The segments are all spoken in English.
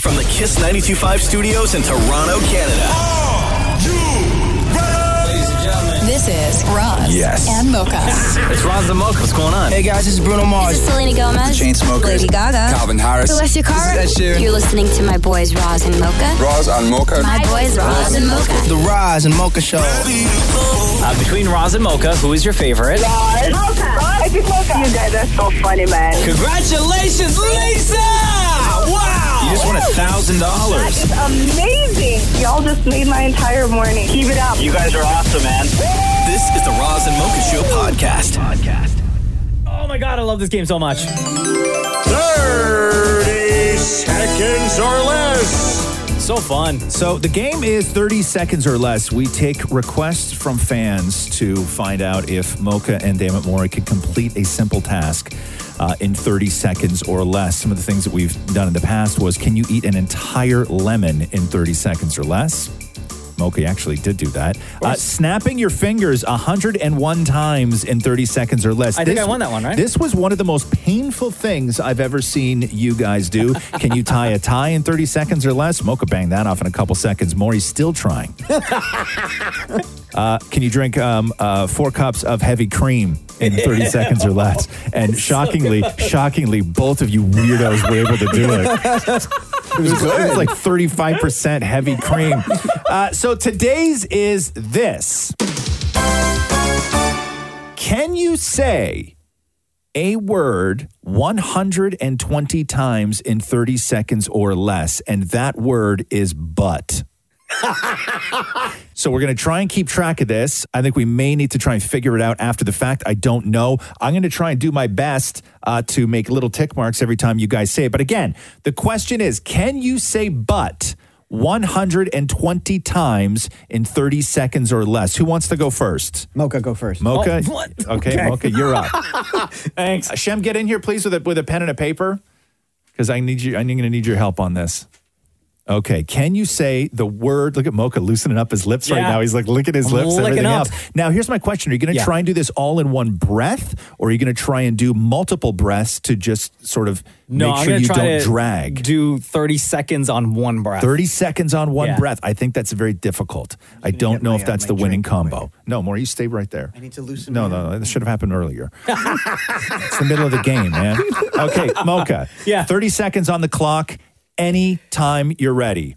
From the KISS 92.5 studios in Toronto, Canada. Are you ready? Ladies and gentlemen, this is Roz and Mocha. It's Roz and Mocha. What's going on? Hey guys, this is Bruno Mars. This is Selena Gomez. Chainsmokers. Lady Gaga. Calvin Harris. Celestia Carr. This is Ed Sheeran. You're listening to my boys Roz and Mocha. Roz and Mocha. My boys Roz and Mocha. The Roz and Mocha Show. Between Roz and Mocha, who is your favorite? Roz. Mocha. I think Mocha. You guys are so funny, man. Congratulations, Lisa! Wow! You just won $1,000. That is amazing. Y'all just made my entire morning. Keep it up. You guys are awesome, man. This is the Roz and Mocha Show podcast. Oh my God, I love this game so much. 30 seconds or less. So fun. So the game is 30 seconds or less. We take requests from fans to find out if Mocha and Dammit Maury could complete a simple task in 30 seconds or less. Some of the things that we've done in the past was, can you eat an entire lemon in 30 seconds or less? Mocha actually did do that. Snapping your fingers 101 times in 30 seconds or less. I think I won that one, right? This was one of the most painful things I've ever seen you guys do. Can you tie a tie in 30 seconds or less? Mocha banged that off in a couple seconds. Maury's still trying. Can you drink 4 cups of heavy cream in 30 seconds or less? And shockingly, both of you weirdos were able to do it. It was like 35% heavy cream. So today's is this. Can you say a word 120 times in 30 seconds or less? And that word is but. So we're going to try and keep track of this. I think we may need to try and figure it out after the fact. I don't know. I'm going to try and do my best to make little tick marks every time you guys say it. But again, the question is, can you say but 120 times in 30 seconds or less? Who wants to go first? Mocha, go first. Mocha? Oh, what? Okay, Mocha, you're up. Thanks. Shem, get in here, please, with a pen and a paper, because I'm going to need your help on this. Okay, can you say the word? Look at Mocha loosening up his lips right now. He's like licking his lips and everything else. Now, here's my question. Are you going to try and do this all in one breath, or are you going to try and do multiple breaths to just sort of make sure you don't drag? Do 30 seconds on one breath. 30 seconds on one breath. I think that's very difficult. I don't know if that's the winning combo. No, Maury, you stay right there. I need to loosen up. No, that should have happened earlier. It's the middle of the game, man. Okay, Mocha. Yeah. 30 seconds on the clock. Any time you're ready.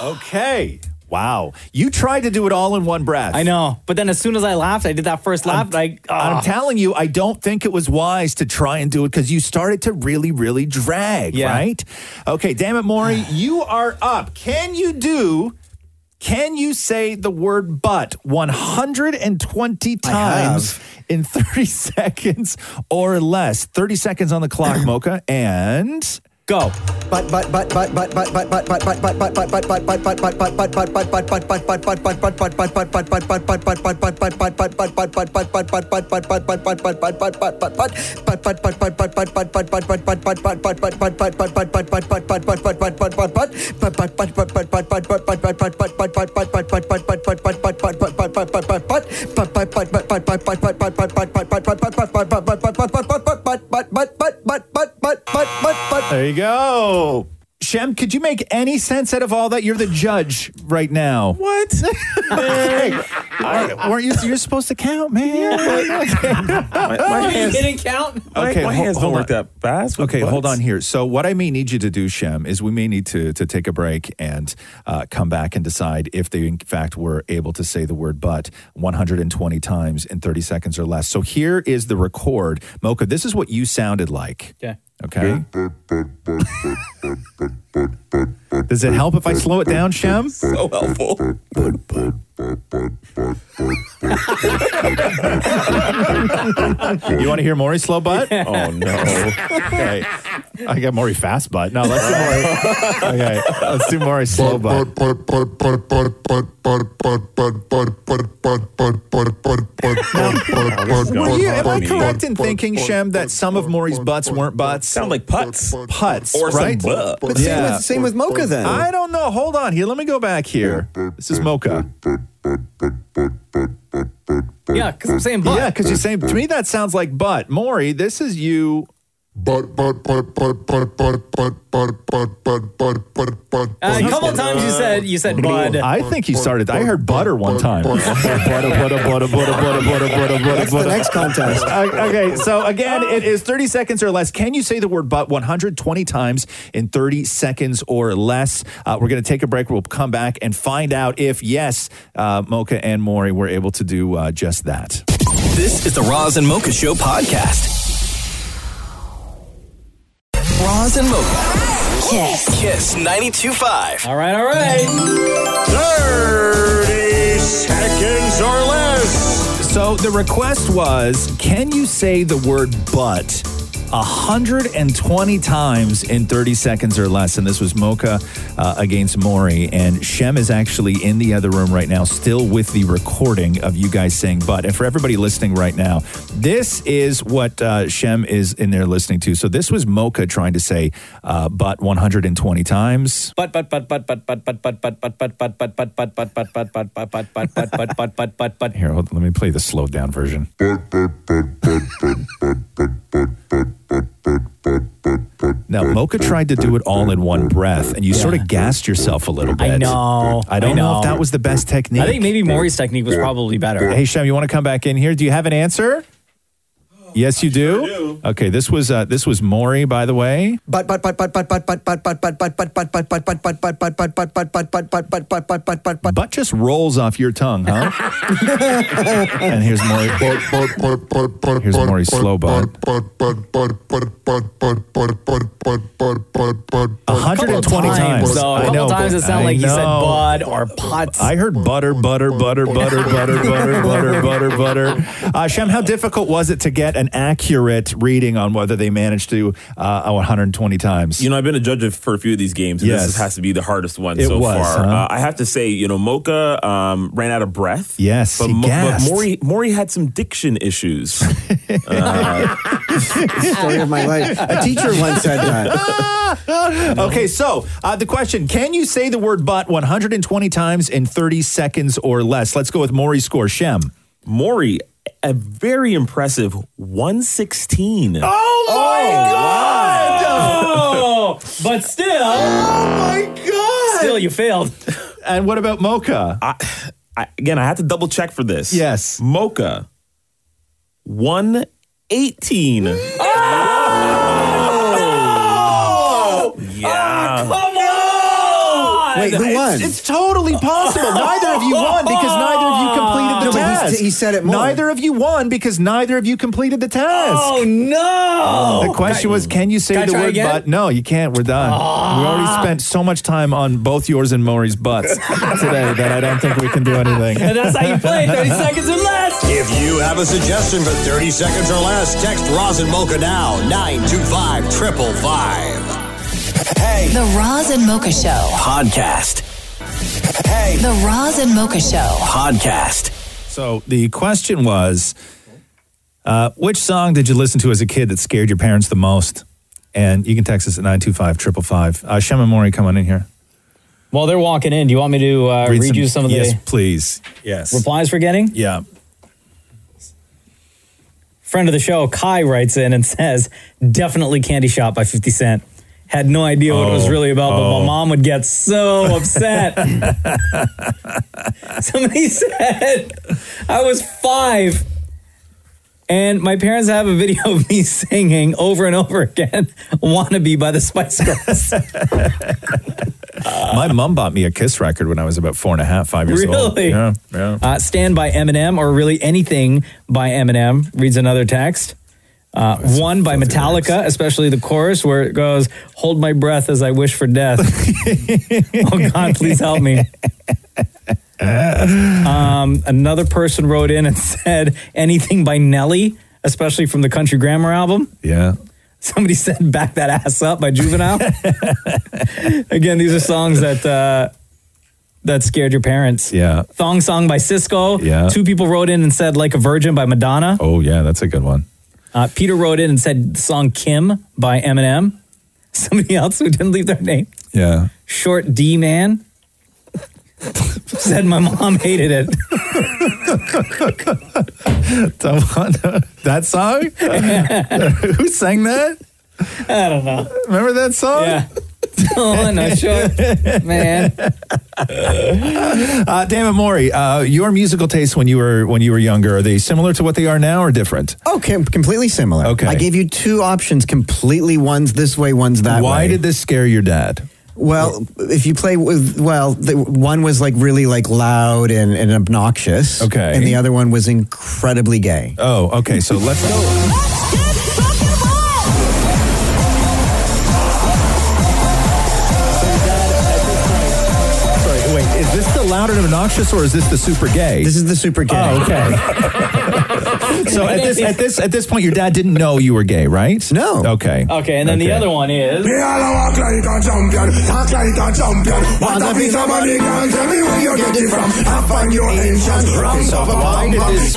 Okay. Wow. You tried to do it all in one breath. I know. But then as soon as I laughed, I did that first laugh. I'm telling you, I don't think it was wise to try and do it because you started to really, really drag, right? Okay, Dammit Maury, you are up. Can you say the word but 120 times in 30 seconds or less? 30 seconds on the clock, Mocha, and... Go. But there you go. Shem, could you make any sense out of all that? You're the judge right now. What? You're supposed to count, man. My hands didn't count. Okay, my hands don't work that fast. Okay, hold on here. So what I may need you to do, Shem, is we may need to take a break and come back and decide if they, in fact, were able to say the word but 120 times in 30 seconds or less. So here is the record. Mocha, this is what you sounded like. Okay. Does it help if I slow it down, Shem? So helpful. You want to hear Maury slow butt? Oh, no. Okay. I got Maury fast butt. No, let's do Maury. Okay. Let's do Maury slow butt. Am I correct in thinking, Shem, that some of Maury's butts weren't butts? Sound like putts. Putts, or right? Some butt. But yeah. Same with Mocha then. I don't know. Hold on here. Let me go back here. This is Mocha. Yeah, because I'm saying butt. Yeah, because you're saying, to me that sounds like butt. Maury, this is you. A couple of times you said bud. I think he started. I heard butter one time. That's the next contest. Okay, so again, it is 30 seconds or less. Can you say the word but 120 times in 30 seconds or less? We're going to take a break. We'll come back and find out if, yes, Mocha and Maury were able to do just that. This is the Roz and Mocha Show podcast. Roz and Mocha. Kiss 92.5. All right. 30 seconds or less. So the request was, can you say the word but 120 times in 30 seconds or less? And this was Mocha against Maury. And Shem is actually in the other room right now, still with the recording of you guys saying but. And for everybody listening right now, this is what Shem is in there listening to. So this was Mocha trying to say but 120 times. But. Here, hold on, let me play the slowed down version. Now, Mocha tried to do it all in one breath, and you sort of gassed yourself a little bit. I don't know if that was the best technique. I think maybe Maury's technique was probably better. Hey, Shem, you want to come back in here? Do you have an answer? Yes, you do? Sure do. Okay, this was Maury, by the way. But just rolls off your tongue, huh? And here's Maury. Here's Maury's slow butt. 120 times. So a couple times it sounded like you said bud or pots. I heard butter. Shem, how difficult was it to get an accurate reading on whether they managed to 120 times? You know, I've been a judge for a few of these games, and this has to be the hardest one so far. Huh? I have to say, you know, Mocha ran out of breath. Yes, but Maury had some diction issues. Story of my life. A teacher once said that. Okay, so the question: can you say the word "but" 120 times in 30 seconds or less? Let's go with Maury's score. Shem, Maury. A very impressive 116. Oh, my God! Wow. But still... Oh, my God! Still, you failed. And what about Mocha? I have to double check for this. Yes. Mocha, 118. No! Oh! Yeah. Oh, come on! Wait, who won? It's totally possible. Neither of you won because neither of you completed the task. He said it more. Neither of you won because neither of you completed the task. Oh, no. The question was, can you say the word again? But? No, you can't. We're done. We already spent so much time on both yours and Maury's butts today that I don't think we can do anything. And that's how you play 30 seconds or less. If you have a suggestion for 30 seconds or less, text Roz and Mocha now, 925-555. Hey. The Roz and Mocha Show podcast. Hey. The Roz and Mocha Show podcast. So the question was, which song did you listen to as a kid that scared your parents the most? And you can text us at 925-555. Shem and Maury, come on in here. While they're walking in, do you want me to read you some of the... Yes, please. Yes. Replies we're getting? Yeah. Friend of the show, Kai, writes in and says, definitely Candy Shop by 50 Cent. had no idea what it was really about, but my mom would get so upset. Somebody said I was 5, and my parents have a video of me singing over and over again "Wannabe" by the Spice Girls. My mom bought me a KISS record when I was about 4 and a half, 5 years old. Really? Yeah. Stand by Eminem, or really anything by Eminem, reads another text. One by Metallica, especially the chorus where it goes, "Hold my breath as I wish for death." Oh God, please help me. Another person wrote in and said anything by Nelly, especially from the Country Grammar album. Yeah. Somebody said "Back That Ass Up" by Juvenile. Again, these are songs that that scared your parents. Yeah. Thong Song by Sisqó. Yeah. Two people wrote in and said "Like a Virgin" by Madonna. Oh yeah, that's a good one. Peter wrote in and said the song "Kim" by Eminem. Somebody else who didn't leave their name. Yeah. Short D Man said my mom hated it. That song? Who sang that? I don't know. Remember that song? Yeah. Oh, no, sure, man. Damn it, Maury. Your musical tastes when you were younger, are they similar to what they are now, or different? Oh, completely similar. Okay, I gave you two options. Completely, one's this way, one's that way. Why did this scare your dad? Well, if you play with, one was like really like loud and obnoxious. Okay, and the other one was incredibly gay. Oh, okay. So let's go. Loud and obnoxious, or is this the super gay? This is the super gay. Oh, okay. So at this point, your dad didn't know you were gay, right? No. Okay. Okay, and then the other one is. So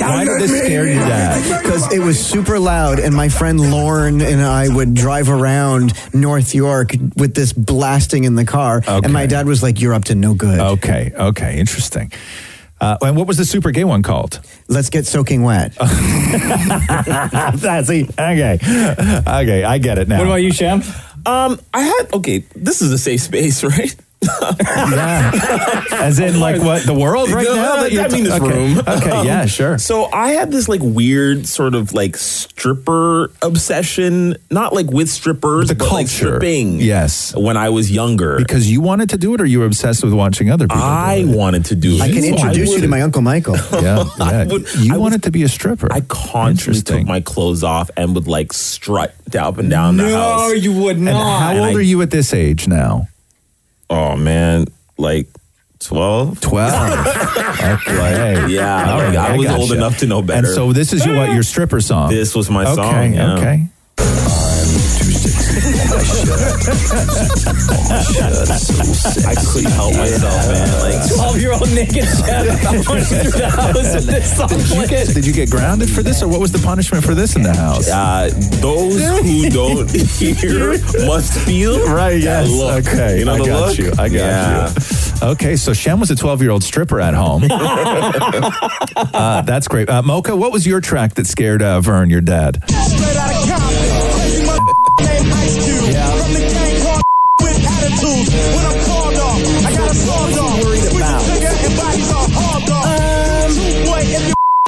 why did this scare your dad? Because it was super loud, and my friend Lauren and I would drive around North York with this blasting in the car, and my dad was like, "You're up to no good." Okay. Okay, interesting. And what was the super gay one called? Let's Get Soaking Wet. That's it. Okay, I get it now. What about you, Sham? This is a safe space, right? Yeah. As in, like, what, the world right now? Room. Okay, yeah, sure. So I had this, like, weird sort of, like, stripper obsession. Not, like, with strippers, but culture. Like, stripping. Yes. When I was younger. Because you wanted to do it, or you were obsessed with watching other people do it? I wanted to do it. I can introduce you to my Uncle Michael. Yeah. I wanted to be a stripper. I consciously took my clothes off and would, like, strut up and down the house. No, you would not. And how old are you at this age now? Oh, man, like 12? 12. Okay. Yeah, right, I was old enough to know better. And so this is your stripper song. This was my song. Yeah. Okay. I couldn't help myself, man. Like 12-year-old naked chef. I wanted to do the house with this song. Did you get grounded for this, or what was the punishment for this in the house? Those who don't hear must feel. Right? Yes. Look. Okay. You know the look. You. I got you. Okay. So Shem was a 12-year-old stripper at home. That's great. Mocha, what was your track that scared Vern, your dad? Straight out of Compton.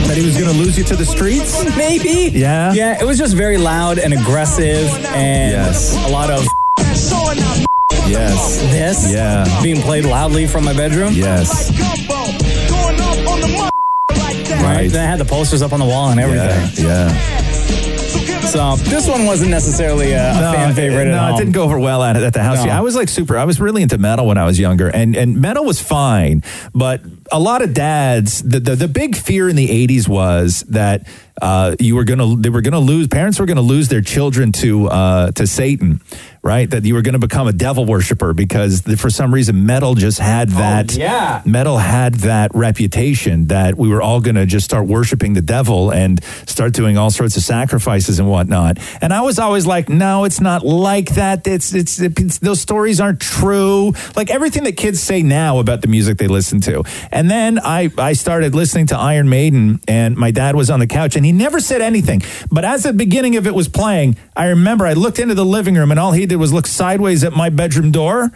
That he was going to lose you to the streets? Maybe. Yeah. Yeah, it was just very loud and aggressive and a lot of this being played loudly from my bedroom. Yes. Right. Then I had the posters up on the wall and everything. Yeah. So this one wasn't necessarily a fan favorite at all. No, it didn't go over well at the house. No. Yeah, I was like I was really into metal when I was younger, and metal was fine, but a lot of dads, the big fear in the 80s was that parents were going to lose their children to Satan, right? That you were going to become a devil worshiper because for some reason metal just had that metal had that reputation that we were all going to just start worshiping the devil and start doing all sorts of sacrifices and whatnot. And I was always like, no, it's not like that. Those stories aren't true. Like everything that kids say now about the music they listen to. And And then I started listening to Iron Maiden, and my dad was on the couch, and he never said anything. But as the beginning of it was playing, I remember I looked into the living room, and all he did was look sideways at my bedroom door.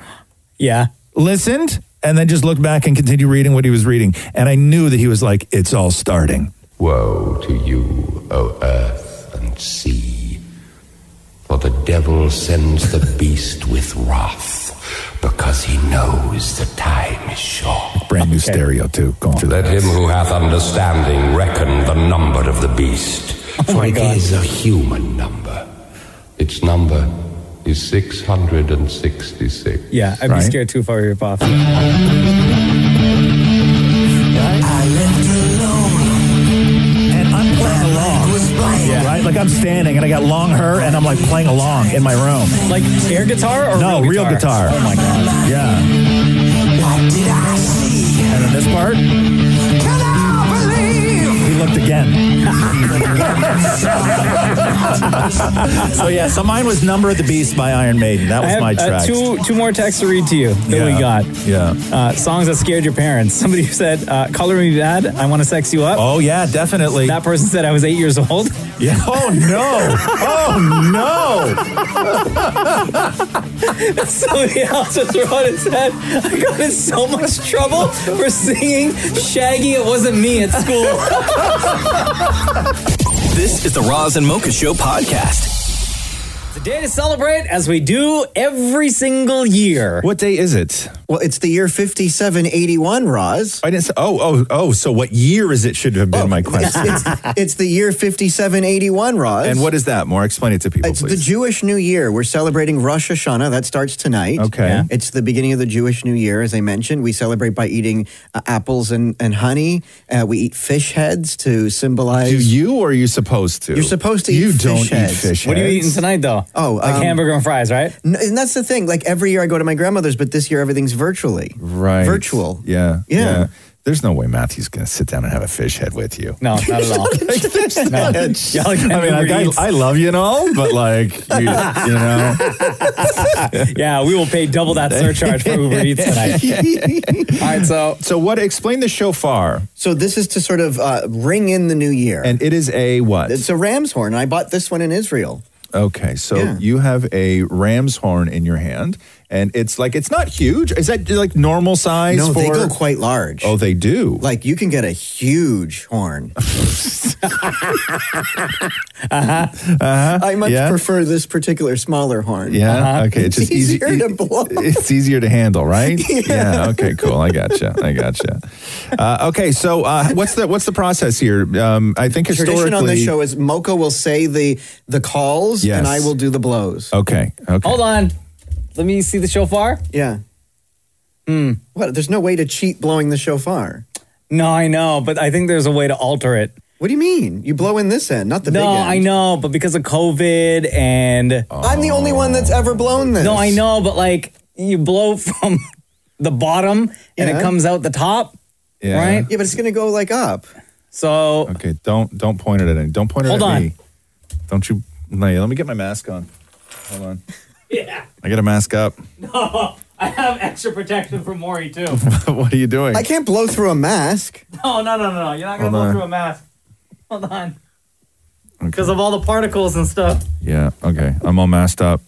Yeah. Listened, and then just looked back and continued reading what he was reading. And I knew that he was like, it's all starting. Woe to you, O earth and sea, for the devil sends the beast with wrath, because he knows the time is short. Brand new stereo, too. Let him who hath understanding reckon the number of the beast, for it is a human number. Its number is 666. Yeah, I'd be scared too if I were your boss. Like I'm standing and I got long hair and I'm like playing along in my room. Like air guitar or no, real guitar? Oh my God. Yeah. What did I see? And then this part. Can I believe? He looked again. So yeah, so mine was Number of the Beast by Iron Maiden. That was my track. Two more texts to read to you that we got. Yeah. Songs that scared your parents. Somebody said, Color Me Bad, I Want to Sex You Up. Oh yeah, definitely. That person said I was 8 years old. Yeah. Oh, no. Oh, no. Somebody else just wrote and said, I got in so much trouble for singing Shaggy It Wasn't Me at school. This is the Roz and Mocha Show podcast. It's a day to celebrate, as we do every single year. What day is it? Well, it's the year 5781, Roz. I didn't say, so what year is it should have been my question. It's the year 5781, Roz. And what is that, More? Explain it to people, please. It's the Jewish New Year. We're celebrating Rosh Hashanah. That starts tonight. Okay. Yeah. It's the beginning of the Jewish New Year, as I mentioned. We celebrate by eating apples and honey. We eat fish heads to symbolize... Do you, or are you supposed to? You're supposed to eat fish heads. You don't eat fish heads. What are you eating tonight, though? Oh, like hamburger and fries, right? No, and that's the thing. Like, every year I go to my grandmother's, but this year everything's virtually. Right. Virtual. Yeah. There's no way Matthew's going to sit down and have a fish head with you. No, not at all. I love you and all, but like, you know. Yeah, we will pay double that surcharge for Uber Eats tonight. All right, so what? Explain the shofar. So this is to sort of ring in the new year. And it is a what? It's a ram's horn. I bought this one in Israel. Okay, so you have a ram's horn in your hand, and it's like, it's not huge. Is that like normal size? No, they go quite large. Oh, they do? Like, you can get a huge horn. I much prefer this particular smaller horn. Yeah, okay. It's just easier to blow. It's easier to handle, right? Yeah, okay, cool. I gotcha. Okay, so what's the process here? I think historically... Tradition on this show is Mocha will say the calls, and I will do the blows. Okay. Hold on. Let me see the shofar. Yeah. What? There's no way to cheat blowing the shofar. No, I know, but I think there's a way to alter it. What do you mean? You blow in this end, not the big end. No, I know, but because of COVID and... Oh. I'm the only one that's ever blown this. No, I know, but like, you blow from the bottom and it comes out the top, right? Yeah, but it's going to go like up. So... Okay, don't point it at me. Don't point it at me. Don't you... No, let me get my mask on. Hold on. Yeah. I got a mask up. No, I have extra protection for Maury, too. What are you doing? I can't blow through a mask. No. You're not going to blow through a mask. Hold on. Because of all the particles and stuff. Yeah, okay. I'm all masked up.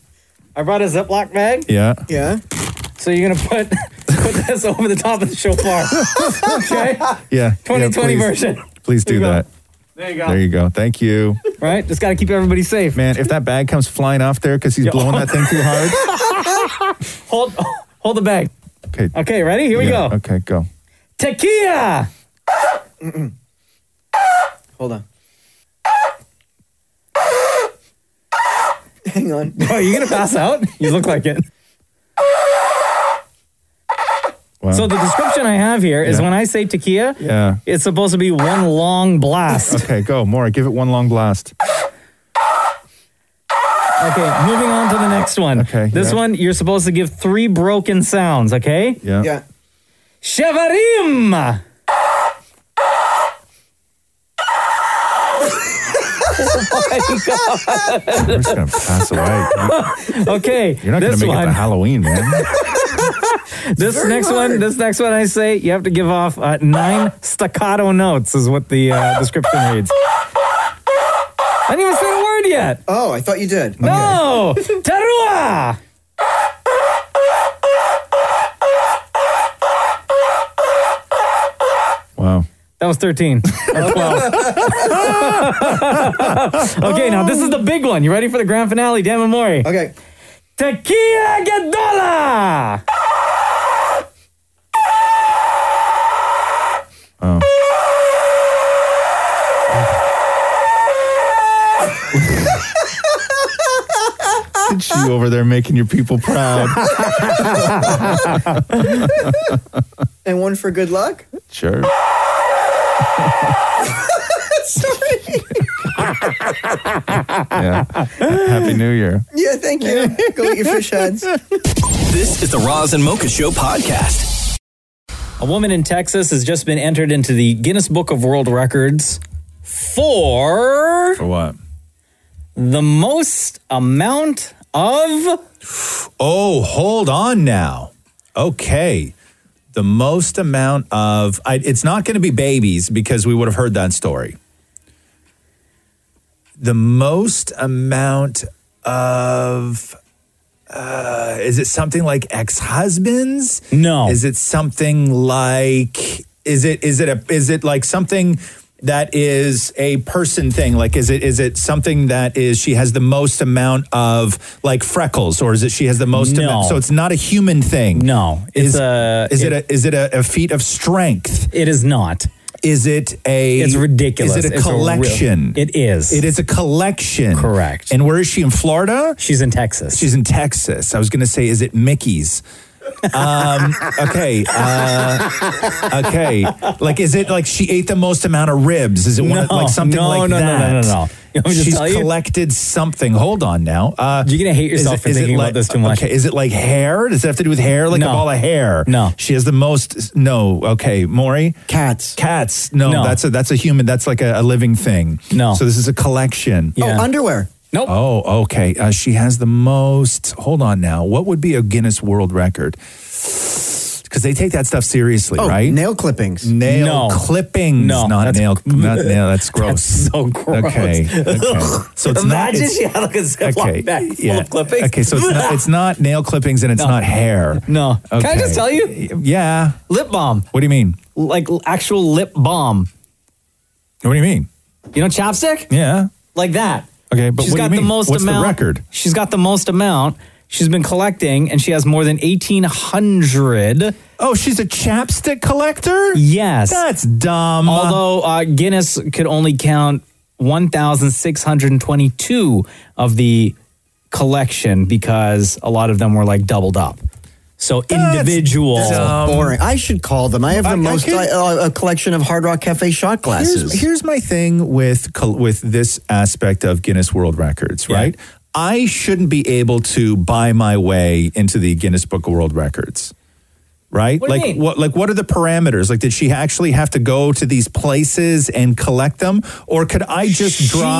I brought a Ziploc bag. Yeah. So you're going to put this over the top of the shofar. Okay? Yeah. 2020 version. Please do that. There you go. Thank you. Right? Just got to keep everybody safe. Man, if that bag comes flying off there because he's blowing that thing too hard. Hold the bag. Okay, ready? Here we go. Okay, go. Tequila! Hold on. Hang on. Oh, are you going to pass out? You look like it. Wow. So the description I have here is when I say tequila, it's supposed to be one long blast. Okay, go, Maura. Give it one long blast. Okay, moving on to the next one. Okay, this one you're supposed to give three broken sounds. Okay. Yeah. Shevarim. Oh my God! We're just gonna pass away. Okay, you're not gonna make it to Halloween, man. This next one, I say you have to give off 9 staccato notes, is what the description reads. I didn't even say a word yet. Oh, I thought you did. No, okay. Terua. Wow. That was 13 or 12. Okay, now this is the big one. You ready for the grand finale, Dan Mori? Okay. Tequila Gedola! Oh. It's you over there making your people proud. And one for good luck? Sure. Sorry. Yeah. Happy New Year. Yeah, thank you. Go eat your fish heads. This is the Roz and Mocha Show podcast. A woman in Texas has just been entered into the Guinness Book of World Records for what? The most amount of... Oh, hold on now. Okay. The most amount of... it's not going to be babies because we would have heard that story. The most amount of... is it something like ex-husbands? No. Is it something like... Is it like something that is a person thing? Like, is it something that is she has the most amount of, like, freckles, or is it she has the most amount? So it's not a human thing. No. Is it a feat of strength? It is not. It's ridiculous. Is it a collection? It is a collection. Correct. And where is she, in Florida? She's in Texas. I was going to say, is it Mickey's? Okay. Like, is it like she ate the most amount of ribs? Is it something like that? No. She's collected something. Hold on now. You're going to hate yourself for thinking about this too much. Okay, is it like hair? Does it have to do with hair? Like a ball of hair? No. She has the most... No. Okay, Maury? Cats. No. That's a human. That's like a living thing. No. So this is a collection. Yeah. Oh, underwear. Nope. Oh, okay. She has the most... Hold on now. What would be a Guinness World Record? Because they take that stuff seriously, right? Nail clippings. Nail clippings. No. Not nail. That's gross. That's so gross. Okay. So it's imagine she had like a Ziploc bag full of clippings. Okay, so it's not nail clippings and it's not hair. No. Okay. Can I just tell you? Yeah. Lip balm. What do you mean? Like actual lip balm. What do you mean? You know chapstick? Yeah. Like that. Okay, but she's got the most amount. She's been collecting, and she has more than 1,800. Oh, she's a chapstick collector? Yes. That's dumb. Although Guinness could only count 1,622 of the collection because a lot of them were like doubled up. So individual. That's boring. I should call them. I have the most a collection of Hard Rock Cafe shot glasses. Here's my thing with this aspect of Guinness World Records, right? Yeah. I shouldn't be able to buy my way into the Guinness Book of World Records. Right? What do you mean? What are the parameters? Like, did she actually have to go to these places and collect them? Or could I drop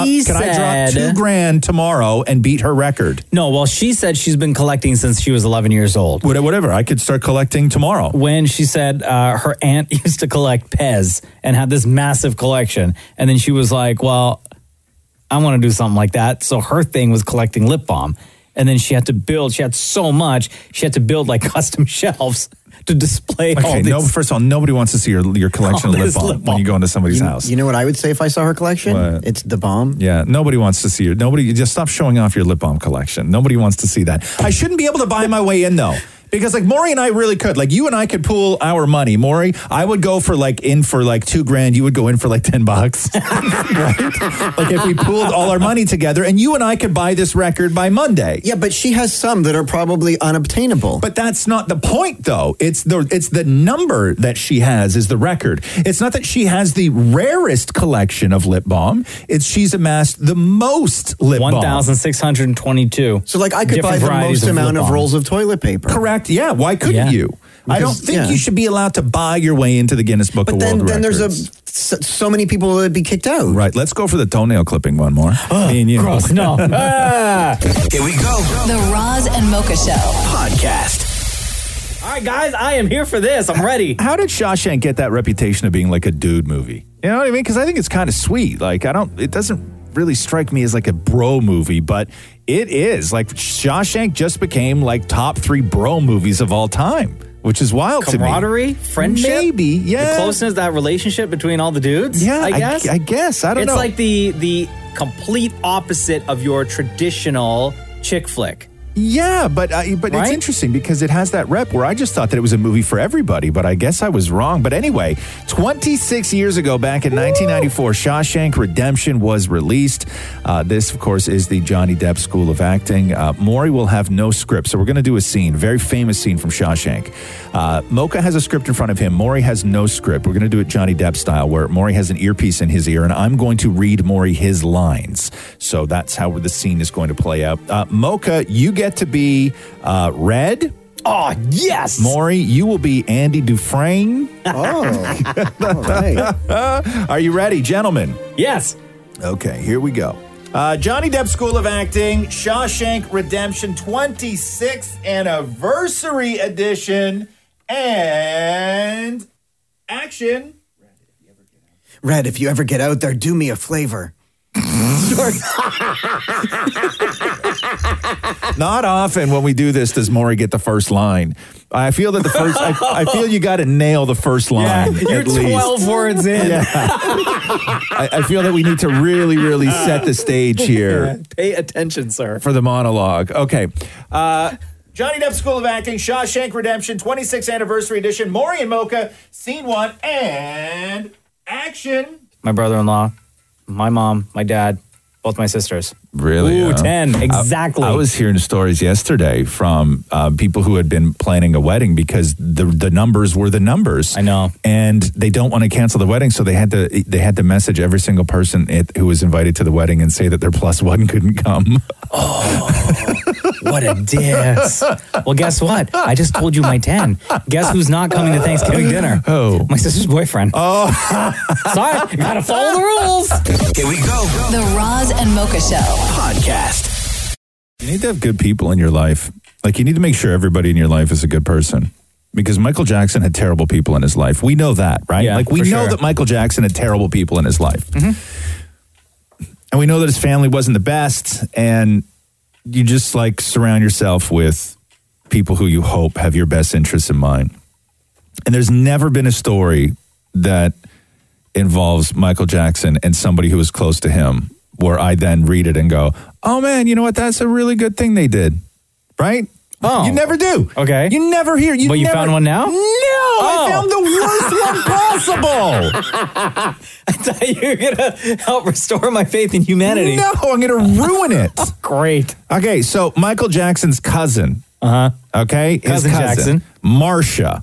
$2,000 tomorrow and beat her record? No, well, she said she's been collecting since she was 11 years old. Whatever, I could start collecting tomorrow. When she said her aunt used to collect Pez and had this massive collection. And then she was like, well, I want to do something like that. So her thing was collecting lip balm. And then she had so much, she had to build like custom shelves to display all these. No, first of all, nobody wants to see your collection of lip balm when you go into somebody's house. You know what I would say if I saw her collection? What? It's the bomb. Yeah, nobody wants to see your... Nobody, just stop showing off your lip balm collection. Nobody wants to see that. I shouldn't be able to buy my way in, though. Because like Maury and I really could. Like you and I could pool our money. Maury, I would go in for $2,000. You would go in for like $10. Right? Like if we pooled all our money together and you and I could buy this record by Monday. Yeah, but she has some that are probably unobtainable. But that's not the point though. It's the number that she has is the record. It's not that she has the rarest collection of lip balm. It's she's amassed the most lip balm. 1,622. So like I could buy the most amount of rolls of toilet paper. Correct. Yeah, why couldn't you? Because, I don't think you should be allowed to buy your way into the Guinness Book of World Records. But then there's so many people that would be kicked out. Right, let's go for the toenail clipping one more. Me and you. Gross, no. Here we go. The Roz and Mocha Show podcast. All right, guys, I am here for this. I'm ready. How did Shawshank get that reputation of being like a dude movie? You know what I mean? Because I think it's kind of sweet. Like, it doesn't really strike me as like a bro movie, but it is. Like, Shawshank just became like top 3 bro movies of all time, which is wild to me. Camaraderie, friendship. Maybe, yeah. The closeness, that relationship between all the dudes, yeah, I guess. I don't know. It's like the complete opposite of your traditional chick flick. Yeah, but right? It's interesting because it has that rep where I just thought that it was a movie for everybody, but I guess I was wrong. But anyway, 26 years ago, back in 1994, Shawshank Redemption was released. This, of course, is the Johnny Depp School of Acting. Maury will have no script, so we're going to do a scene, very famous scene from Shawshank. Mocha has a script in front of him. Maury has no script. We're going to do it Johnny Depp style, where Maury has an earpiece in his ear, and I'm going to read Maury his lines. So that's how the scene is going to play out. Mocha, you get to be Red. Oh, yes. Maury, you will be Andy Dufresne. Oh, all right. Are you ready, gentlemen? Yes. Okay, here we go. Johnny Depp School of Acting, Shawshank Redemption 26th Anniversary Edition, and action. Red, if you ever get out there, do me a flavor. Not often when we do this does Maury get the first line. I feel that the first. I feel you got to nail the first line. Yeah, you're at 12 words in. Yeah. I feel that we need to really, really set the stage here. Pay attention, sir, for the monologue. Okay. Johnny Depp School of Acting, Shawshank Redemption, 26th Anniversary Edition. Maury and Mocha, Scene 1, and action. My brother-in-law, my mom, my dad. Both my sisters. Really? Ooh, 10. Exactly. I was hearing stories yesterday from people who had been planning a wedding because the numbers were the numbers. I know. And they don't want to cancel the wedding, so they had to message every single person who was invited to the wedding and say that their plus one couldn't come. Oh, what a diss. Well, guess what? I just told you my 10. Guess who's not coming to Thanksgiving dinner? Oh. My sister's boyfriend. Oh. Sorry. Gotta follow the rules. Here we go. The Roz and Mocha Show podcast. You need to have good people in your life. Like, you need to make sure everybody in your life is a good person, because Michael Jackson had terrible people in his life. We know that, right? Yeah, like, we know that Michael Jackson had terrible people in his life. Mm-hmm. And we know that his family wasn't the best, and you just, like, surround yourself with people who you hope have your best interests in mind. And there's never been a story that involves Michael Jackson and somebody who was close to him where I then read it and go, oh, man, you know what? That's a really good thing they did, right? Oh. You never do. Okay. You never hear. But you found one now? No! Oh. I found the worst one possible! I thought you were going to help restore my faith in humanity. No, I'm going to ruin it. Great. Okay, so Michael Jackson's cousin. Uh-huh. Okay? His cousin Jackson. Marsha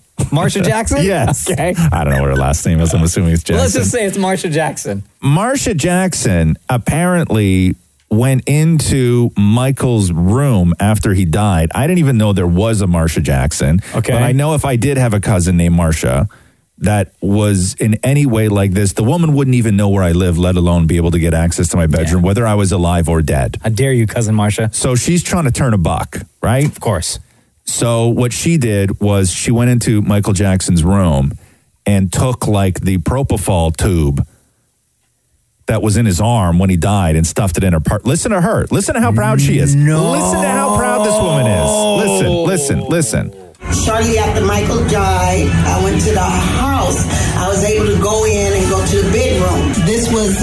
Jackson? Yes. Okay. I don't know what her last name is. I'm assuming it's Jackson. Let's just say it's Marsha Jackson. Marsha Jackson apparently went into Michael's room after he died. I didn't even know there was a Marsha Jackson. Okay. But I know if I did have a cousin named Marsha that was in any way like this, the woman wouldn't even know where I live, let alone be able to get access to my bedroom, whether I was alive or dead. How dare you, cousin Marsha? So she's trying to turn a buck, right? Of course. So what she did was she went into Michael Jackson's room and took like the propofol tube that was in his arm when he died and stuffed it in her part. Listen to her. Listen to how proud she is. No. Listen to how proud this woman is. Listen. Shortly after Michael died, I went to the house. I was able to go in and go to the bedroom. This was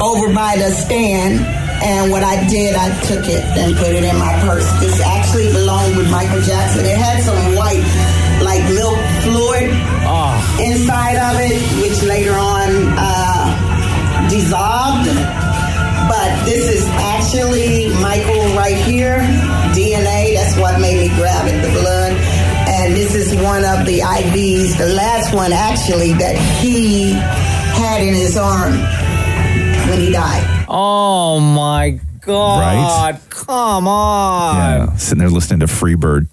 over by the stand. And what I did, I took it and put it in my purse. This actually belonged with Michael Jackson. It had some white, like milk fluid inside of it, which later on dissolved. But this is actually Michael right here, DNA. That's what made me grab it, the blood. And this is one of the IVs, the last one actually, that he had in his arm when he died. Oh, my God. Right? Come on. Yeah, sitting there listening to Freebird.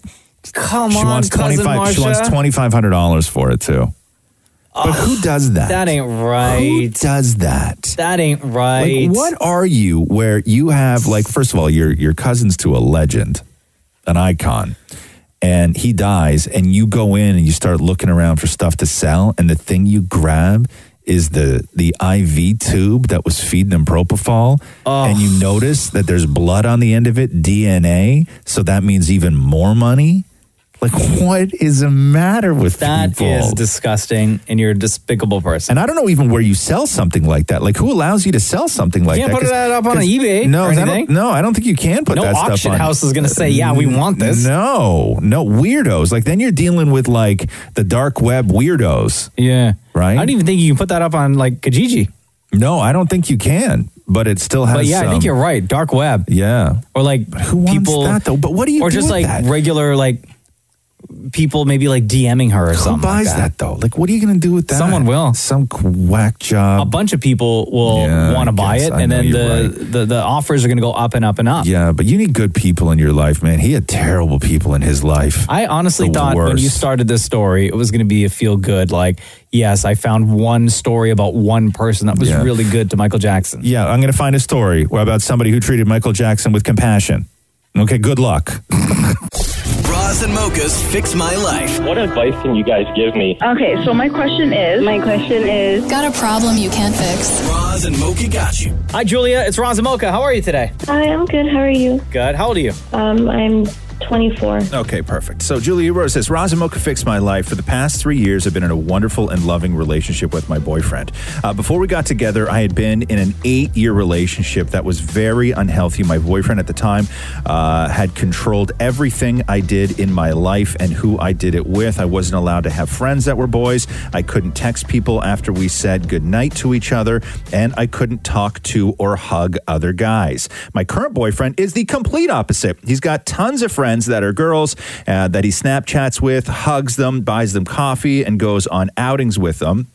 She wants $2,500 for it, too. Oh, but who does that? That ain't right. Who does that? That ain't right. Like, what are you where you have, like, first of all, your cousin's to a legend, an icon. and he dies, and you go in and you start looking around for stuff to sell, and the thing you grab is the IV tube that was feeding him propofol, and you notice that there's blood on the end of it, DNA, so that means even more money. Like, what is the matter with that people? That is disgusting, and you're a despicable person. And I don't know even where you sell something like that. Like, who allows you to sell something like that? You can't put that up on eBay or anything. No, I don't think you can put that stuff on. No auction house is going to say, yeah, we want this. No, weirdos. Like, then you're dealing with, like, the dark web weirdos. Yeah. Right? I don't even think you can put that up on, like, Kijiji. No, I don't think you can. But it still has. But yeah, I think you're right. Dark web. Yeah. Or, like, who people wants that, though? But what do you do? Or just, like, regular, like, people maybe like DMing her or something. Who buys like that though? Like, what are you going to do with that? Someone will. Some whack job. A bunch of people will want to buy it, and then the offers are going to go up and up and up. Yeah, but you need good people in your life, man. He had terrible people in his life. I honestly thought when you started this story, it was going to be a feel good, like, yes, I found one story about one person that was really good to Michael Jackson. Yeah, I'm going to find a story about somebody who treated Michael Jackson with compassion. Okay, good luck. Roz and Mocha's Fix My Life. What advice can you guys give me? Okay, so my question is... Got a problem you can't fix. Roz and Mocha got you. Hi, Julia. It's Roz and Mocha. How are you today? Hi, I'm good. How are you? Good. How old are you? I'm 24. Okay, perfect. So, Julia Rose says, Roz and Mocha Fix My Life. For the past 3 years, I've been in a wonderful and loving relationship with my boyfriend. Before we got together, I had been in an 8-year relationship that was very unhealthy. My boyfriend at the time had controlled everything I did in my life and who I did it with. I wasn't allowed to have friends that were boys. I couldn't text people after we said goodnight to each other, and I couldn't talk to or hug other guys. My current boyfriend is the complete opposite. He's got tons of friends that are girls that he Snapchats with, hugs them, buys them coffee, and goes on outings with them.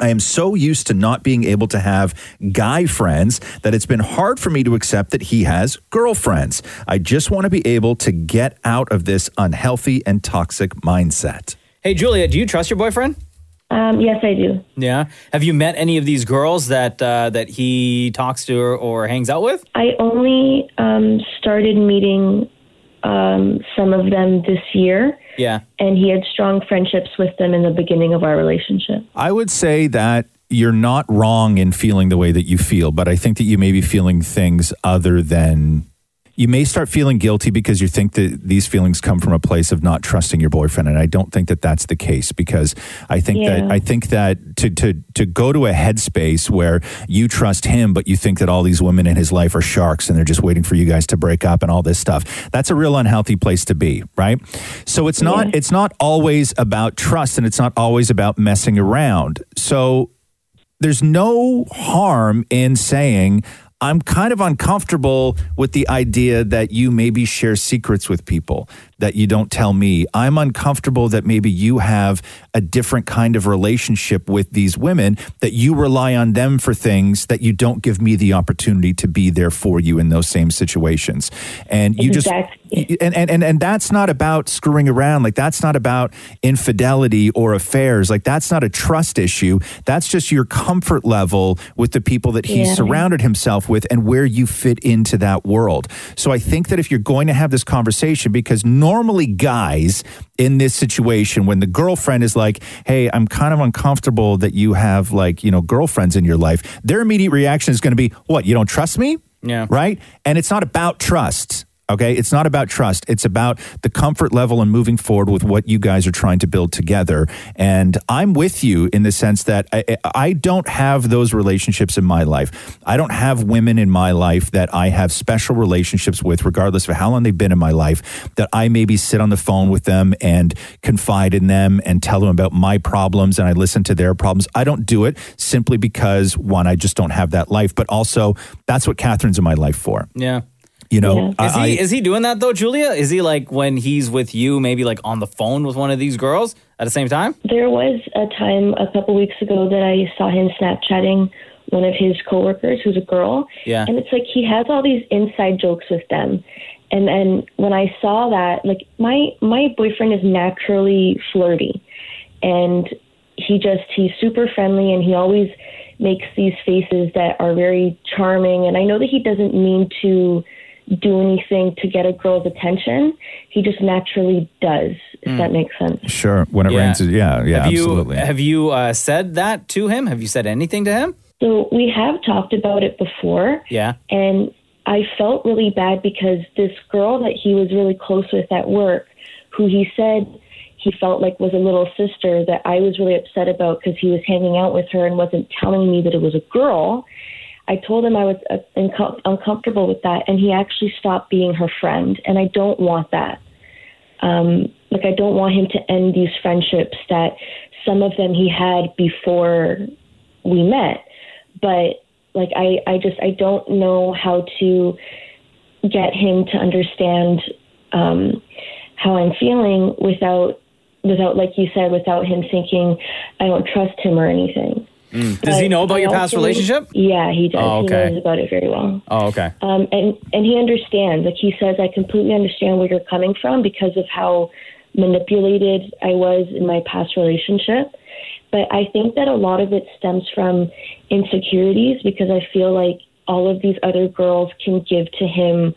I am so used to not being able to have guy friends that it's been hard for me to accept that he has girlfriends. I just want to be able to get out of this unhealthy and toxic mindset. Hey, Julia, do you trust your boyfriend? Yes, I do. Yeah. Have you met any of these girls that he talks to or hangs out with? I only started meeting some of them this year. Yeah. And he had strong friendships with them in the beginning of our relationship. I would say that you're not wrong in feeling the way that you feel, but I think that you may be feeling things other than... You may start feeling guilty because you think that these feelings come from a place of not trusting your boyfriend, and I don't think that that's the case, because I think that to go to a headspace where you trust him, but you think that all these women in his life are sharks and they're just waiting for you guys to break up and all this stuff, that's a real unhealthy place to be, right? So it's not it's not always about trust, and it's not always about messing around. So there's no harm in saying, I'm kind of uncomfortable with the idea that you maybe share secrets with people that you don't tell me. I'm uncomfortable that maybe you have a different kind of relationship with these women, that you rely on them for things that you don't give me the opportunity to be there for you in those same situations. And you and that's not about screwing around. Like, that's not about infidelity or affairs. Like, that's not a trust issue. That's just your comfort level with the people that he surrounded himself with and where you fit into that world. So I think that if you're going to have this conversation, because normally guys in this situation, when the girlfriend is like, hey, I'm kind of uncomfortable that you have, like, you know, girlfriends in your life, their immediate reaction is going to be, what, you don't trust me? Yeah. Right? And it's not about trust. Okay, it's not about trust. It's about the comfort level and moving forward with what you guys are trying to build together. And I'm with you in the sense that I don't have those relationships in my life. I don't have women in my life that I have special relationships with, regardless of how long they've been in my life, that I maybe sit on the phone with them and confide in them and tell them about my problems and I listen to their problems. I don't do it simply because, one, I just don't have that life, but also that's what Catherine's in my life for. Yeah. You know, yeah. Is he doing that though, Julia? Is he, like, when he's with you, maybe like on the phone with one of these girls at the same time? There was a time a couple weeks ago that I saw him Snapchatting one of his coworkers who's a girl. Yeah. And it's like he has all these inside jokes with them. And then when I saw that, like, my boyfriend is naturally flirty, and he's super friendly, and he always makes these faces that are very charming. And I know that he doesn't mean to do anything to get a girl's attention. He just naturally does, if that makes sense. Sure. When it rains, absolutely. Have you said that to him? Have you said anything to him? So we have talked about it before. Yeah. And I felt really bad because this girl that he was really close with at work, who he said he felt like was a little sister, that I was really upset about because he was hanging out with her and wasn't telling me that it was a girl. I told him I was uncomfortable with that, and he actually stopped being her friend, and I don't want that. I don't want him to end these friendships that some of them he had before we met. But, I don't know how to get him to understand how I'm feeling without, like you said, without him thinking I don't trust him or anything. Mm. Does he know about your past relationship? Yeah, he does. Oh, okay. He knows about it very well. Oh, okay. And he understands. Like he says, I completely understand where you're coming from because of how manipulated I was in my past relationship. But I think that a lot of it stems from insecurities because I feel like all of these other girls can give to him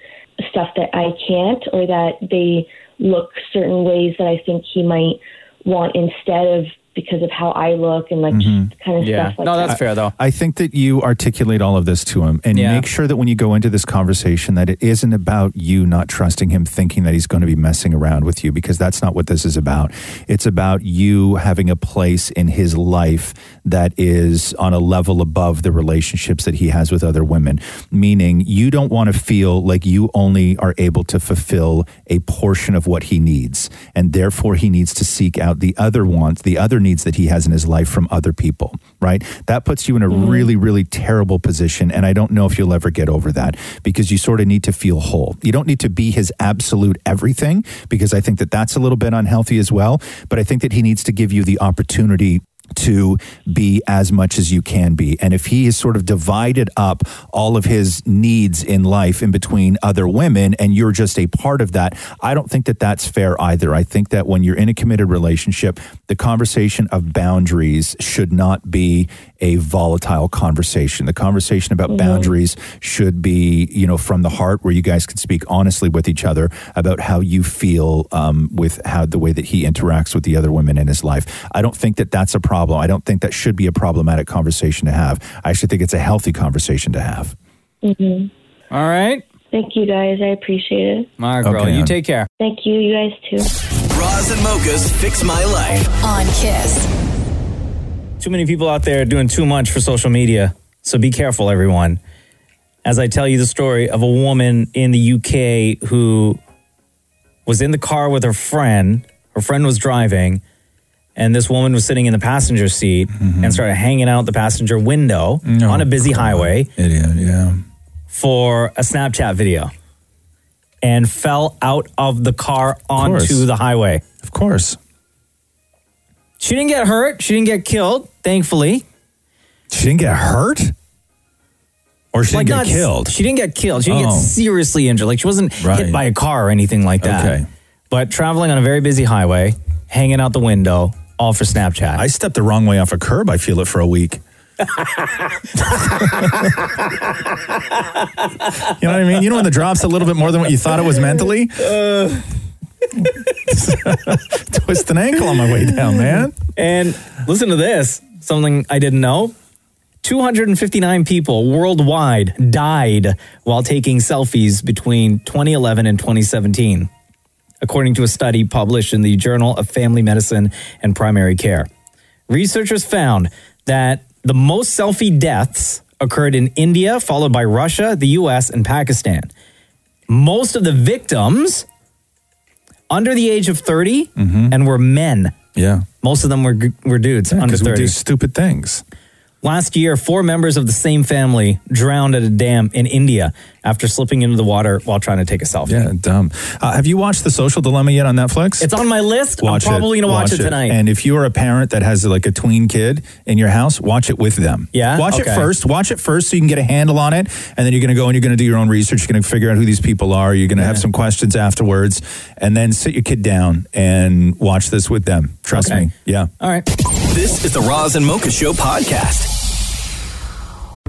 stuff that I can't, or that they look certain ways that I think he might want instead of because of how I look and just kind of stuff like that. No, that's fair though. I think that you articulate all of this to him and make sure that when you go into this conversation that it isn't about you not trusting him, thinking that he's going to be messing around with you, because that's not what this is about. It's about you having a place in his life that is on a level above the relationships that he has with other women. Meaning you don't want to feel like you only are able to fulfill a portion of what he needs, and therefore he needs to seek out the other wants, the other needs that he has in his life from other people, right? That puts you in a really, really terrible position, and I don't know if you'll ever get over that, because you sort of need to feel whole. You don't need to be his absolute everything, because I think that that's a little bit unhealthy as well, but I think that he needs to give you the opportunity to be as much as you can be. And if he has sort of divided up all of his needs in life in between other women and you're just a part of that, I don't think that that's fair either. I think that when you're in a committed relationship, the conversation of boundaries should not be a volatile conversation. The conversation about boundaries should be, from the heart, where you guys can speak honestly with each other about how you feel with the way that he interacts with the other women in his life. I don't think that that's a problem. I don't think that should be a problematic conversation to have. I actually think it's a healthy conversation to have. Mm-hmm. All right. Thank you, guys. I appreciate it. My girl, okay, you take care. Thank you. You guys too. Roz and Mocha's Fix My Life on KISS. Too many people out there doing too much for social media, so be careful, everyone. As I tell you the story of a woman in the UK who was in the car with her friend was driving, and this woman was sitting in the passenger seat and started hanging out the passenger window on a busy highway for a Snapchat video and fell out of the car onto the highway. Of course. She didn't get hurt. She didn't get killed, thankfully. She didn't get hurt? Or she didn't get killed? She didn't get killed. She didn't get seriously injured. Like, she wasn't hit by a car or anything like that. Okay. But traveling on a very busy highway, hanging out the window, all for Snapchat. I stepped the wrong way off a curb. I feel it for a week. You know what I mean? You know when the drop's a little bit more than what you thought it was mentally? Twist an ankle on my way down, man. And listen to this, something I didn't know. 259 people worldwide died while taking selfies between 2011 and 2017, according to a study published in the Journal of Family Medicine and Primary Care. Researchers found that the most selfie deaths occurred in India, followed by Russia, the US, and Pakistan. Most of the victims under the age of 30 and were men. Yeah. Most of them were dudes under 30. Because we do stupid things. Last year, 4 members of the same family drowned at a dam in India after slipping into the water while trying to take a selfie. Yeah, dumb. Have you watched The Social Dilemma yet on Netflix? It's on my list. I'm probably going to watch it tonight. And if you are a parent that has like a tween kid in your house, watch it with them. Yeah? Watch it first so you can get a handle on it. And then you're going to go and you're going to do your own research. You're going to figure out who these people are. You're going to have some questions afterwards. And then sit your kid down and watch this with them. Trust me. Yeah. All right. This is the Roz and Mocha Show podcast.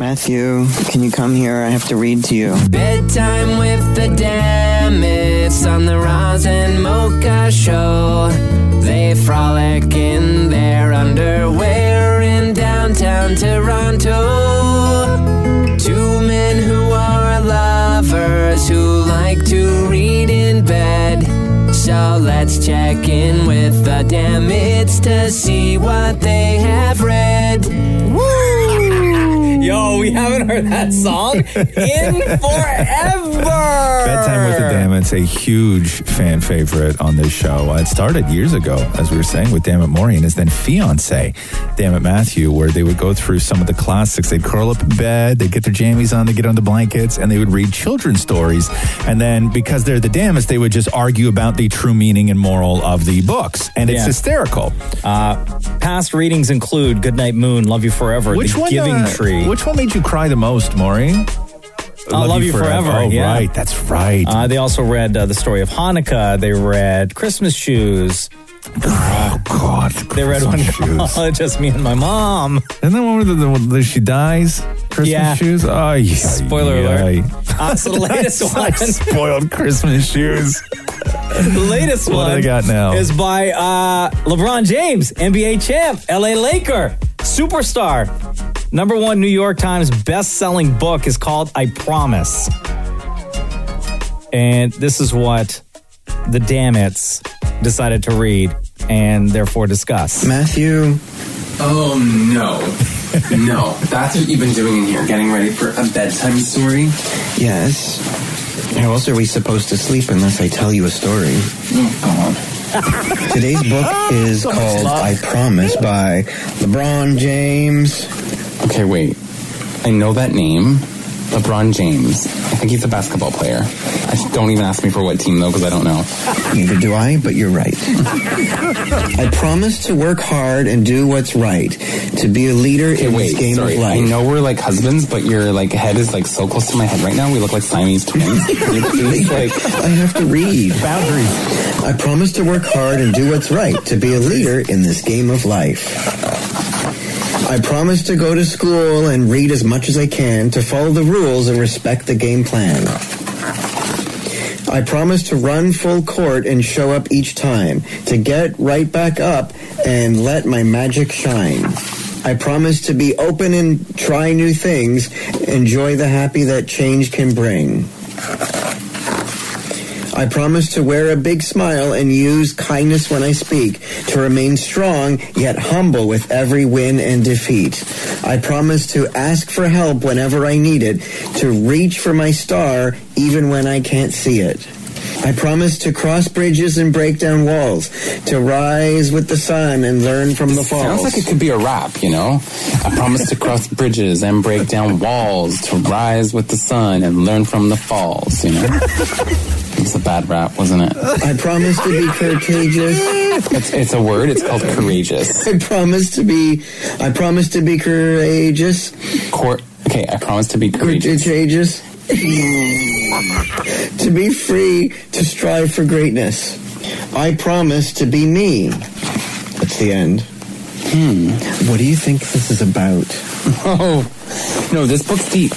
Matthew, can you come here? I have to read to you. Bedtime with the Dammits on the Roz and Mocha show. They frolic in their underwear in downtown Toronto. 2 men who are lovers who like to read in bed. So let's check in with the Dammits to see what they have read. Yo, we haven't heard that song in forever. Bedtime with the Dammits, a huge fan favorite on this show. It started years ago, as we were saying, with Dammit Maury and his then fiance, Dammit Matthew, where they would go through some of the classics. They'd curl up in bed, they'd get their jammies on, they'd get on the blankets, and they would read children's stories. And then, because they're the Dammits, they would just argue about the true meaning and moral of the books. And it's hysterical. Past readings include Goodnight Moon, Love You Forever, The Giving Tree. Which one made you cry the most, Maureen? Love You Forever. Oh, yeah. Right. That's right. They also read the story of Hanukkah. They read Christmas Shoes. Oh, God. They read one called Just Me and My Mom. Isn't that one where the she dies? Christmas Shoes? Oh, yeah. Spoiler alert. So the latest one. Spoiled Christmas Shoes. The latest one I got now is by LeBron James, NBA champ, LA Laker, superstar. Number 1 New York Times best-selling book is called I Promise. And this is what the Dammits decided to read and therefore discuss. Matthew. Oh, no. No. That's what you've been doing in here, getting ready for a bedtime story? Yes. How else are we supposed to sleep unless I tell you a story? Oh, God. Today's book is called I Promise by LeBron James. Okay, wait. I know that name. LeBron James. I think he's a basketball player. Don't even ask me for what team, though, because I don't know. Neither do I, but you're right. I promise to work hard and do what's right, to be a leader this game of life. I know we're like husbands, but your head is so close to my head right now. We look like Siamese twins. I have to read. Boundaries. I promise to work hard and do what's right, to be a leader in this game of life. I promise to go to school and read as much as I can, to follow the rules and respect the game plan. I promise to run full court and show up each time, to get right back up and let my magic shine. I promise to be open and try new things, enjoy the happy that change can bring. I promise to wear a big smile and use kindness when I speak, to remain strong yet humble with every win and defeat. I promise to ask for help whenever I need it, to reach for my star even when I can't see it. I promise to cross bridges and break down walls, to rise with the sun and learn from the falls. Sounds like it could be a rap, you know? I promise to cross bridges and break down walls, to rise with the sun and learn from the falls, you know? It's a bad rap, wasn't it? I promise to be courageous. It's a word. It's called courageous. I promise to be courageous. I promise to be courageous. To be free, to strive for greatness. I promise to be me. That's the end. What do you think this is about? Oh, no, this book's deep.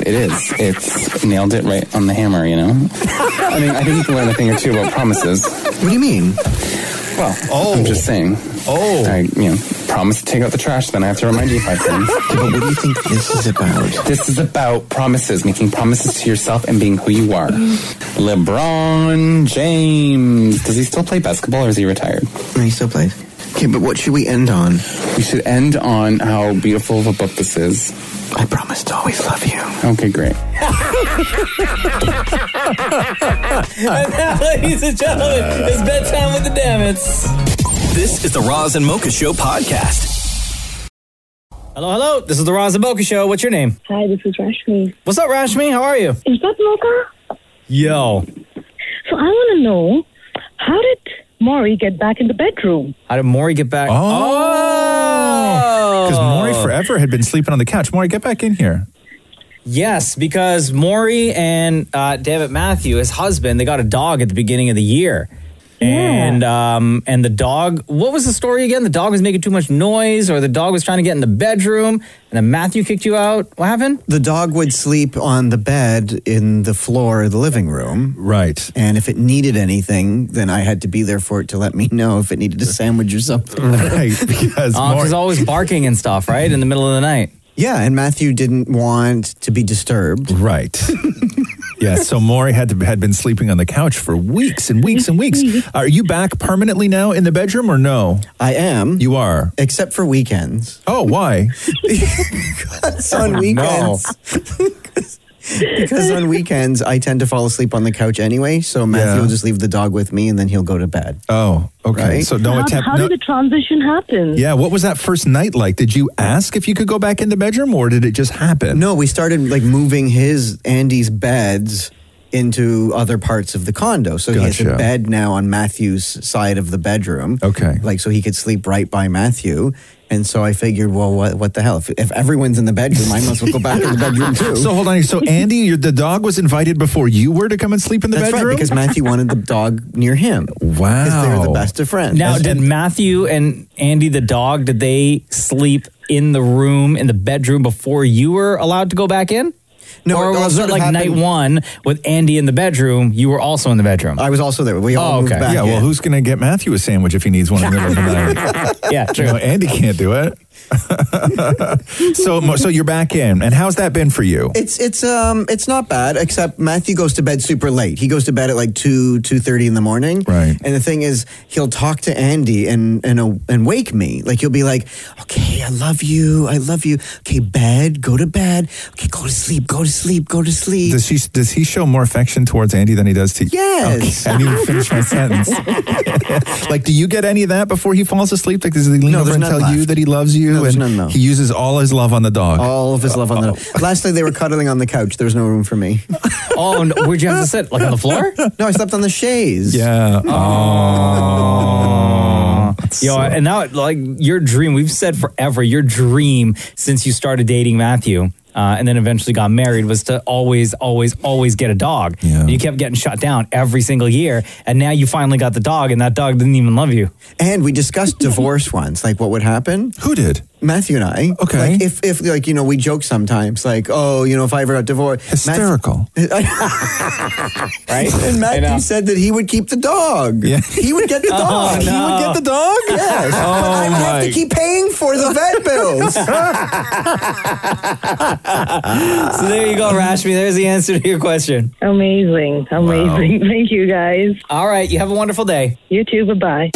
It is. It's nailed it right on the hammer, you know? I mean, I think you can learn a thing or two about promises. What do you mean? Well, I'm just saying. Oh. I promise to take out the trash, then I have to remind you 5 things. But what do you think this is about? This is about promises, making promises to yourself and being who you are. LeBron James. Does he still play basketball or is he retired? No, he still plays. Okay, but what should we end on? We should end on how beautiful of a book this is. I promise to always love you. Okay, great. And now, ladies and gentlemen, it's Bedtime with the Dammits. This is the Roz and Mocha Show podcast. Hello, hello. This is the Roz and Mocha Show. What's your name? Hi, this is Rashmi. What's up, Rashmi? How are you? Is that Mocha? Yo. So I want to know, how did Maury get back in the bedroom? How did Maury get back? Oh! Because Maury forever had been sleeping on the couch. Maury, get back in here. Yes, because Maury and David Matthew, his husband, they got a dog at the beginning of the year. Yeah. And the dog, what was the story again? The dog was making too much noise, or the dog was trying to get in the bedroom, and then Matthew kicked you out. What happened? The dog would sleep on the bed in the floor of the living room. Right. And if it needed anything, then I had to be there for it to let me know if it needed a sandwich or something. Right. Because Maury's always barking and stuff, right? In the middle of the night. Yeah, and Matthew didn't want to be disturbed. Right. Yeah, so Maury had been sleeping on the couch for weeks and weeks and weeks. Are you back permanently now in the bedroom or no? I am. You are? Except for weekends. Oh, why? Because on weekends. No. Because on weekends, I tend to fall asleep on the couch anyway, so Matthew will just leave the dog with me and then he'll go to bed. Oh, okay. Right? So no attempt. How did the transition happen? Yeah, what was that first night like? Did you ask if you could go back in the bedroom or did it just happen? No, we started like moving Andy's beds into other parts of the condo. So Gotcha. He has a bed now on Matthew's side of the bedroom. Okay. Like, so he could sleep right by Matthew. And so I figured, well, what the hell? If everyone's in the bedroom, I might as well go back in the bedroom too. So hold on here. So Andy, the dog was invited before you were to come and sleep in the bedroom? That's right, because Matthew wanted the dog near him. Wow. Because they were the best of friends. Now, did Matthew and Andy, the dog, did they sleep in the room, in the bedroom before you were allowed to go back in? No, or was it like night one with Andy in the bedroom? You were also in the bedroom. I was also there. We all moved back. Yeah, well, who's going to get Matthew a sandwich if he needs one in the middle of the night? Yeah, true. You know, Andy can't do it. So you're back in, and how's that been for you? It's not bad, except Matthew goes to bed super late. He goes to bed at like 2:30 in the morning. Right. And the thing is, he'll talk to Andy and wake me. Like he'll be like, "Okay, I love you. Okay, bed, go to bed. Okay, go to sleep. Does he show more affection towards Andy than he does to you? Yes. Okay. I didn't finish my sentence. Like, do you get any of that before he falls asleep? Like, does he lean over and tell you that he loves you? No, and he uses all his love on the dog. All of his love on the dog. Last night they were cuddling on the couch. There was no room for me. Oh, no. Where'd you have to sit? Like on the floor? No, I slept on the chaise. Yeah. Oh. Yo, and now, like, your dream, we've said forever, your dream since you started dating Matthew and then eventually got married was to always, always, always get a dog. Yeah. You kept getting shut down every single year. And now you finally got the dog and that dog didn't even love you. And we discussed divorce once, like what would happen. Who did? Matthew and I. Okay. Like if like, you know, we joke sometimes like, oh, you know, if I ever got divorced. Hysterical. Right? And Matthew said that he would keep the dog. Yeah. He would get the dog. Oh, no. He would get the dog? Yes. Oh, but I would have to keep paying for the vet bills. So there you go, Rashmi. There's the answer to your question. Amazing. Wow. Thank you, guys. All right. You have a wonderful day. You too. Bye-bye.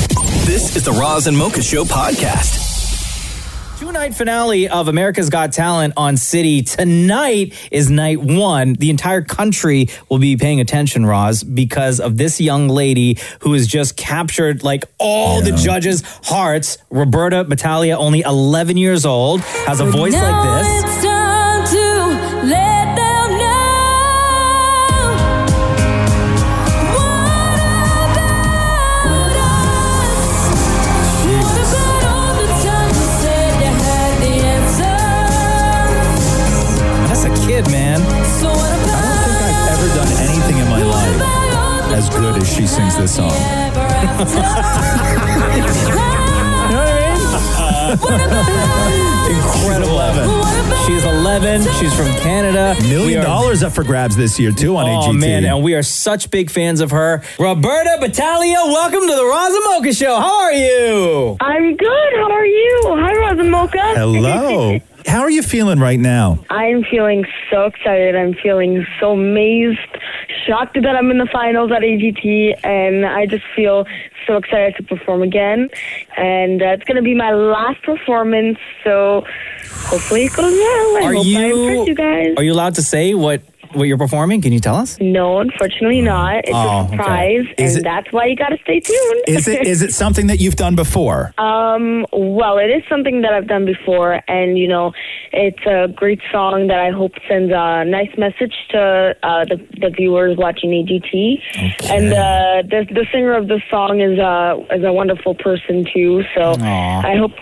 This is the Roz and Mocha Show podcast. Two-night finale of America's Got Talent on City. Tonight is night one. The entire country will be paying attention, Roz, because of this young lady who has just captured, like, all the judges' hearts. Roberta Battaglia, only 11 years old, has a voice like this. She sings this song. You know what I mean? Incredible. She's 11. She's from Canada. $1 million up for grabs this year, too, on AGT. Oh, man, and we are such big fans of her. Roberta Battaglia, welcome to the Roz and Mocha Show. How are you? I'm good. How are you? Hi, Roz and Mocha. Hello. How are you feeling right now? I'm feeling so excited. I'm feeling so amazed. Shocked that I'm in the finals at AGT, and I just feel so excited to perform again. And it's going to be my last performance, so hopefully it goes well. I hope I impress you guys. Are you allowed to say what what you're performing? Can you tell us? No, unfortunately not. It's a surprise, and that's why you got to stay tuned. Is it something that you've done before? Well, it is something that I've done before, and you know, it's a great song that I hope sends a nice message to the viewers watching AGT. Okay. And the singer of the song is a wonderful person too. So aww. I hope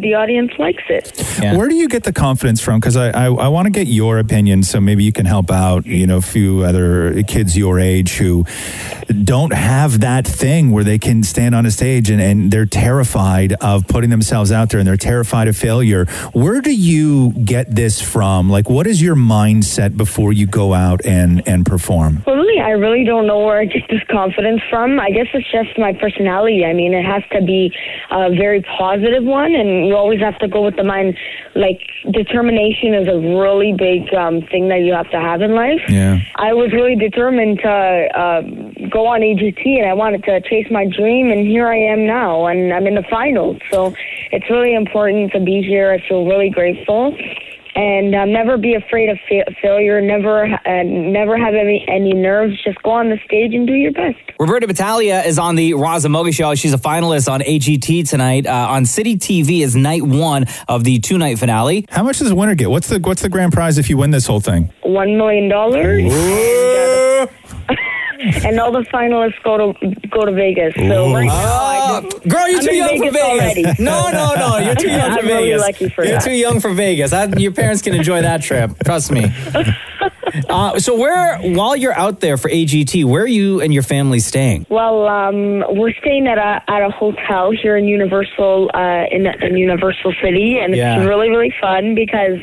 the audience likes it. Yeah. Where do you get the confidence from? Because I want to get your opinion, so maybe you can help out, you know, a few other kids your age who don't have that thing where they can stand on a stage and they're terrified of putting themselves out there and they're terrified of failure. Where do you get this from? Like, what is your mindset before you go out and perform? Totally. I really don't know where I get this confidence from. I guess it's just my personality. I mean, it has to be a very positive one, and you always have to go with the mind. Like, determination is a really big thing that you have to have in life. Yeah. I was really determined to go on AGT, and I wanted to chase my dream, and here I am now, and I'm in the finals. So it's really important to be here. I feel really grateful. And never be afraid of failure. Never have any nerves. Just go on the stage and do your best. Roberta Battaglia is on the Roz and Mocha Show. She's a finalist on AGT tonight. On City TV is night one of the two-night finale. How much does the winner get? What's the grand prize if you win this whole thing? $1 million. And all the finalists go to Vegas. So right now, girl, you're too young for Vegas. No, you're too young for Vegas. I'm really lucky for you're that. Too young for Vegas. Your parents can enjoy that trip. Trust me. So while you're out there for AGT, where are you and your family staying? Well, we're staying at a hotel here in Universal, in Universal City, and it's really, really fun because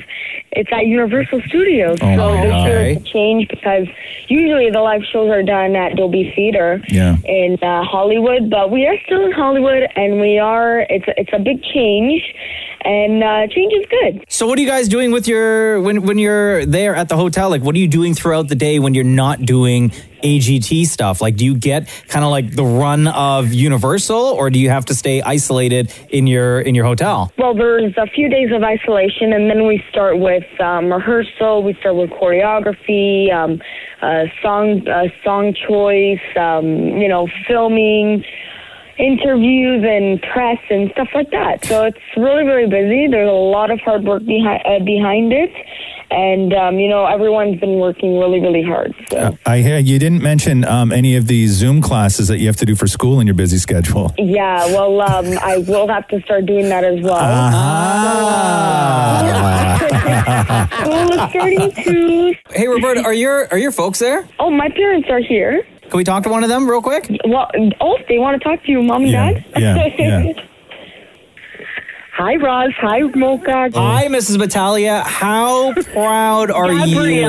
it's at Universal Studios. This year it's a change because usually the live shows are done at Dolby Theater in Hollywood, but we are still in Hollywood, and it's a big change, and change is good. So what are you guys doing with when you're there at the hotel? Like, what are you doing throughout the day when you're not doing AGT stuff? Like, do you get kind of like the run of Universal, or do you have to stay isolated in your hotel? Well, there's a few days of isolation, and then we start with rehearsal. We start with choreography, song choice, filming, interviews and press and stuff like that. So it's really, really busy. There's a lot of hard work behind it. And, everyone's been working really, really hard. So. I hear you didn't mention any of the Zoom classes that you have to do for school in your busy schedule. Yeah, well, I will have to start doing that as well. School is starting too. Hey, Roberta, are your folks there? Oh, my parents are here. Can we talk to one of them real quick? Well, they want to talk to you, Mom and Dad? Yeah. Hi, Roz. Hi, Mocha. Hi, Mrs. Battaglia. How proud are you?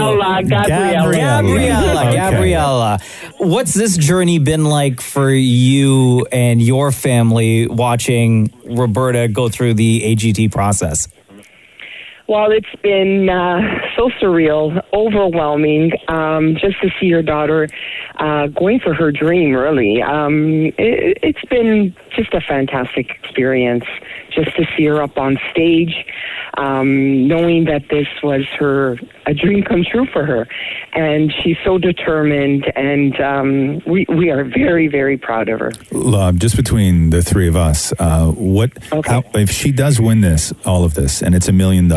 Gabriella. What's this journey been like for you and your family watching Roberta go through the AGT process? Well, it's been so surreal, overwhelming, just to see your daughter going for her dream, really. It's been just a fantastic experience just to see her up on stage, knowing that this was a dream come true for her. And she's so determined, and we are very, very proud of her. Love, just between the three of us, how, if she does win all of this, and it's $1 million,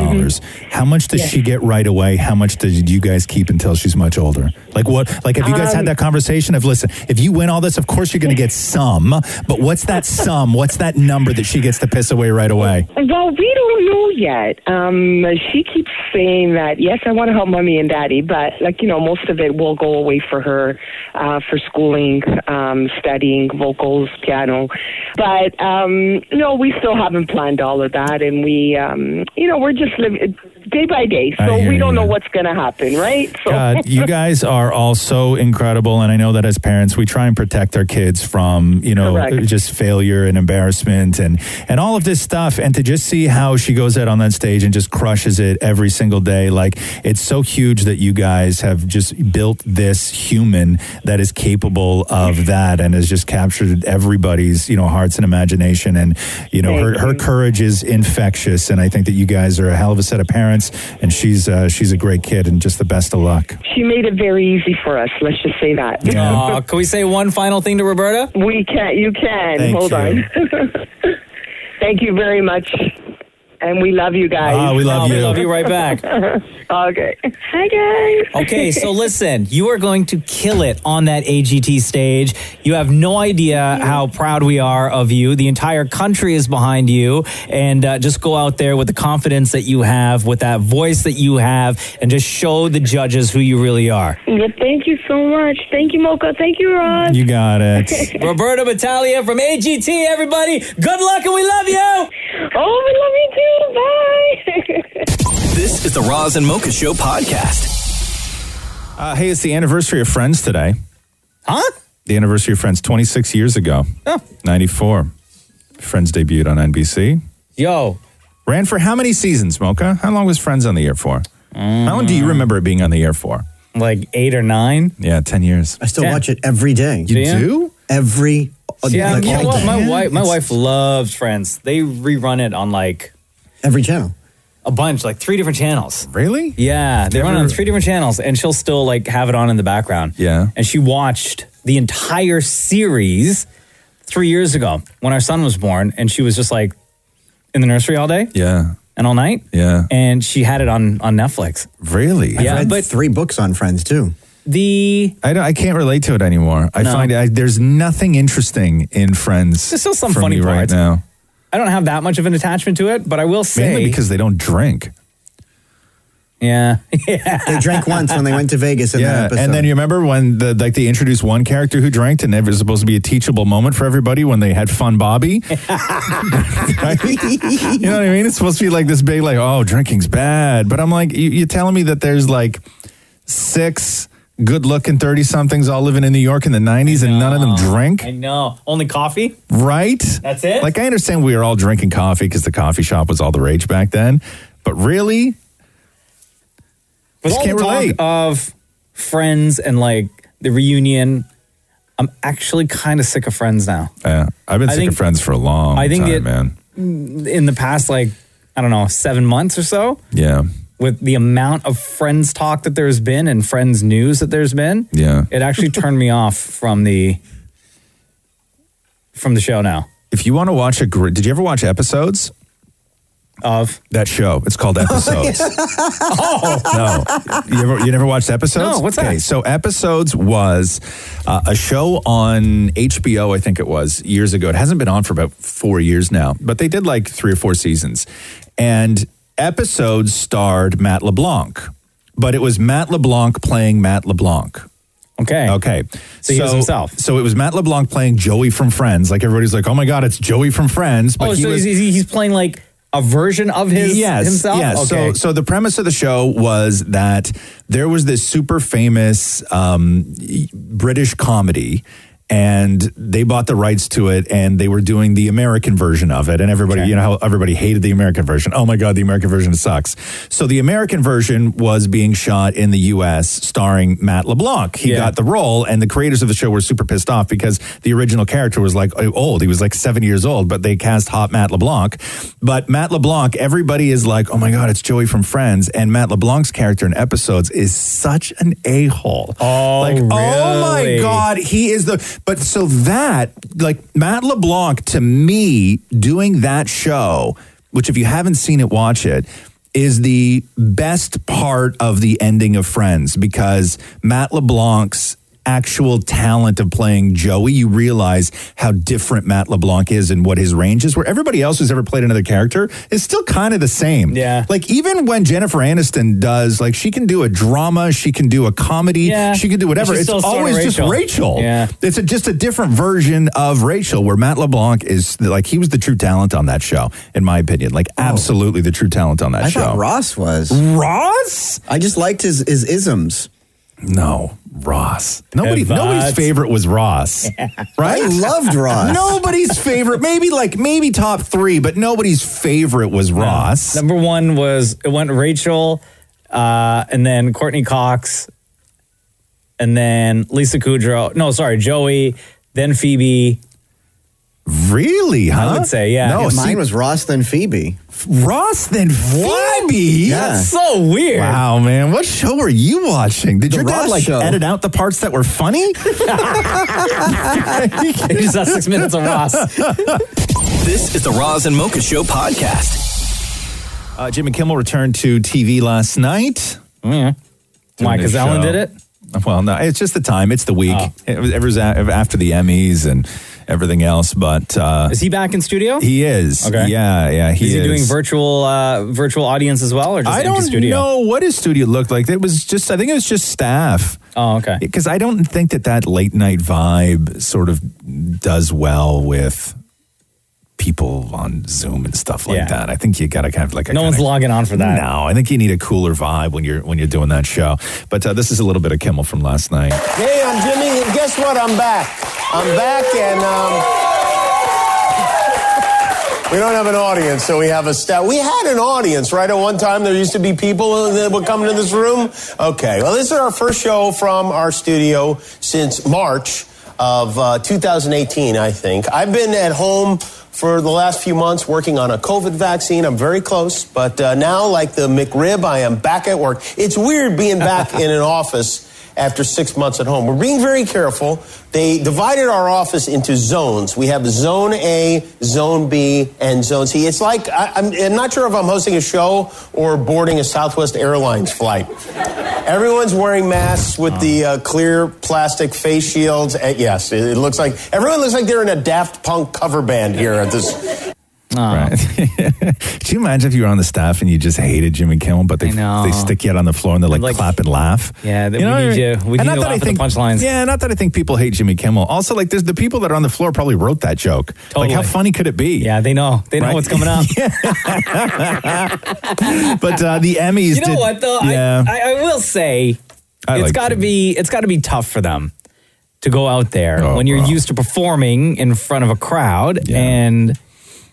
how much does she get right away? How much did you guys keep until she's much older? Like, what? Like, have you guys had that conversation of, listen, if you win all this, of course you're going to get some, but what's that sum? What's that number that she gets to piss away right away? Well, we don't know yet. She keeps saying that, yes, I want to help Mommy and Daddy, but, like, you know, most of it will go away for her for schooling, studying, vocals, piano. But, no, we still haven't planned all of that, and we, we're just living day by day, so we don't know what's going to happen, right? So. God, you guys are all so incredible, and I know that as parents, we try and protect our kids from, just failure and embarrassment and all of this stuff, and to just see how she goes out on that stage and just crushes it every single day, like, it's so huge that you guys have just built this human that is capable of that and has just captured everybody's, hearts and imagination, and, her courage is infectious, and I think that you guys are a hell of a set of parents. Friends, and she's a great kid and just the best of luck. She made it very easy for us. Let's just say that. Oh, can we say one final thing to Roberta? We can. You can. Hold on. Thank you very much. And we love you guys. We love you. We love you right back. Okay. Hi, guys. Okay, so listen, you are going to kill it on that AGT stage. You have no idea how proud we are of you. The entire country is behind you. And just go out there with the confidence that you have, with that voice that you have, and just show the judges who you really are. Well, thank you so much. Thank you, Mocha. Thank you, Roz. You got it. Roberta Battaglia from AGT, everybody. Good luck, and we love you. Oh, we love you, too. Bye. This is the Roz and Mocha Show podcast. Hey, it's the anniversary of Friends today. Huh? The anniversary of Friends, 26 years ago. Oh. 94. Friends debuted on NBC. Yo. Ran for how many seasons, Mocha? How long was Friends on the air for? How long do you remember it being on the air for? Like 8 or 9? Yeah, 10 years. I still watch it every day. You do? Every day. Yeah, like, you know what? My wife loves Friends. They rerun it on like... Every channel. A bunch, like 3 different channels. Really? Yeah. They run on 3 different channels, and she'll still like have it on in the background. Yeah. And she watched the entire series 3 years ago when our son was born, and she was just like in the nursery all day. Yeah. And all night. Yeah. And she had it on Netflix. Really? Yeah. I read 3 books on Friends too. I can't relate to it anymore. I find there's nothing interesting in Friends. There's still some funny parts right now. I don't have that much of an attachment to it, but I will say... Mainly because they don't drink. Yeah. They drank once when they went to Vegas in that episode. And then you remember when they introduced one character who drank, and it was supposed to be a teachable moment for everybody when they had Fun Bobby? Right? You know what I mean? It's supposed to be like this big, like, oh, drinking's bad. But I'm like, you're telling me that there's like 6... good-looking 30-somethings all living in New York in the 90s and none of them drink? I know. Only coffee? Right? That's it? Like, I understand we were all drinking coffee because the coffee shop was all the rage back then. But really? With all the talk of Friends and, like, the reunion, I'm actually kind of sick of Friends now. Yeah. I've been sick of Friends for a long time, man. In the past, like, I don't know, 7 months or so? Yeah. With the amount of Friends talk that there's been and Friends news that there's been, it actually turned me off from the show now. If you want to watch did you ever watch Episodes? Of? That show. It's called Episodes. Oh, no. You never watched Episodes? No, what's that? Okay, so Episodes was a show on HBO, I think it was, years ago. It hasn't been on for about 4 years now, but they did like 3 or 4 seasons. And... Episodes starred Matt LeBlanc, but it was Matt LeBlanc playing Matt LeBlanc. Okay. So he was himself. So it was Matt LeBlanc playing Joey from Friends. Like everybody's like, oh my God, it's Joey from Friends. But he's playing like a version of himself? Yes. Okay. So the premise of the show was that there was this super famous British comedy, and they bought the rights to it, and they were doing the American version of it. And everybody, you know how everybody hated the American version. Oh my God, the American version sucks. So the American version was being shot in the U.S. starring Matt LeBlanc. He got the role, and the creators of the show were super pissed off because the original character was like old. He was like 7 years old, but they cast hot Matt LeBlanc. But Matt LeBlanc, everybody is like, oh my God, it's Joey from Friends. And Matt LeBlanc's character in Episodes is such an a-hole. Oh, like, really? Oh my God, he is the... But so that, like Matt LeBlanc, to me, doing that show, which if you haven't seen it, watch it, is the best part of the ending of Friends, because Matt LeBlanc's actual talent of playing Joey, you realize how different Matt LeBlanc is and what his range is, where everybody else who's ever played another character is still kind of the same. Yeah. Like, even when Jennifer Aniston does, like, she can do a drama, she can do a comedy, she can do whatever. It's always just Rachel. Yeah. It's just a different version of Rachel, where Matt LeBlanc is, like, he was the true talent on that show, in my opinion. Like, absolutely the true talent on that show. I thought Ross was. Ross? I just liked his isms. No, Ross. Nobody's favorite was Ross, right? I loved Ross. Nobody's favorite, maybe top 3, but nobody's favorite was Ross. Number 1 was, it went Rachel, and then Courtney Cox, and then Lisa Kudrow. No, sorry, Joey, then Phoebe, Really, huh? I would say, yeah. No, mine was Ross than Phoebe. Ross than Phoebe? Yeah. That's so weird. Wow, man. What show were you watching? Did your dad, like, edit out the parts that were funny? You just got 6 minutes of Ross. This is the Roz and Mocha Show podcast. Jimmy Kimmel returned to TV last night. Yeah. Why? Because Ellen did it? Well, no. It's just the time. It's the week. Oh. It was after the Emmys and everything else, but is he back in studio? He is. Okay. Yeah, he is. Is he doing virtual audience as well, or just I don't studio? Know what his studio looked like. It was just, I think it was just staff. Oh, okay. Because I don't think that late night vibe sort of does well with people on Zoom and stuff like that. I think you got to kind of like no one's logging on for that. No, I think you need a cooler vibe when you're doing that show. But this is a little bit of Kimmel from last night. Hey, I'm Jimmy, and guess what? I'm back. And we don't have an audience, so we have a staff. We had an audience, right? At one time, there used to be people that would come into this room. Okay, well, this is our first show from our studio since March of 2018, I think. I've been at home for the last few months working on a COVID vaccine. I'm very close, but now, like the McRib, I am back at work. It's weird being back in an office after 6 months at home. We're being very careful. They divided our office into zones. We have Zone A, Zone B, and Zone C. It's like, I'm not sure if I'm hosting a show or boarding a Southwest Airlines flight. Everyone's wearing masks with the clear plastic face shields. Yes, it looks like, everyone looks like they're in a Daft Punk cover band here at this. Right. Could you imagine if you were on the staff and you just hated Jimmy Kimmel, but they stick you out on the floor and they're like clap and laugh? Yeah, we need you to laugh at the punchlines. Yeah, not that I think people hate Jimmy Kimmel. Also, like, there's the people that are on the floor probably wrote that joke. Totally. Like, how funny could it be? Yeah, they know. They know what's coming up. But the Emmys. You know what, though? Yeah. I will say, it's got to be tough for them to go out there when you're used to performing in front of a crowd and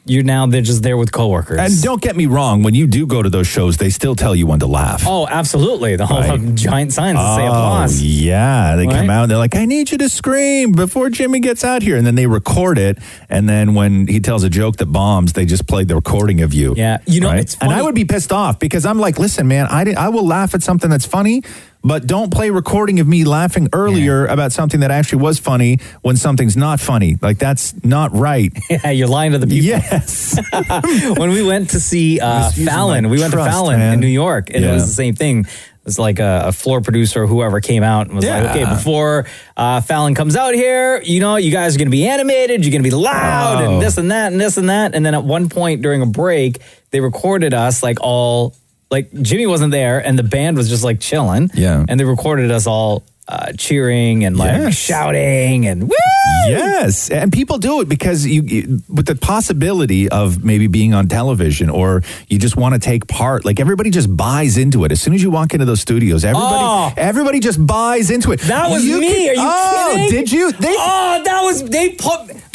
they're just there with coworkers. And don't get me wrong, when you do go to those shows, they still tell you when to laugh. Oh, absolutely. The whole giant signs that say applause. Yeah. They come out and they're like, I need you to scream before Jimmy gets out here. And then they record it. And then when he tells a joke that bombs, they just play the recording of you. Yeah. You know, it's funny. And I would be pissed off because I'm like, listen, man, I will laugh at something that's funny, but don't play recording of me laughing earlier about something that actually was funny when something's not funny. Like, that's not right. Yeah, you're lying to the people. Yes. When we went to see Fallon, we went to Fallon in New York, and it was the same thing. It was like a floor producer or whoever came out and was like, okay, before Fallon comes out here, you guys are going to be animated, you're going to be loud, and this and that and this and that. And then at one point during a break, they recorded us like all... Like, Jimmy wasn't there, and the band was just, like, chilling. Yeah. And they recorded us all cheering and, like, shouting and woo! Yes. And people do it because with the possibility of maybe being on television or you just want to take part. Like, everybody just buys into it. As soon as you walk into those studios, everybody just buys into it. That was me. Are you kidding? Oh, did you?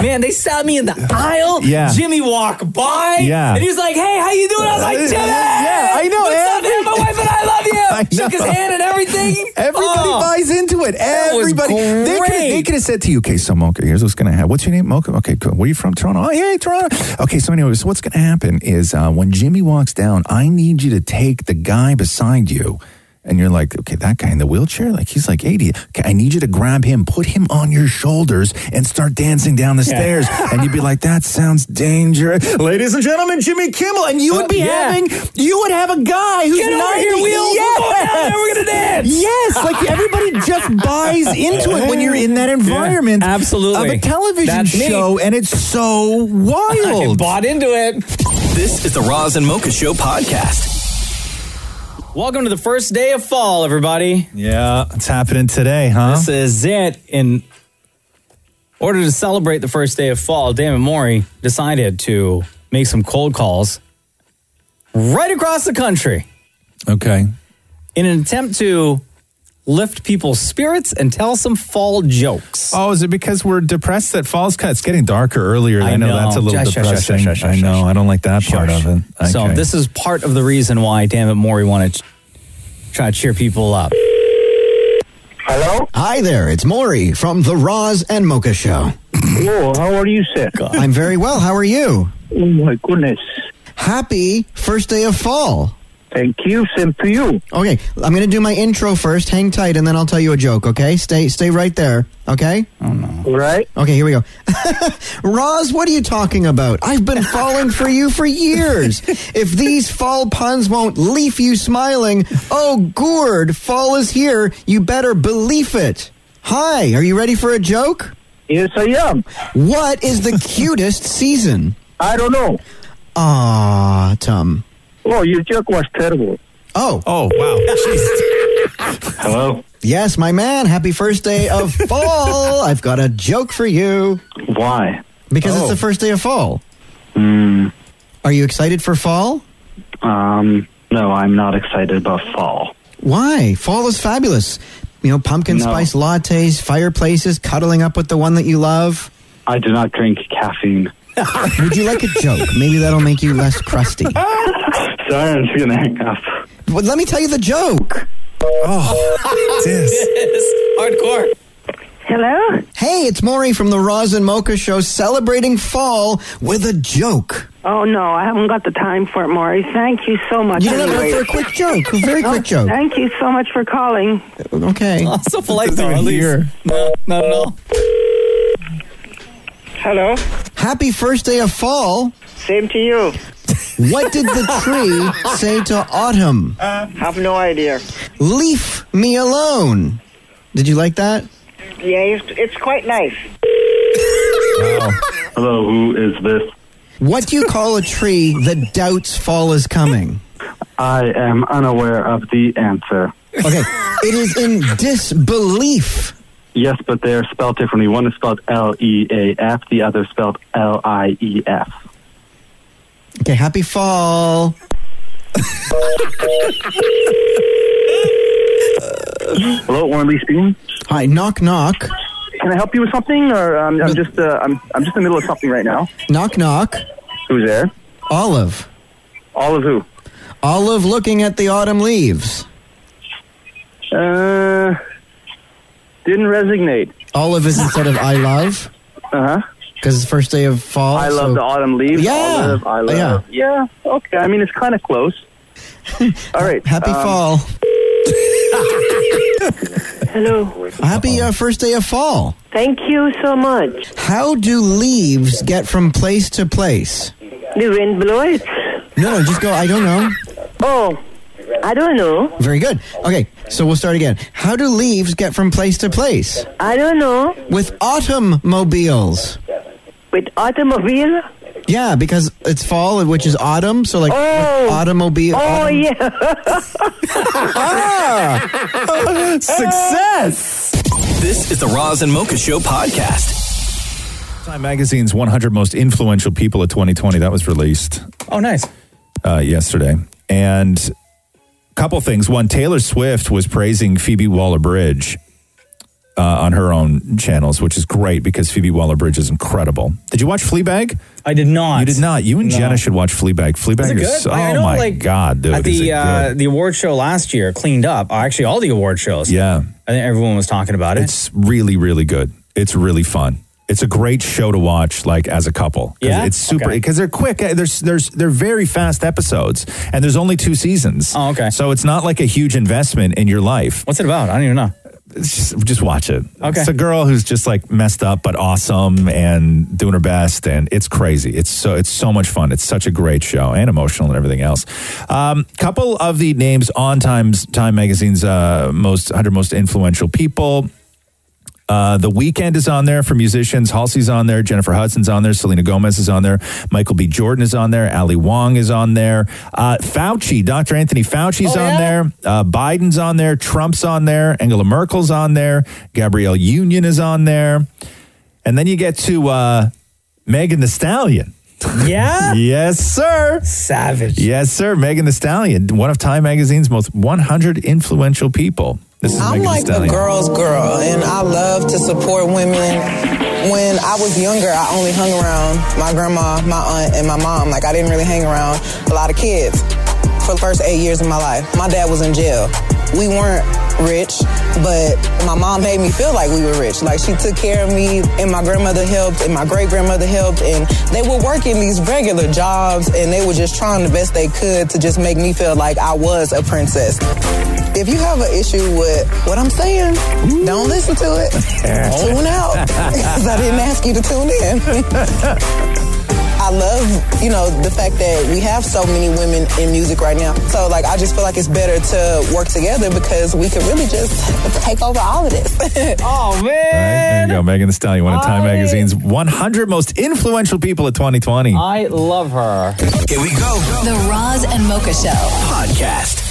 Man, they saw me in the aisle. Yeah. Jimmy walked by. Yeah. And he was like, hey, how you doing? I was like, Jimmy! Yeah, I know. What's up, man? My wife and I love you. I shook his hand and everything. Everybody buys into it. Everybody. They could have said to you, okay, so Mocha, here's what's going to happen. What's your name, Mocha? Okay, cool. Where are you from? Toronto. Oh, yeah, Toronto. Okay, so anyway, what's going to happen is when Jimmy walks down, I need you to take the guy beside you. And you're like, okay, that guy in the wheelchair, like he's like 80. Okay, I need you to grab him, put him on your shoulders, and start dancing down the stairs. And you'd be like, that sounds dangerous, ladies and gentlemen, Jimmy Kimmel. And you would be have a guy who's not here. Wheels, we're gonna dance. Yes, like everybody just buys into it when you're in that environment absolutely. Of a television show, and it's so wild. I bought into it. This is the Roz and Mocha Show podcast. Welcome to the first day of fall, everybody. Yeah, it's happening today, huh? This is it. In order to celebrate the first day of fall, Damon Morey decided to make some cold calls right across the country. Okay. In an attempt to lift people's spirits and tell some fall jokes. Oh, is it because we're depressed that fall's cut? It's getting darker earlier. I know that's a little depressing. I know. I don't like that part of it. Okay. So this is part of the reason why Dammit Morey wanted to try to cheer people up. Hello? Hi there. It's Morey from The Roz and Mocha Show. Hello, how are you, sir? I'm very well. How are you? Oh, my goodness. Happy first day of fall. Thank you. Same to you. Okay. I'm going to do my intro first. Hang tight, and then I'll tell you a joke, okay? Stay right there, okay? Oh, no. All right. Okay, here we go. Roz, what are you talking about? I've been falling for you for years. If these fall puns won't leave you smiling, oh, gourd, fall is here. You better believe it. Hi, are you ready for a joke? Yes, I am. What is the cutest season? I don't know. Autumn. Oh, your joke was terrible. Oh, wow. Hello? Yes, my man. Happy first day of fall. I've got a joke for you. Why? Because it's the first day of fall. Are you excited for fall? No, I'm not excited about fall. Why? Fall is fabulous. You know, pumpkin spice lattes, fireplaces, cuddling up with the one that you love. I do not drink caffeine. Would you like a joke? Maybe that'll make you less crusty. Sorry, I'm just going to hang up. Well, let me tell you the joke. Oh, hardcore. Hello? Hey, it's Maury from the Roz and Mocha Show celebrating fall with a joke. Oh, no, I haven't got the time for it, Maury. Thank you so much. You don't have for a quick joke, a very quick joke. Thank you so much for calling. Okay. Oh, so polite, though, at least. No, not at all. Hello? Happy first day of fall. Same to you. What did the tree say to autumn? Have no idea. Leave me alone. Did you like that? Yeah, it's quite nice. Wow. Hello, who is this? What do you call a tree that doubts fall is coming? I am unaware of the answer. Okay, it is in disbelief. Yes, but they are spelled differently. One is spelled L-E-A-F, the other is spelled L-I-E-F. Okay, happy fall. Hello, Orly speaking. Hi, knock knock. Can I help you with something, or I'm just in the middle of something right now? Knock knock. Who's there? Olive. Olive who? Olive looking at the autumn leaves. Didn't resignate. Olive is instead of I love. Uh huh. Because it's the first day of fall. I love the autumn leaves. Yeah. Olive, I love. Yeah. Yeah. Okay. I mean, it's kind of close. All right. Happy fall. Hello. Happy first day of fall. Thank you so much. How do leaves get from place to place? The wind blows. No, just go, I don't know. Oh, I don't know. Very good. Okay, so we'll start again. How do leaves get from place to place? I don't know. With automobiles. With automobile? Yeah, because it's fall, which is autumn, so like automobile. Oh, autumn. Yeah. Ah, success! This is the Roz and Mocha Show podcast. Time Magazine's 100 Most Influential People of 2020. That was released. Oh, nice. Yesterday. And a couple things. One, Taylor Swift was praising Phoebe Waller-Bridge on her own channels, which is great because Phoebe Waller-Bridge is incredible. Did you watch Fleabag? I did not. You did not. You and Jenna should watch Fleabag. Fleabag is so, I know, my God, dude. At the award show last year, cleaned up. Actually, all the award shows. Yeah. I think everyone was talking about it. It's really, really good. It's really fun. It's a great show to watch, like, as a couple. Yeah? It's super, because they're quick. They're very fast episodes, and there's only 2 seasons. Oh, okay. So it's not like a huge investment in your life. What's it about? I don't even know. Just watch it. Okay. It's a girl who's just like messed up but awesome and doing her best, and it's crazy. It's so much fun. It's such a great show and emotional and everything else. Couple of the names on Time Magazine's 100 Most Influential People. The Weeknd is on there for musicians. Halsey's on there. Jennifer Hudson's on there. Selena Gomez is on there. Michael B. Jordan is on there. Ali Wong is on there. Fauci, Dr. Anthony Fauci's on there. Biden's on there. Trump's on there. Angela Merkel's on there. Gabrielle Union is on there. And then you get to Megan Thee Stallion. Yeah? Yes, sir. Savage. Yes, sir. Megan Thee Stallion, one of Time Magazine's most 100 influential people. I'm like the girl's girl, and I love to support women. When I was younger, I only hung around my grandma, my aunt, and my mom. Like, I didn't really hang around a lot of kids for the first 8 years of my life. My dad was in jail. we weren't rich, but my mom made me feel like we were rich. Like, she took care of me, and my grandmother helped, and my great-grandmother helped, and they were working these regular jobs, and they were just trying the best they could to just make me feel like I was a princess. If you have an issue with what I'm saying, don't listen to it. Tune out, because I didn't ask you to tune in. I love, you know, the fact that we have so many women in music right now. So, like, I just feel like it's better to work together because we could really just take over all of this. Oh, man. All right, there you go. Megan Thee Stallion, one of Time Magazine's 100 most influential people of 2020. I love her. Here we go. The Roz and Mocha Show podcast.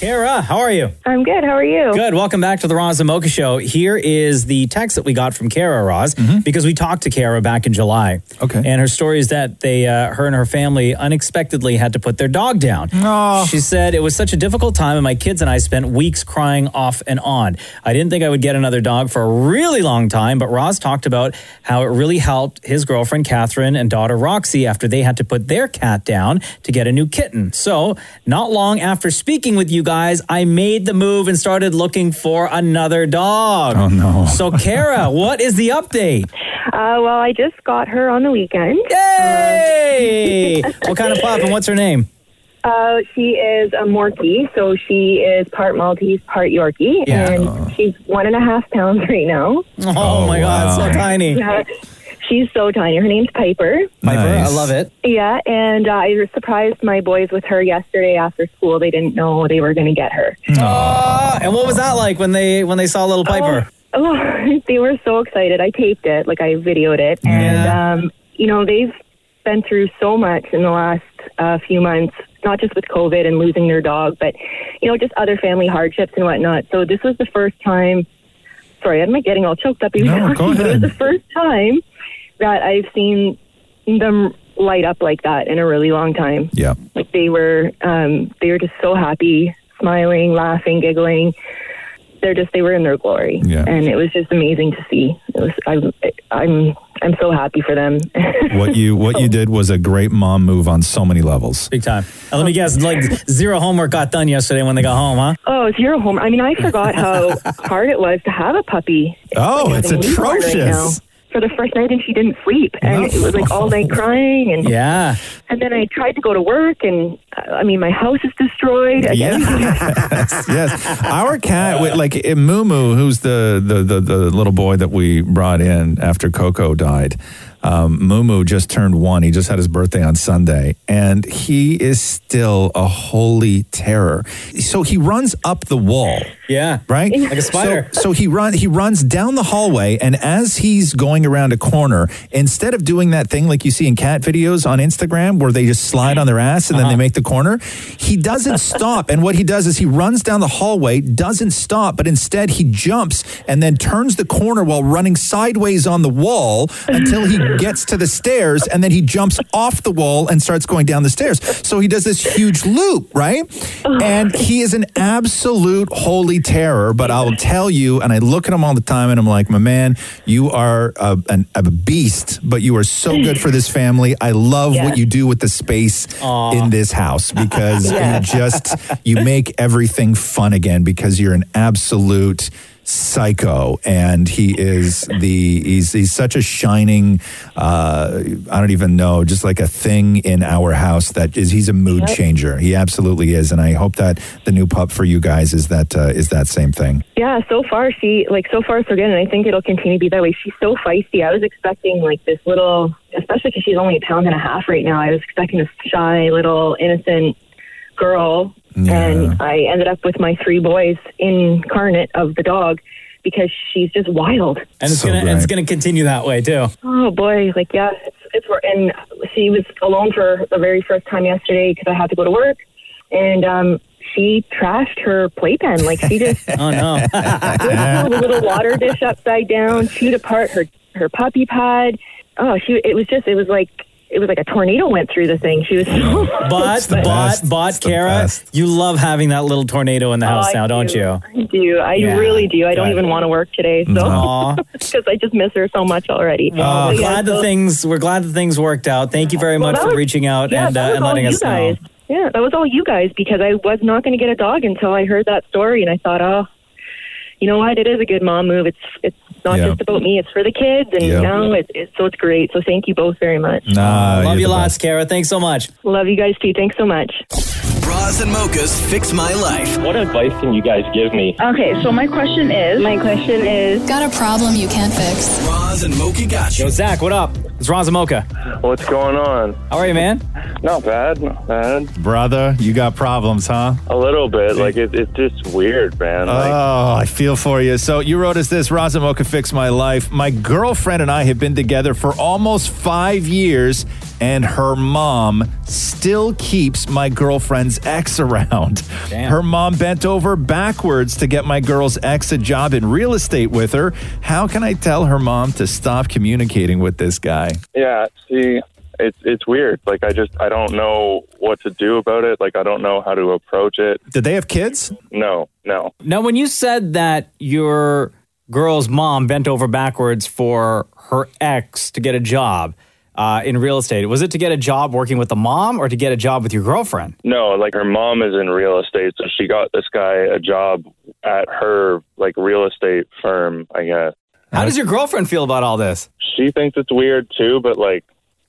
Kara, how are you? I'm good. How are you? Good. Welcome back to the Roz and Mocha Show. Here is the text that we got from Kara, Roz, because we talked to Kara back in July. Okay. And her story is that they, her and her family unexpectedly had to put their dog down. Oh. She said, it was such a difficult time and my kids and I spent weeks crying off and on. I didn't think I would get another dog for a really long time, but Roz talked about how it really helped his girlfriend, Catherine, and daughter, Roxy, after they had to put their cat down to get a new kitten. So, not long after speaking with you guys, I made the move and started looking for another dog. Oh, no. So, Kara, what is the update? Well, I just got her on the weekend. Yay! What kind of pup and what's her name? She is a Morkie, so she is part Maltese, part Yorkie, and she's 1.5 pounds right now. Oh my God, so tiny. Yeah. She's so tiny. Her name's Piper. Piper, nice. I love it. Yeah, and I surprised my boys with her yesterday after school. They didn't know they were going to get her. Aww. And what was that like when they saw little Piper? Oh, they were so excited. I taped it, like I videoed it. And, you know, they've been through so much in the last few months, not just with COVID and losing their dog, but, you know, just other family hardships and whatnot. So this was the first time. Sorry, am I getting all choked up? No, go ahead. It was the first time that I've seen them light up like that in a really long time. Yeah. Like they were just so happy, smiling, laughing, giggling. They were in their glory. Yeah. And it was just amazing to see. I'm so happy for them. What you did was a great mom move on so many levels. Big time. Now, let me guess, like zero homework got done yesterday when they got home, huh? Oh, zero homework. I mean, I forgot how hard it was to have a puppy. It's atrocious. Right now. For the first night, and she didn't sleep, and it was like all night crying, and then I tried to go to work, and I mean my house is destroyed. Yes. Our cat, like Mumu, who's the little boy that we brought in after Coco died. Mumu just turned 1. He just had his birthday on Sunday, and he is still a holy terror. So he runs up the wall. Yeah. Right? Like a spider. So he runs down the hallway, and as he's going around a corner, instead of doing that thing like you see in cat videos on Instagram where they just slide on their ass and then they make the corner, he doesn't stop. And what he does is he runs down the hallway, doesn't stop, but instead he jumps and then turns the corner while running sideways on the wall until he gets to the stairs, and then he jumps off the wall and starts going down the stairs. So he does this huge loop, right? And he is an absolute holy terror, but I'll tell you, and I look at him all the time and I'm like, my man, you are a beast, but you are so good for this family. I love what you do with the space in this house, because you make everything fun again, because you're an absolute psycho, and he is he's such a shining I don't even know, just like a thing in our house that is, he's a mood changer. He absolutely is, and I hope that the new pup for you guys is that same thing. Yeah, so far so good, and I think it'll continue to be that way. She's so feisty. I was expecting like this little, especially because she's only 1.5 pounds right now, I was expecting this shy little innocent girl. Yeah. And I ended up with my 3 boys incarnate of the dog, because she's just wild. And it's going to continue that way too. Oh boy, like yeah, it's and she was alone for the very first time yesterday because I had to go to work, and she trashed her playpen. Like she just oh no, the little water dish upside down, chewed apart her puppy pad. Oh, it was like a tornado went through the thing. She was so... But Kara, you love having that little tornado in the house now, don't you? I do. I really do. I don't even want to work today, so because I just miss her so much already. We're glad the things worked out. Thank you very much for reaching out and letting us know. Yeah, that was all you guys, because I was not going to get a dog until I heard that story, and I thought, oh, you know what? It is a good mom move. It's not just about me. It's for the kids, and now it's great. So thank you both very much. Love you lots, Kara. Thanks so much. Love you guys too. Thanks so much. Roz and Mocha's Fix My Life. What advice can you guys give me? Okay, so my question is... Got a problem you can't fix. Roz and Mocha got you. Yo, Zach, what up? It's Roz and Mocha. What's going on? How are you, man? Not bad. Brother, you got problems, huh? A little bit. Like, it's just weird, man. Oh, I feel for you. So you wrote us this, Roz and Mocha Fix My Life. My girlfriend and I have been together for almost 5 years, and her mom still keeps my girlfriend's ex around. Damn. Her mom bent over backwards to get my girl's ex a job in real estate with her. How can I tell her mom to stop communicating with this guy? Yeah, see, it's weird. Like, I don't know what to do about it. Like, I don't know how to approach it. Did they have kids? No. Now, when you said that your girl's mom bent over backwards for her ex to get a job... in real estate. Was it to get a job working with the mom or to get a job with your girlfriend? No, like her mom is in real estate, so she got this guy a job at her like real estate firm, I guess. How does your girlfriend feel about all this? She thinks it's weird too, but like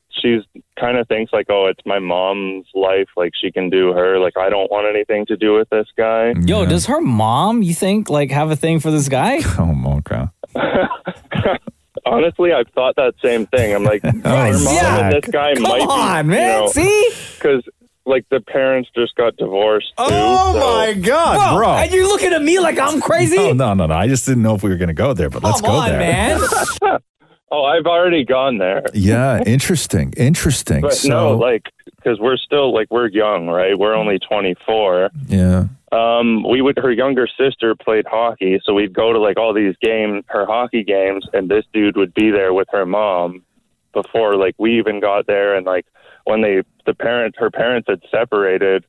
she's kind of thinks like, oh, it's my mom's life. Like she can do her. Like I don't want anything to do with this guy. Yo, does her mom, you think, like have a thing for this guy? Oh, Mocha. Honestly, I've thought that same thing. I'm like, this guy might be... Come on, man, see? Because, like, the parents just got divorced, too. Oh, my God, bro. And you're looking at me like I'm crazy? No. I just didn't know if we were going to go there, but let's go there. Come on, man. Oh, I've already gone there. Yeah, interesting. But so... no, like, because we're still, like, we're young, right? We're only 24. Yeah. Her younger sister played hockey, so we'd go to like all these games, her hockey games, and this dude would be there with her mom before like we even got there. And like when her parents had separated,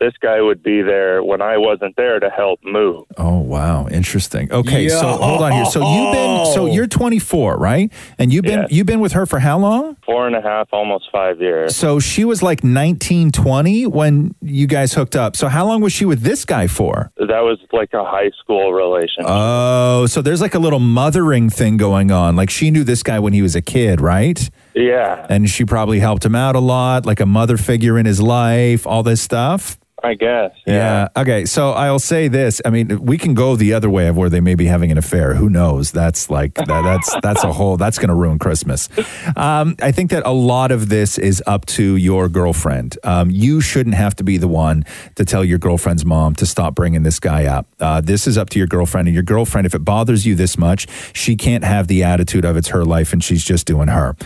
this guy would be there when I wasn't there to help move. Oh, wow. Interesting. Okay. Yeah. So hold on here. So you're 24, right? And you've been with her for how long? 4.5, almost 5 years. So she was like 19, 20 when you guys hooked up. So how long was she with this guy for? That was like a high school relationship. Oh, so there's like a little mothering thing going on. Like she knew this guy when he was a kid, right? Yeah. And she probably helped him out a lot, like a mother figure in his life, all this stuff. I guess. Yeah. Okay. So I'll say this. I mean, we can go the other way of where they may be having an affair. Who knows? That's like, that's going to ruin Christmas. I think that a lot of this is up to your girlfriend. You shouldn't have to be the one to tell your girlfriend's mom to stop bringing this guy up. This is up to your girlfriend. And your girlfriend, if it bothers you this much, she can't have the attitude of it's her life and she's just doing her.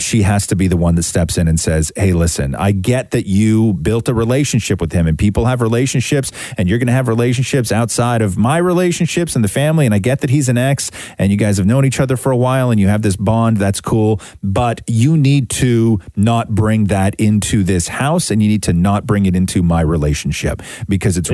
She has to be the one that steps in and says, hey, listen, I get that you built a relationship with him. And people have relationships, and you're going to have relationships outside of my relationships and the family, and I get that he's an ex, and you guys have known each other for a while, and you have this bond, that's cool, but you need to not bring that into this house, and you need to not bring it into my relationship, because it's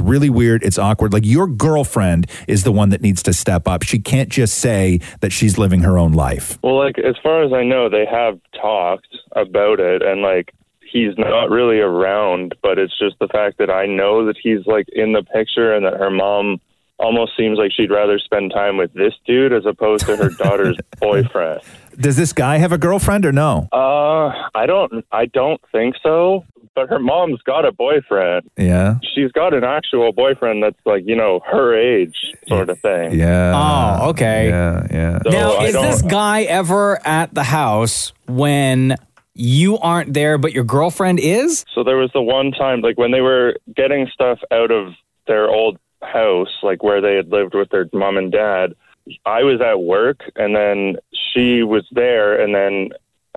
really weird, it's awkward. Like, your girlfriend is the one that needs to step up. She can't just say that she's living her own life. Well, like, as far as I know, they have talked about it, and, like, he's not really around, but it's just the fact that I know that he's like in the picture and that her mom almost seems like she'd rather spend time with this dude as opposed to her daughter's boyfriend. Does this guy have a girlfriend or no? I don't think so. But her mom's got a boyfriend. Yeah. She's got an actual boyfriend that's like, you know, her age sort of thing. Yeah. Oh, okay. Yeah. So now, is this guy ever at the house when... you aren't there, but your girlfriend is? So there was the one time, like, when they were getting stuff out of their old house, like, where they had lived with their mom and dad, I was at work, and then she was there, and then...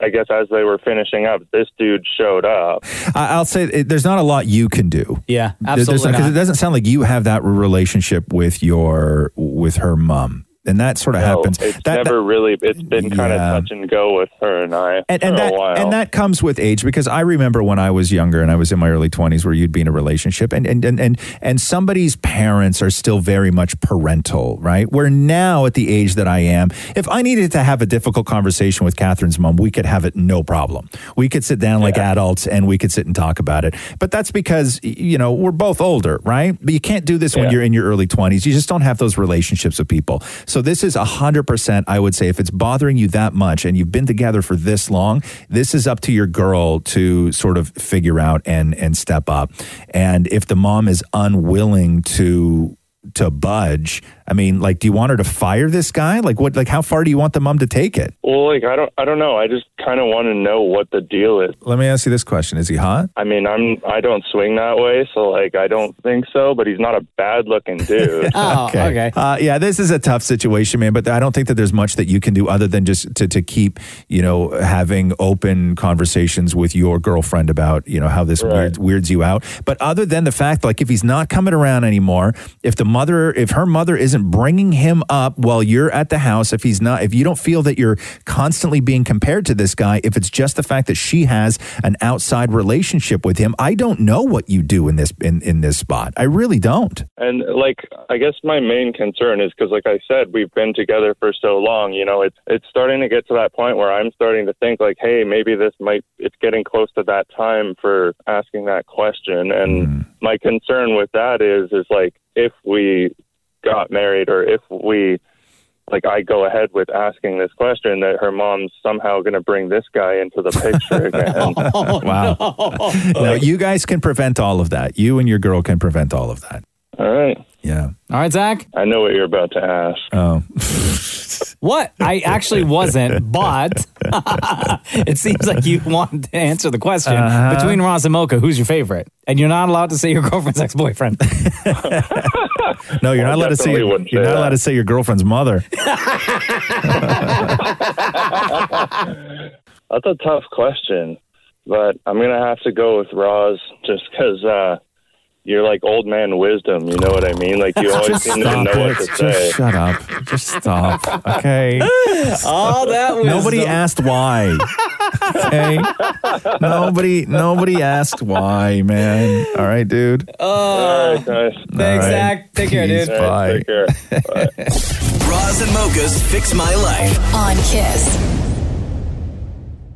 I guess as they were finishing up, this dude showed up. I'll say there's not a lot you can do. Yeah, absolutely not. Because it doesn't sound like you have that relationship with her mom. And that sort of happens. It's been kind of touch and go with her and I for a while. And that comes with age, because I remember when I was younger and I was in my early 20s where you'd be in a relationship and somebody's parents are still very much parental, right? Where now at the age that I am, if I needed to have a difficult conversation with Catherine's mom, we could have it no problem. We could sit down like adults and we could sit and talk about it. But that's because, you know, we're both older, right? But you can't do this when you're in your early 20s. You just don't have those relationships with people. So this is 100%, I would say, if it's bothering you that much and you've been together for this long, this is up to your girl to sort of figure out and step up. And if the mom is unwilling to budge, I mean, like, do you want her to fire this guy? Like, what? Like, how far do you want the mom to take it? Well, like, I don't know. I just kind of want to know what the deal is. Let me ask you this question: is he hot? I mean, I don't swing that way, so like, I don't think so. But he's not a bad-looking dude. Okay. This is a tough situation, man. But I don't think that there's much that you can do other than just to keep, you know, having open conversations with your girlfriend about, you know, how this weirds you out. But other than the fact, like, if he's not coming around anymore, if her mother isn't bringing him up while you're at the house, if you don't feel that you're constantly being compared to this guy, if it's just the fact that she has an outside relationship with him, I don't know what you do in this in this spot. I really don't. And like, I guess my main concern is because, like I said, we've been together for so long. You know, it's starting to get to that point where I'm starting to think like, hey, maybe it's getting close to that time for asking that question. And my concern with that is like, if we got married or if we, like, I go ahead with asking this question, that her mom's somehow going to bring this guy into the picture again. Wow. No, you guys can prevent all of that. You and your girl can prevent all of that. All right. Yeah. All right, Zach. I know what you're about to ask. Oh. What? I actually wasn't, but it seems like you want to answer the question. Between Roz and Mocha, who's your favorite? And you're not allowed to say your girlfriend's ex-boyfriend. No, you're not allowed to say allowed to say your girlfriend's mother. That's a tough question, but I'm going to have to go with Roz just because you're like old man wisdom, you know what I mean? Like, you always seem to know what to say. Just shut up. Just stop. Okay. All that wisdom. Nobody asked why. Okay. Nobody asked why, man. All right, dude. All right, guys. Thanks, Zach. Take care, dude. Bye. Take care. Bye. Roz and Mocha's Fix My Life on KISS.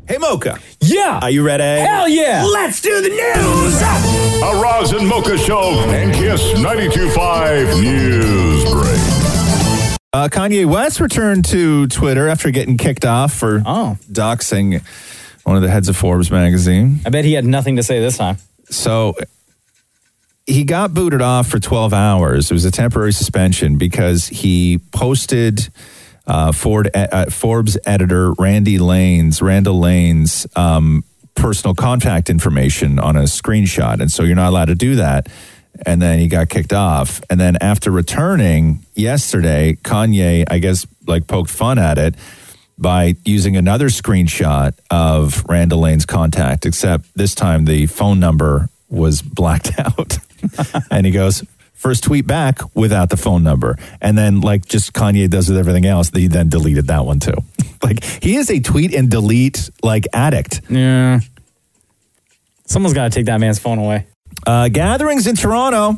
Hey, Mocha. Yeah. Are you ready? Hell yeah. Let's do the news. A Roz and Mocha show and KISS 92.5 News Break. Kanye West returned to Twitter after getting kicked off for doxing one of the heads of Forbes magazine. I bet he had nothing to say this time. So he got booted off for 12 hours. It was a temporary suspension because he posted Forbes editor Randall Lane's personal contact information on a screenshot, and so you're not allowed to do that. And then he got kicked off. And then after returning yesterday, Kanye, I guess, like, poked fun at it by using another screenshot of Randall Lane's contact, except this time the phone number was blacked out. And he goes, first tweet back without the phone number. And then, like just Kanye does with everything else, he then deleted that one too. Like, he is a tweet and delete, like, addict. Yeah. Someone's got to take that man's phone away. Gatherings in Toronto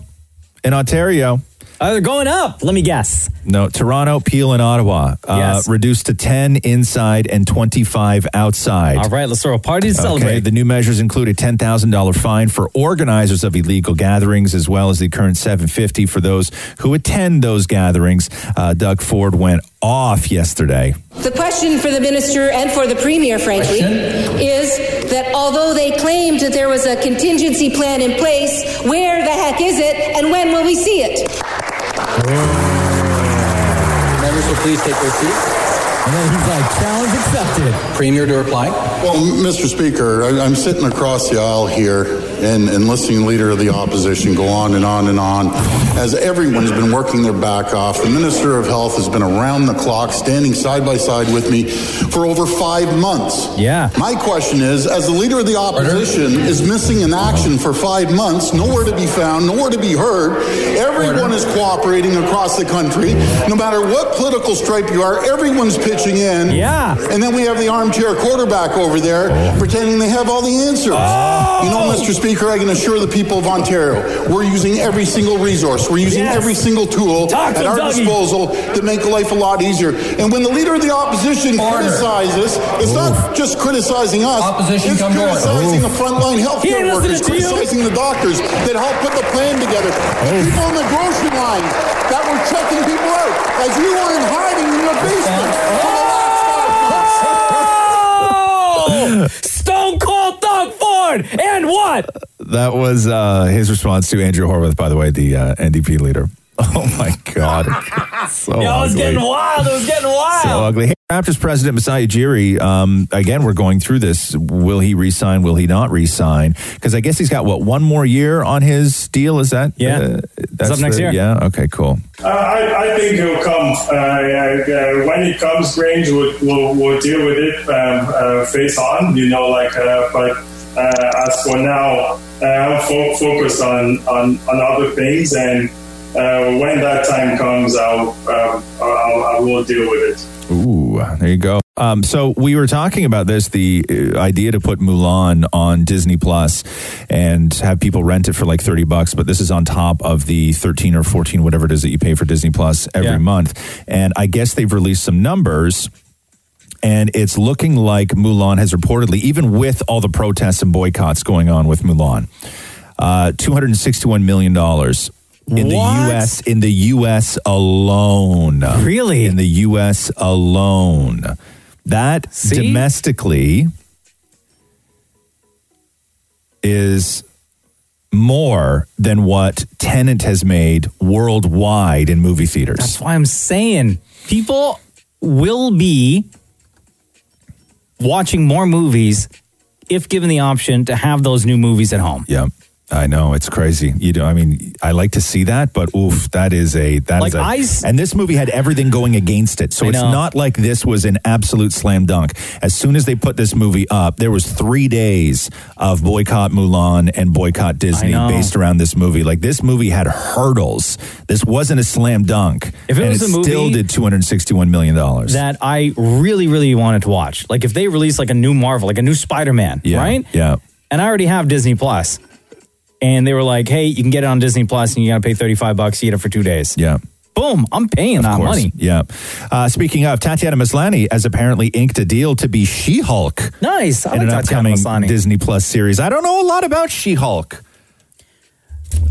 and Ontario. They're going up. Let me guess. No, Toronto, Peel, and Ottawa. Yes. Reduced to 10 inside and 25 outside. All right, let's throw a party to celebrate. Okay, the new measures include a $10,000 fine for organizers of illegal gatherings, as well as the current $750 for those who attend those gatherings. Doug Ford went off yesterday. The question for the minister and for the premier, frankly, is that although they claimed that there was a contingency plan in place, where the heck is it and when will we see it? Members will please take their seats. And then he's like, challenge accepted. Premier to reply. Well, Mr. Speaker, I'm sitting across the aisle here and listening to the Leader of the Opposition go on and on and on. As everyone's been working their back off, the Minister of Health has been around the clock, standing side by side with me for over 5 months. Yeah. My question is, as the Leader of the Opposition is missing in action for 5 months, nowhere to be found, nowhere to be heard, everyone is cooperating across the country. No matter what political stripe you are, everyone's pitching in. Yeah. And then we have the armchair quarterback over there pretending they have all the answers. Oh. You know, Mr. Speaker, I can assure the people of Ontario, we're using every single resource. We're using every single tool at our disposal to make life a lot easier. And when the Leader of the Opposition criticizes, it's not just criticizing us. Opposition, it's criticizing the frontline healthcare workers, criticizing the doctors that helped put the plan together. Oh. People in the grocery line that were checking people out as you were in hiding in your basement. Stone Cold Doug Ford! And what? That was his response to Andrew Horwath, by the way, the NDP leader. Oh, my God. So yeah, it was getting wild. It was getting wild. So ugly. Hey, Raptors president Masai Ujiri, again, we're going through this. Will he re-sign? Will he not re-sign? Because I guess he's got, what, one more year on his deal? Is that? Yeah. That's up next year. Yeah? Okay, cool. I think he'll come. When he comes, Grange, we'll deal with it face on, you know, like, but... as for now, I'll focus on other things, and when that time comes, I will deal with it. Ooh, there you go. So we were talking about this, the idea to put Mulan on Disney Plus and have people rent it for like $30, but this is on top of the 13 or 14, whatever it is that you pay for Disney Plus every month. And I guess they've released some numbers. And it's looking like Mulan has reportedly, even with all the protests and boycotts going on with Mulan, $261 million in the U.S. alone. Really? In the U.S. alone. That domestically is more than what Tenet has made worldwide in movie theaters. That's why I'm saying people will be watching more movies if given the option to have those new movies at home. Yeah, I know. It's crazy. You know, I mean, I like to see that, but oof, that is a... that like is a, and this movie had everything going against it. So it's not like this was an absolute slam dunk. As soon as they put this movie up, there was 3 days of boycott Mulan and boycott Disney based around this movie. Like, this movie had hurdles. This wasn't a slam dunk. If it was a movie... still did $261 million. That I really, really wanted to watch. Like, if they released, like, a new Marvel, like a new Spider-Man, right? Yeah. And I already have Disney Plus. And they were like, hey, you can get it on Disney Plus and you got to pay $35. You get it for 2 days. Yeah. Boom. I'm paying that money. Yeah. Speaking of, Tatiana Maslany has apparently inked a deal to be She-Hulk. Nice. I like Tatiana Maslany. Disney Plus series. I don't know a lot about She-Hulk.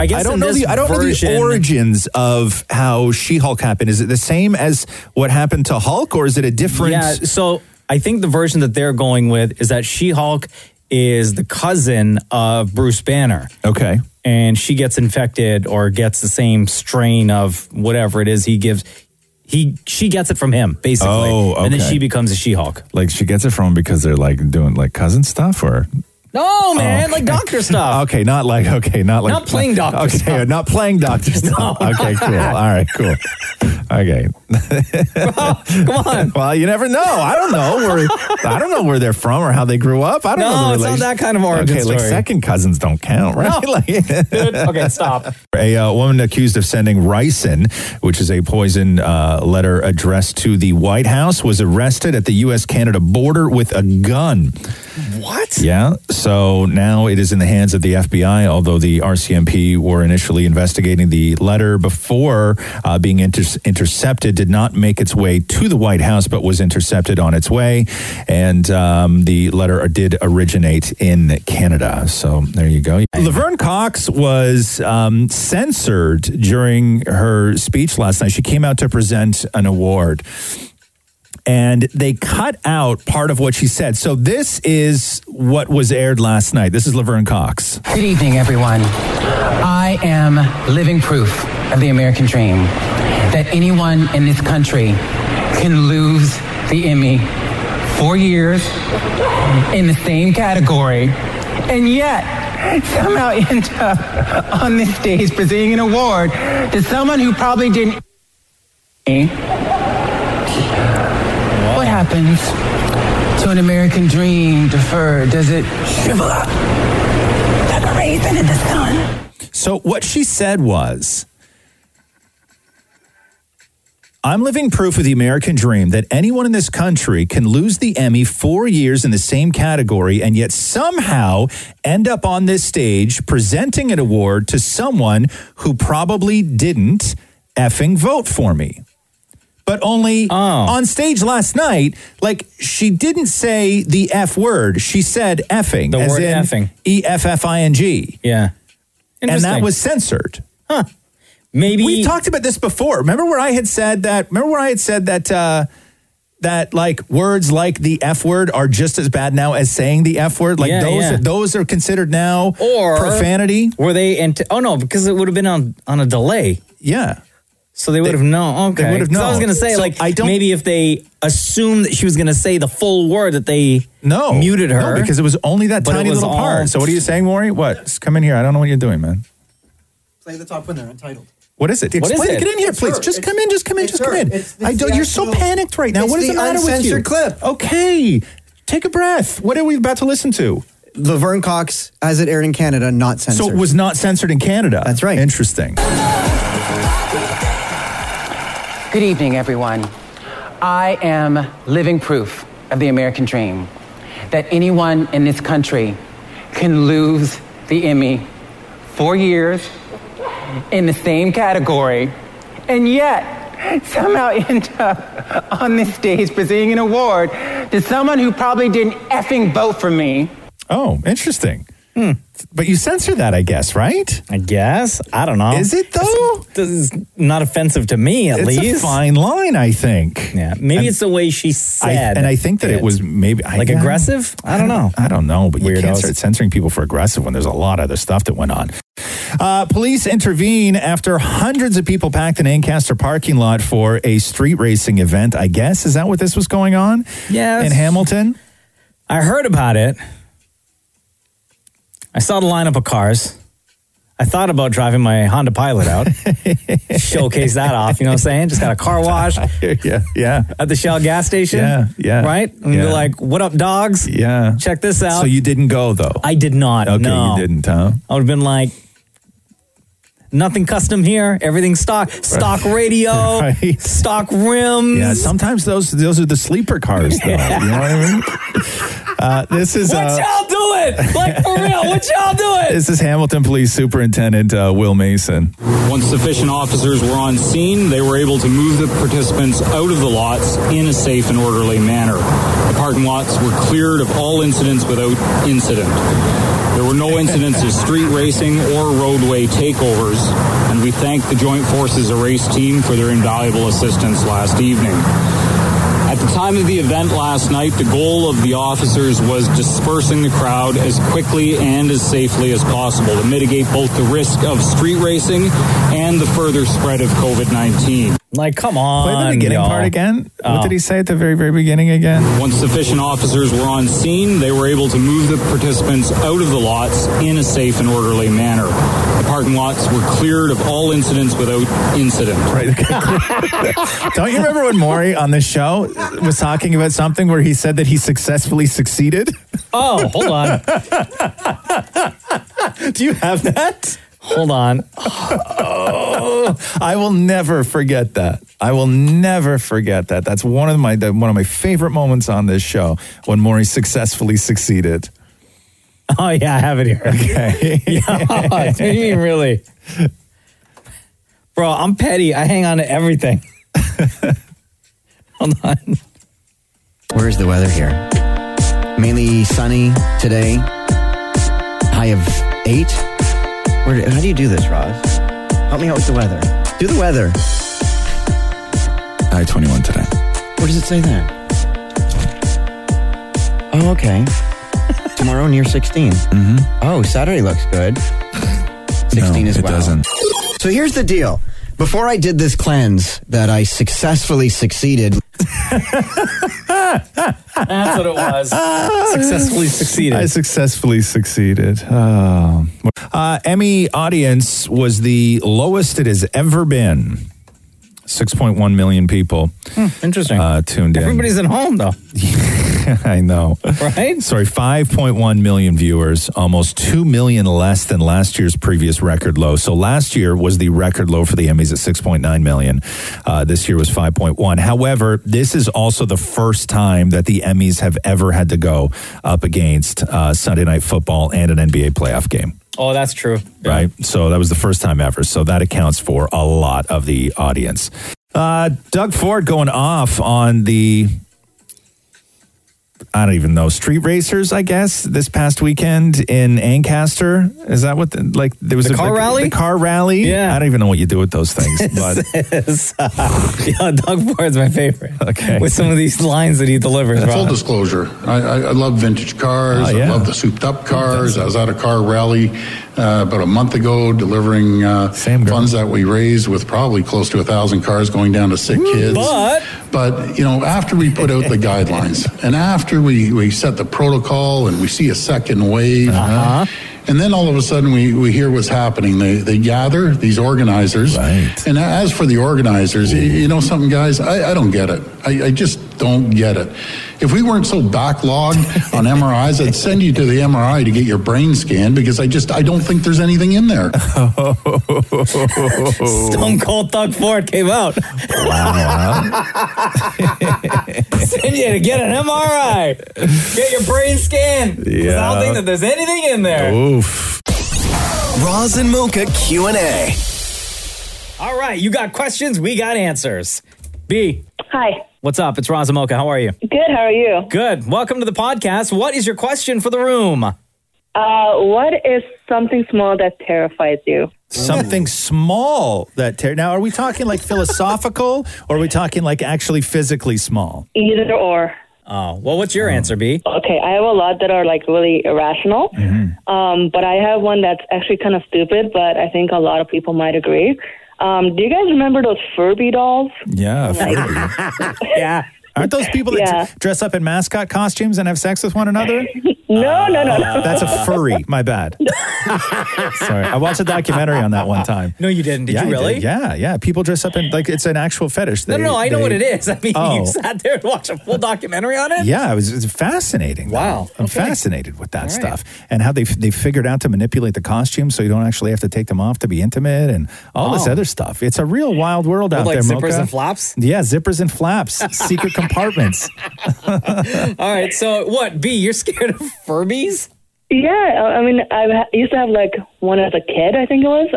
I guess I don't know the origins of how She-Hulk happened. Is it the same as what happened to Hulk, or is it a different? Yeah. So I think the version that they're going with is that She-Hulk is the cousin of Bruce Banner. Okay. And she gets infected or gets the same strain of whatever it is he gives. She gets it from him, basically. Oh, okay. And then she becomes a She-Hulk. Like, she gets it from him because they're, like, doing, like, cousin stuff, or... No, man, like doctor stuff. Okay, not like... Not playing doctor stuff. Okay, not playing doctor stuff. No, okay, cool. All right, cool. Okay. Well, come on. Well, you never know. I don't know where they're from or how they grew up. I don't know. No, it's not that kind of origin story. Like, second cousins don't count, right? No. Okay, stop. A woman accused of sending ricin, which is a poison letter addressed to the White House, was arrested at the U.S.-Canada border with a gun. What? Yeah. So now it is in the hands of the FBI, although the RCMP were initially investigating the letter before being intercepted. Did not make its way to the White House, but was intercepted on its way. And the letter did originate in Canada. So there you go. Laverne Cox was censored during her speech last night. She came out to present an award. And they cut out part of what she said. So this is what was aired last night. This is Laverne Cox. Good evening, everyone. I am living proof of the American dream that anyone in this country can lose the Emmy 4 years in the same category, and yet somehow end up on this stage presenting an award to someone who probably didn't. What happens to an American dream deferred? Does it shrivel up like a raisin in the sun? So what she said was, I'm living proof of the American dream that anyone in this country can lose the Emmy 4 years in the same category and yet somehow end up on this stage presenting an award to someone who probably didn't effing vote for me. But only on stage last night, like, she didn't say the F word. She said effing. The word effing. E-F-F-I-N-G. Yeah. And that was censored. Huh. Maybe we talked about this before. Remember where I had said that that like words like the F word are just as bad now as saying the F word. Like those are considered now or profanity. Were they? Oh no, because it would have been on a delay. Yeah. So they would have known. Okay. They would have known. I was going to say, so like, maybe if they assumed that she was going to say the full word that they muted her. No, because it was only that tiny little part. So what are you saying, Maury? What? Come in here. I don't know what you're doing, man. Play the top winner, Entitled. What is it? Explain it. Get in here, it's please. Her. Just come in. Just come in. You're so panicked right now. What is the matter with you? Clip. Okay. Take a breath. What are we about to listen to? Laverne Cox, as it aired in Canada, not censored. So it was not censored in Canada. That's right. Interesting. Good evening, everyone. I am living proof of the American dream that anyone in this country can lose the Emmy 4 years in the same category, and yet somehow end up on this stage presenting an award to someone who probably didn't effing vote for me. Oh, interesting. Hmm. But you censor that, I guess, right? I guess. I don't know. Is it, though? This is not offensive to me, at least. It's a fine line, I think. Yeah. Maybe it's the way she said. And I think that it was maybe... aggressive? I don't know. I don't know, but you can't start censoring people for aggressive when there's a lot of other stuff that went on. Police intervene after hundreds of people packed an Ancaster parking lot for a street racing event, I guess. Is that what this was going on? Yes. In Hamilton? I heard about it. I saw the lineup of cars. I thought about driving my Honda Pilot out. Showcase that off, you know what I'm saying? Just had a car wash. Yeah. At the Shell gas station. Yeah. Right? And they're like, what up, dogs? Yeah. Check this out. So you didn't go, though? I did not, okay, no. Okay, you didn't, huh? I would have been like, nothing custom here. Everything's stock. Stock radio. Right. Stock rims. Yeah, sometimes those are the sleeper cars, though. Yeah. You know what I mean? This is... What y'all doing? Like, for real, what y'all doing? This is Hamilton Police Superintendent Will Mason. Once sufficient officers were on scene, they were able to move the participants out of the lots in a safe and orderly manner. The parking lots were cleared of all incidents without incident. There were no incidents of street racing or roadway takeovers, and we thank the Joint Forces Erase Team for their invaluable assistance last evening. At the time of the event last night, the goal of the officers was dispersing the crowd as quickly and as safely as possible to mitigate both the risk of street racing and the further spread of COVID-19. Like, come on. Play the beginning part again. Oh. What did he say at the very, very beginning again? Once sufficient officers were on scene, they were able to move the participants out of the lots in a safe and orderly manner. The parking lots were cleared of all incidents without incident. Right. Don't you remember when Maury on this show was talking about something where he said that he successfully succeeded? Oh, hold on. Do you have that? Hold on. Oh, I will never forget that. That's one of my favorite moments on this show, when Maury successfully succeeded. Oh, yeah, I have it here. Okay. Yeah, do you mean really? Bro, I'm petty. I hang on to everything. Hold on. Where's the weather here? Mainly sunny today. High of 8. How do you do this, Roz? Help me out with the weather. Do the weather. High 21 today. Where does it say that? Oh, okay. Tomorrow near 16. Mm-hmm. Oh, Saturday looks good. 16 as well. It doesn't. So here's the deal. Before I did this cleanse that I successfully succeeded... That's what it was. Successfully succeeded. I successfully succeeded. Oh. Emmy audience was the lowest it has ever been. 6.1 million people. Interesting. Tuned in. Everybody's at home, though. I know. Right? Sorry, 5.1 million viewers, almost 2 million less than last year's previous record low. So last year was the record low for the Emmys at 6.9 million. This year was 5.1. However, this is also the first time that the Emmys have ever had to go up against Sunday Night Football and an NBA playoff game. Oh, that's true. Yeah. Right? So that was the first time ever. So that accounts for a lot of the audience. Doug Ford going off on the... I don't even know. Street racers, I guess, this past weekend in Ancaster. Is that what, there was a car rally? The car rally? Yeah. I don't even know what you do with those things. Yeah, Doug Ford's my favorite. Okay. With some of these lines that he delivers. Full disclosure, I love vintage cars. Yeah. I love the souped-up cars. I was at a car rally about a month ago delivering funds that we raised with probably close to 1,000 cars going down to sick kids. But, you know, after we put out the guidelines and after we set the protocol and we see a second wave, and then all of a sudden we hear what's happening. They gather, these organizers. Right. And as for the organizers, you know something, guys? I don't get it. I just don't get it. If we weren't so backlogged on MRIs, I'd send you to the MRI to get your brain scanned because I don't think there's anything in there. Stone Cold Doug Ford came out. Wow. Send you to get an MRI. Get your brain scanned. Yeah. I don't think that there's anything in there. Oof. Roz and Mocha Q&A. All right. You got questions. We got answers. B. Hi. What's up? It's Roz and Mocha. How are you? Good. How are you? Good. Welcome to the podcast. What is your question for the room? What is something small that terrifies you? Something small that now, are we talking like philosophical or are we talking like actually physically small? Either or. Oh, well, what's your answer, B? Okay, I have a lot that are like really irrational, but I have one that's actually kind of stupid, but I think a lot of people might agree. Do you guys remember those Furby dolls? Yeah, Furby. Yeah. Aren't those people that dress up in mascot costumes and have sex with one another? No. That's a furry. My bad. Sorry. I watched a documentary on that one time. No, you didn't. Did you really? Did. Yeah. People dress up in, like, it's an actual fetish. I know what it is. I mean, you sat there and watched a full documentary on it? Yeah, it was fascinating. Wow. I'm fascinated with that stuff and how they figured out to manipulate the costumes so you don't actually have to take them off to be intimate and all this other stuff. It's a real wild world out there, Mocha. Like zippers and flaps? Yeah, zippers and flaps. Secret compartments. All right. So what, B, you're scared of Furbies? Yeah. I mean, I used to have like one as a kid, I think it was.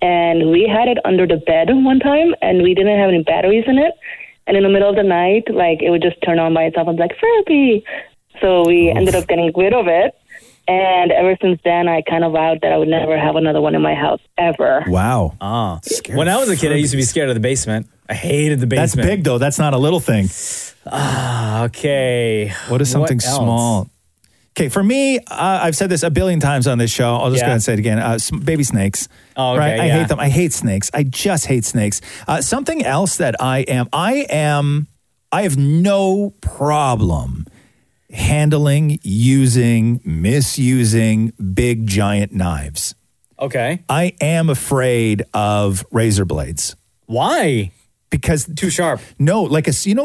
And we had it under the bed one time and we didn't have any batteries in it. And in the middle of the night, like it would just turn on by itself. I was like, Furby. So we ended up getting rid of it. And ever since then, I kind of vowed that I would never have another one in my house ever. Wow. When I was a kid, I used to be scared of the basement. I hated the basement. That's big, though. That's not a little thing. Okay. What is something small? Okay, for me, I've said this a billion times on this show. I'll just go ahead and say it again. Baby snakes. Oh, okay, right? I hate them. I hate snakes. I just hate snakes. Something else that I have no problem handling, using, misusing big, giant knives. Okay. I am afraid of razor blades. Why? Because too sharp. No, like a single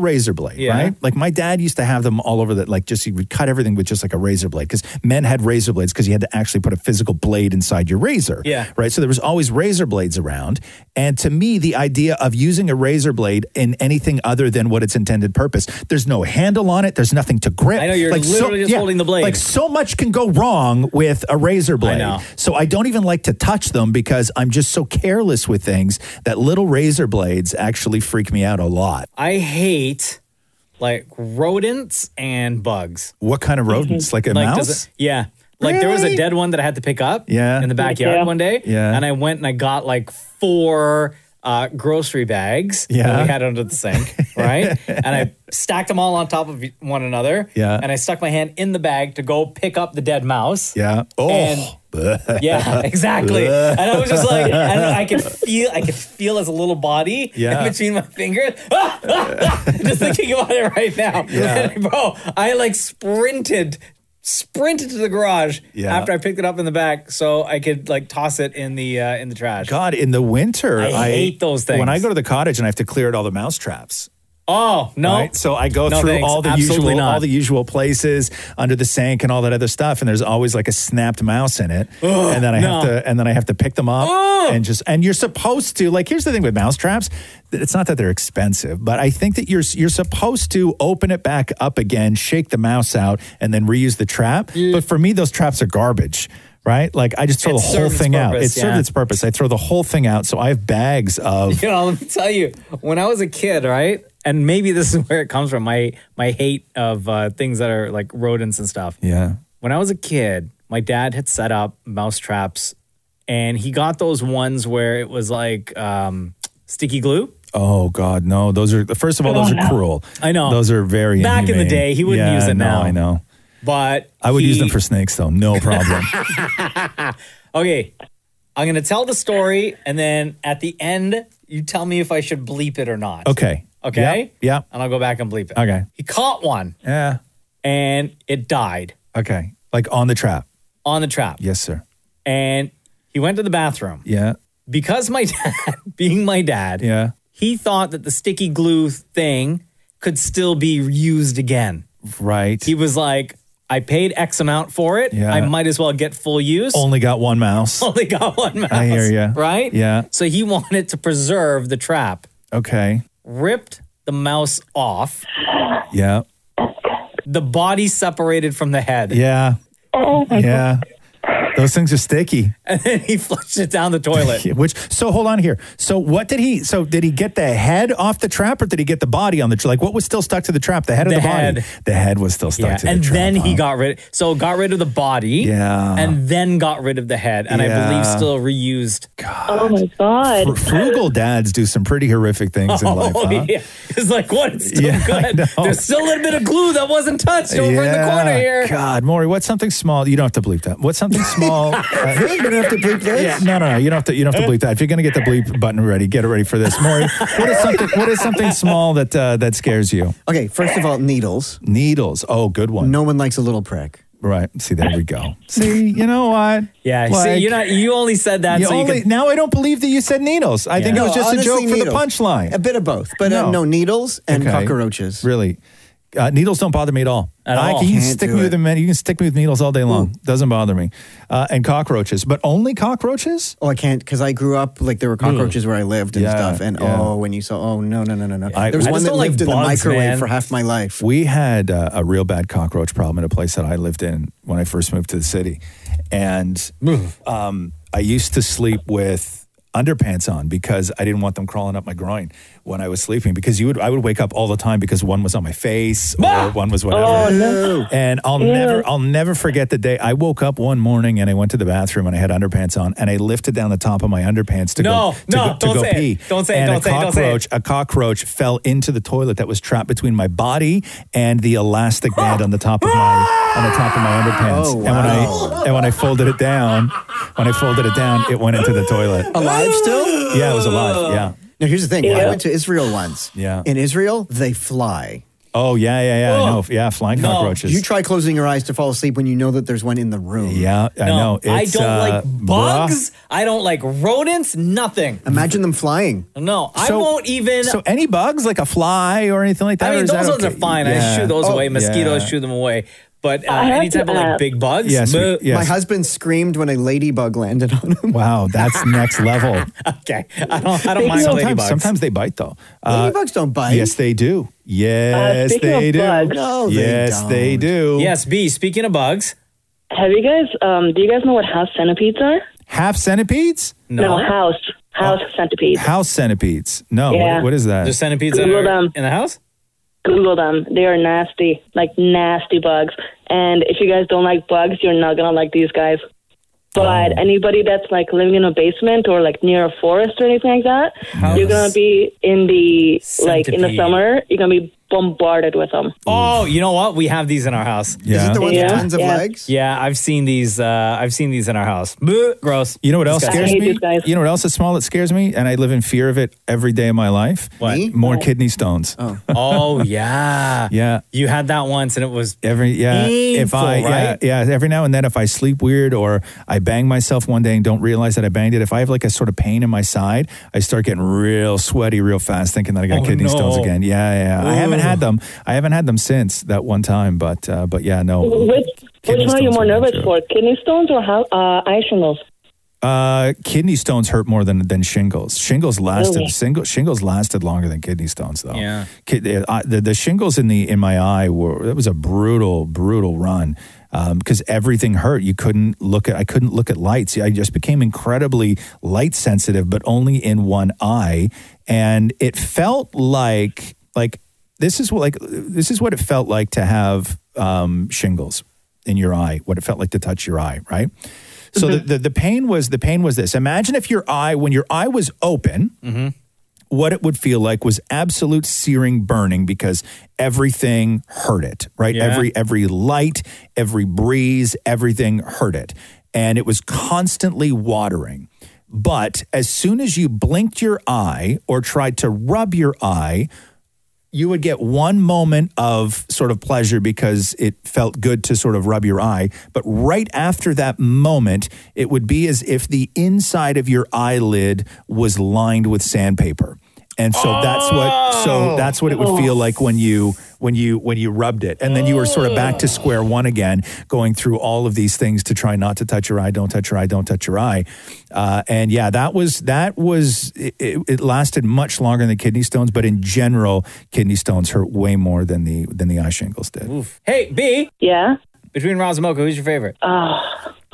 razor blade, right? Like my dad used to have them all over he would cut everything with just like a razor blade because men had razor blades because you had to actually put a physical blade inside your razor. Yeah. Right. So there was always razor blades around. And to me, the idea of using a razor blade in anything other than what its intended purpose, there's no handle on it. There's nothing to grip. I know you're just holding the blade. Like so much can go wrong with a razor blade. I know. So I don't even like to touch them because I'm just so careless with things that little razor blades actually freak me out a lot. I hate like rodents and bugs. What kind of rodents? Like a mouse? Yeah. Like there was a dead one that I had to pick up in the backyard one day. Yeah. And I went and I got like 4 grocery bags that we had under the sink, right? And I stacked them all on top of one another. Yeah. And I stuck my hand in the bag to go pick up the dead mouse. Yeah. Oh. Yeah, exactly. And I was just like, I could feel as a little body in between my fingers. Just thinking about it right now. Yeah. And bro, I like sprinted to the garage after I picked it up in the back so I could like toss it in the trash. God, in the winter, I hate those things. When I go to the cottage and I have to clear out all the mouse traps. Oh, no. Right? So I go through all the usual places under the sink and all that other stuff, and there's always like a snapped mouse in it. Ugh, and then I have to pick them up and you're supposed to, like, here's the thing with mouse traps, it's not that they're expensive, but I think that you're supposed to open it back up again, shake the mouse out, and then reuse the trap. But for me, those traps are garbage. Right? Like, I just throw the whole thing out. It served its purpose. I throw the whole thing out. So I have bags of... You know, let me tell you, when I was a kid, right? And maybe this is where it comes from, my hate of things that are like rodents and stuff. Yeah. When I was a kid, my dad had set up mouse traps, and he got those ones where it was like sticky glue. Oh, God, no. Those are, first of all, those are cruel. I know. Those are very inhumane. Back in the day, he wouldn't use it now. I know. But I would use them for snakes, though. No problem. Okay. I'm going to tell the story, and then at the end, you tell me if I should bleep it or not. Okay? Yeah. And I'll go back and bleep it. Okay. He caught one. Yeah. And it died. Okay. Like on the trap? On the trap. Yes, sir. And he went to the bathroom. Yeah. Because my dad, being my dad, he thought that the sticky glue thing could still be used again. Right. He was like... I paid X amount for it. Yeah. I might as well get full use. Only got one mouse. I hear you. Right? Yeah. So he wanted to preserve the trap. Okay. Ripped the mouse off. Yeah. The body separated from the head. Yeah. Oh, my God. Those things are sticky. And then he flushed it down the toilet. So hold on here. So what did he, did he get the head off the trap or did he get the body on the trap? Like what was still stuck to the trap? The head or the body? The head was still stuck to the trap. And then he got rid of the body. Yeah. And then got rid of the head. And I believe still reused. God. Oh my God. Frugal dads do some pretty horrific things in life. Oh huh? Yeah. It's like, what? It's still good. There's still a little bit of glue that wasn't touched over in the corner here. God, Maury, what's something small? You don't have to bleep that. What's something small? You're gonna have to bleep this? Yeah. No. You don't have to bleep that. If you're gonna get the bleep button ready, get it ready for this. Maury, what is something small that that scares you? Okay, first of all, needles. Needles. Oh, good one. No one likes a little prick. Right. See, there we go. See, you know what? Yeah. Like, see, you only said that. Now I don't believe that you said needles. I think it was just honestly, a joke for the punchline. A bit of both, but no needles and cockroaches. Really. Needles don't bother me at all. You can stick me with needles all day long. Ooh. Doesn't bother me. And cockroaches, but only cockroaches? Oh, I can't because I grew up like there were cockroaches where I lived and stuff. And no. There was one that lived in the microwave for half my life. We had a real bad cockroach problem at a place that I lived in when I first moved to the city, and I used to sleep with underpants on because I didn't want them crawling up my groin when I was sleeping because I would wake up all the time because one was on my face or one was whatever. Oh, no. And I'll never forget the day I woke up one morning and I went to the bathroom and I had underpants on and I lifted down the top of my underpants to go pee. A cockroach fell into the toilet that was trapped between my body and the elastic band on the top of my underpants. Oh, wow. And when I folded it down, it went into the toilet. Alive still? Yeah, it was alive. Yeah. Now here's the thing. Yeah. I went to Israel once. Yeah. In Israel, they fly. Oh yeah. Oh. I know. Yeah, flying cockroaches. You try closing your eyes to fall asleep when you know that there's one in the room. Yeah, I know. It's, I don't like bugs. I don't like rodents. Nothing. Imagine them flying. No, I won't even. So any bugs, like a fly or anything like that? I mean, those ones are fine. Yeah. I shoo those away. Mosquitoes shoo them away. But any type of like big bugs? Yes. My husband screamed when a ladybug landed on him. Wow, that's next level. Okay. I don't mind ladybugs. Sometimes they bite though. Ladybugs don't bite. Yes, they do. Yes, they do. Bugs, no, they do. Yes, B, speaking of bugs. Have you guys, do you guys know what house centipedes are? Half centipedes? No, house centipedes. House centipedes. No, yeah. What is that? Just centipedes that are in the house? Google them. They are nasty, like nasty bugs. And if you guys don't like bugs, you're not going to like these guys. But anybody that's like living in a basement or like near a forest or anything like that, you're gonna be in the centipede. Like in the summer, you're gonna be bombarded with them. Oh, you know what? We have these in our house. Yeah. Is it the one with tons of legs? Yeah, I've seen these. I've seen these in our house. Bleh, gross. You know what else scares me? You know what else is small that scares me, and I live in fear of it every day of my life. What? Me? More kidney stones. Oh yeah, yeah. You had that once, and it was painful, if I right? Every now and then, if I sleep weird or I bang myself one day and don't realize that I banged it, if I have like a sort of pain in my side, I start getting real sweaty real fast, thinking that I got kidney stones again. Yeah. I haven't had them since that one time, but yeah, no. Which one are you more nervous for? Kidney stones or eye shingles? Kidney stones hurt more than shingles. Shingles lasted longer than kidney stones, though. Yeah. The shingles in my eye was a brutal run. Because everything hurt. I couldn't look at lights. I just became incredibly light sensitive, but only in one eye. And it felt like this is what it felt like to have shingles in your eye. What it felt like to touch your eye, right? Mm-hmm. So the pain was this. Imagine if when your eye was open. Mm-hmm. What it would feel like was absolute searing burning because everything hurt it, right? Yeah. Every light, every breeze, everything hurt it. And it was constantly watering. But as soon as you blinked your eye or tried to rub your eye, you would get one moment of sort of pleasure because it felt good to sort of rub your eye. But right after that moment, it would be as if the inside of your eyelid was lined with sandpaper. And so that's what it would feel like when you rubbed it. And then you were sort of back to square one again, going through all of these things to try not to touch your eye. Don't touch your eye. Don't touch your eye. And yeah, it lasted much longer than kidney stones, but in general, kidney stones hurt way more than the eye shingles did. Oof. Hey, B. Yeah. Between Roz and Mocha, who's your favorite?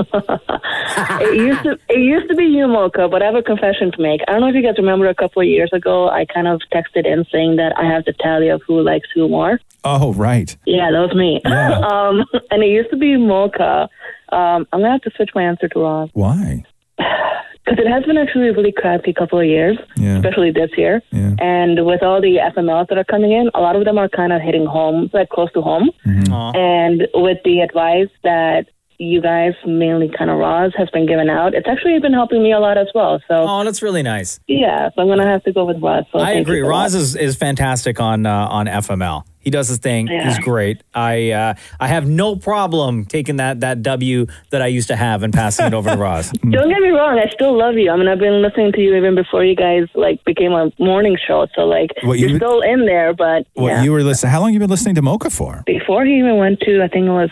It used to be you, Mocha, but I have a confession to make. I don't know if you guys remember a couple of years ago, I kind of texted in saying that I have the tally of who likes who more. Oh, right. Yeah, that was me. Yeah. And it used to be Mocha. I'm going to have to switch my answer to Roz. Why? Because it has been actually a really crappy couple of years, especially this year. Yeah. And with all the FMLs that are coming in, a lot of them are kind of hitting home, like close to home. Mm-hmm. And with the advice that you guys, mainly kind of Roz, has been given out, it's actually been helping me a lot as well. So, oh, that's really nice. Yeah, so I'm going to have to go with Roz. So I agree. Roz is fantastic on FML. He does his thing. Yeah. He's great. I have no problem taking that W that I used to have and passing it over to Roz. Don't get me wrong. I still love you. I mean, I've been listening to you even before you guys like became a morning show. So like you're still in there, but you were listening. How long have you been listening to Mocha for? Before he even went to, I think it was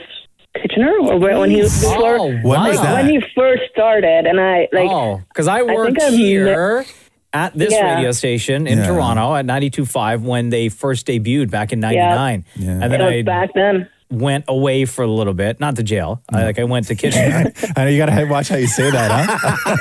Kitchener, or when he was before, when he first started, and I like because I worked here at this radio station in Toronto at 92.5 when they first debuted back in 99, and then I back then went away for a little bit, not to jail. I went to Kitchener. I know you gotta watch how you say that, huh?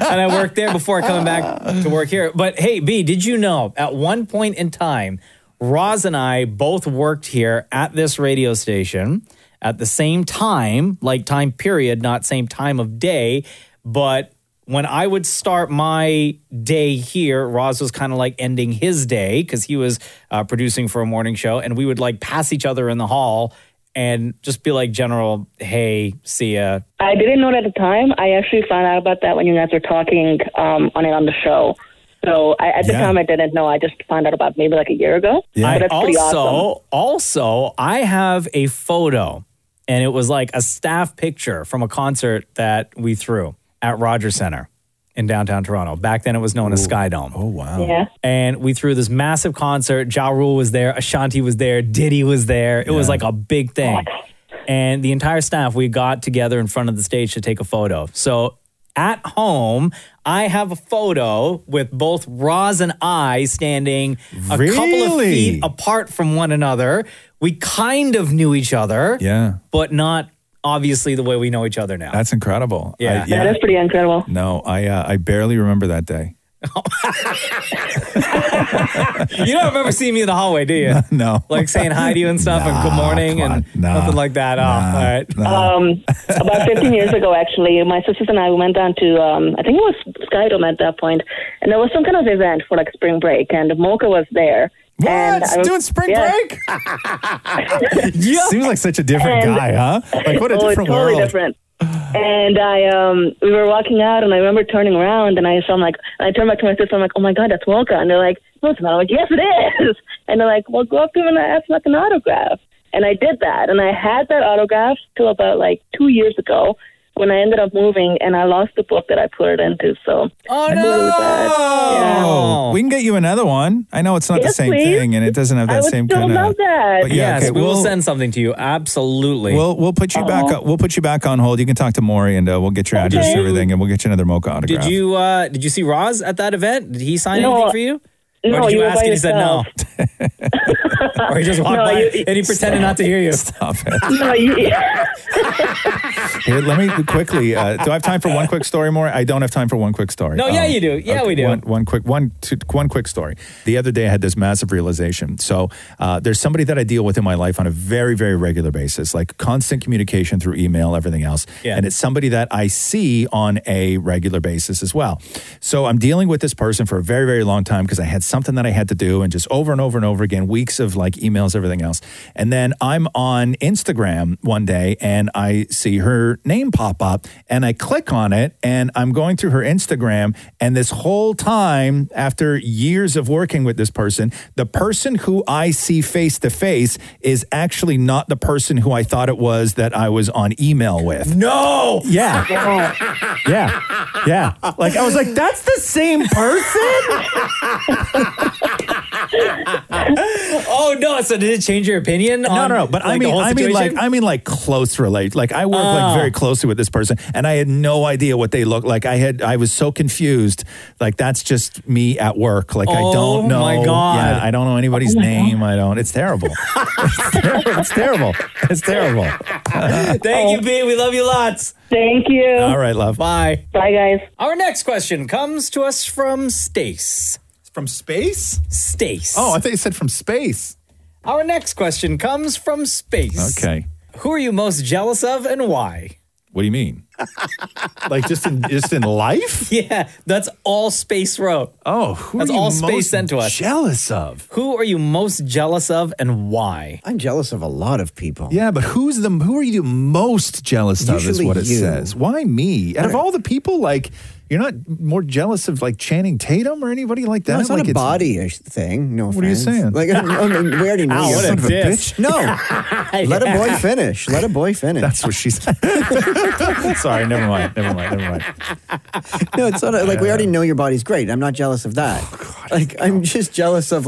And I worked there before coming back to work here. But hey, B, did you know at one point in time, Roz and I both worked here at this radio station at the same time, like time period, not same time of day. But when I would start my day here, Roz was kind of like ending his day because he was producing for a morning show. And we would like pass each other in the hall and just be like, general, hey, see ya. I didn't know it at the time. I actually found out about that when you guys were talking on the show. So at the time I didn't know. I just found out about maybe like a year ago. Yeah. But that's pretty awesome. Also, I have a photo, and it was like a staff picture from a concert that we threw at Rogers Centre in downtown Toronto. Back then it was known as Skydome. Oh, wow. Yeah. And we threw this massive concert. Ja Rule was there. Ashanti was there. Diddy was there. It was like a big thing. And the entire staff, we got together in front of the stage to take a photo. So at home, I have a photo with both Roz and I standing a couple of feet apart from one another. We kind of knew each other, but not obviously the way we know each other now. That's incredible. Yeah, that's pretty incredible. No, I barely remember that day. You don't remember seeing me in the hallway, do you? No. Like saying hi to you and stuff and good morning and nothing like that. All right. About 15 years ago, actually, my sisters and I went down to, I think it was Skydome at that point, and there was some kind of event for like spring break, and Mocha was there. What? Doing spring break? Yeah. Seems like such a different guy, huh? Like what a different world. Totally different. And we were walking out, and I remember turning around, and I saw, I turned back to my sister, I'm like, oh my God, that's Mocha. And they're like, no, it's not. I'm like, yes, it is. And they're like, well, go up to him and ask like an autograph. And I did that, and I had that autograph till about 2 years ago when I ended up moving, and I lost the book that I put it into. So I moved that. Yeah. We can get you another one. I know it's not the same thing, and it doesn't have that same kind of. I would still love that. But okay, we'll send something to you. Absolutely. We'll put you back. We'll put you back on hold. You can talk to Maury, and we'll get your address and everything, and we'll get you another Mocha autograph. Did you see Roz at that event? Did he sign anything for you? No, or did you ask and he said no? Or he just walked by and he pretended not to hear you. Stop it. No, Here, let me quickly. Do I have time for one quick story more? I don't have time for one quick story. No, yeah, you do. Yeah, okay, we do. One quick story. The other day I had this massive realization. So there's somebody that I deal with in my life on a very, very regular basis, like constant communication through email, everything else. Yeah. And it's somebody that I see on a regular basis as well. So I'm dealing with this person for a very, very long time because I had something that I had to do, and just over and over and over again, weeks of emails, everything else. And then I'm on Instagram one day and I see her name pop up and I click on it and I'm going through her Instagram, and this whole time, after years of working with this person, the person who I see face to face is actually not the person who I thought it was that I was on email with. No! Yeah. Yeah. I was like, that's the same person? Oh no! So did it change your opinion? No. But I mean, close relate. Like I work very closely with this person, and I had no idea what they looked like. I was so confused. Like that's just me at work. Like I don't know. Oh my God! Yeah, I don't know anybody's name. God. I don't. It's terrible. It's terrible. Thank you, B. We love you lots. Thank you. All right, love. Bye. Bye, guys. Our next question comes to us from Stace. From space? Stace. Oh, I thought you said from space. Our next question comes from space. Okay. Who are you most jealous of and why? What do you mean? just in life? Yeah, that's all space wrote. Oh, jealous of? Who are you most jealous of and why? I'm jealous of a lot of people. Yeah, but who are you most jealous of is what it says. Why me? Out of all the people, you're not more jealous of Channing Tatum or anybody like that? No, it's not a body thing. No offense. What are you saying? We already knew. Oh, what a bitch. No. Let a boy finish. That's what she said. Sorry, never mind. No, it's not we already know your body's great. I'm not jealous of that. Oh, God, I'm just jealous of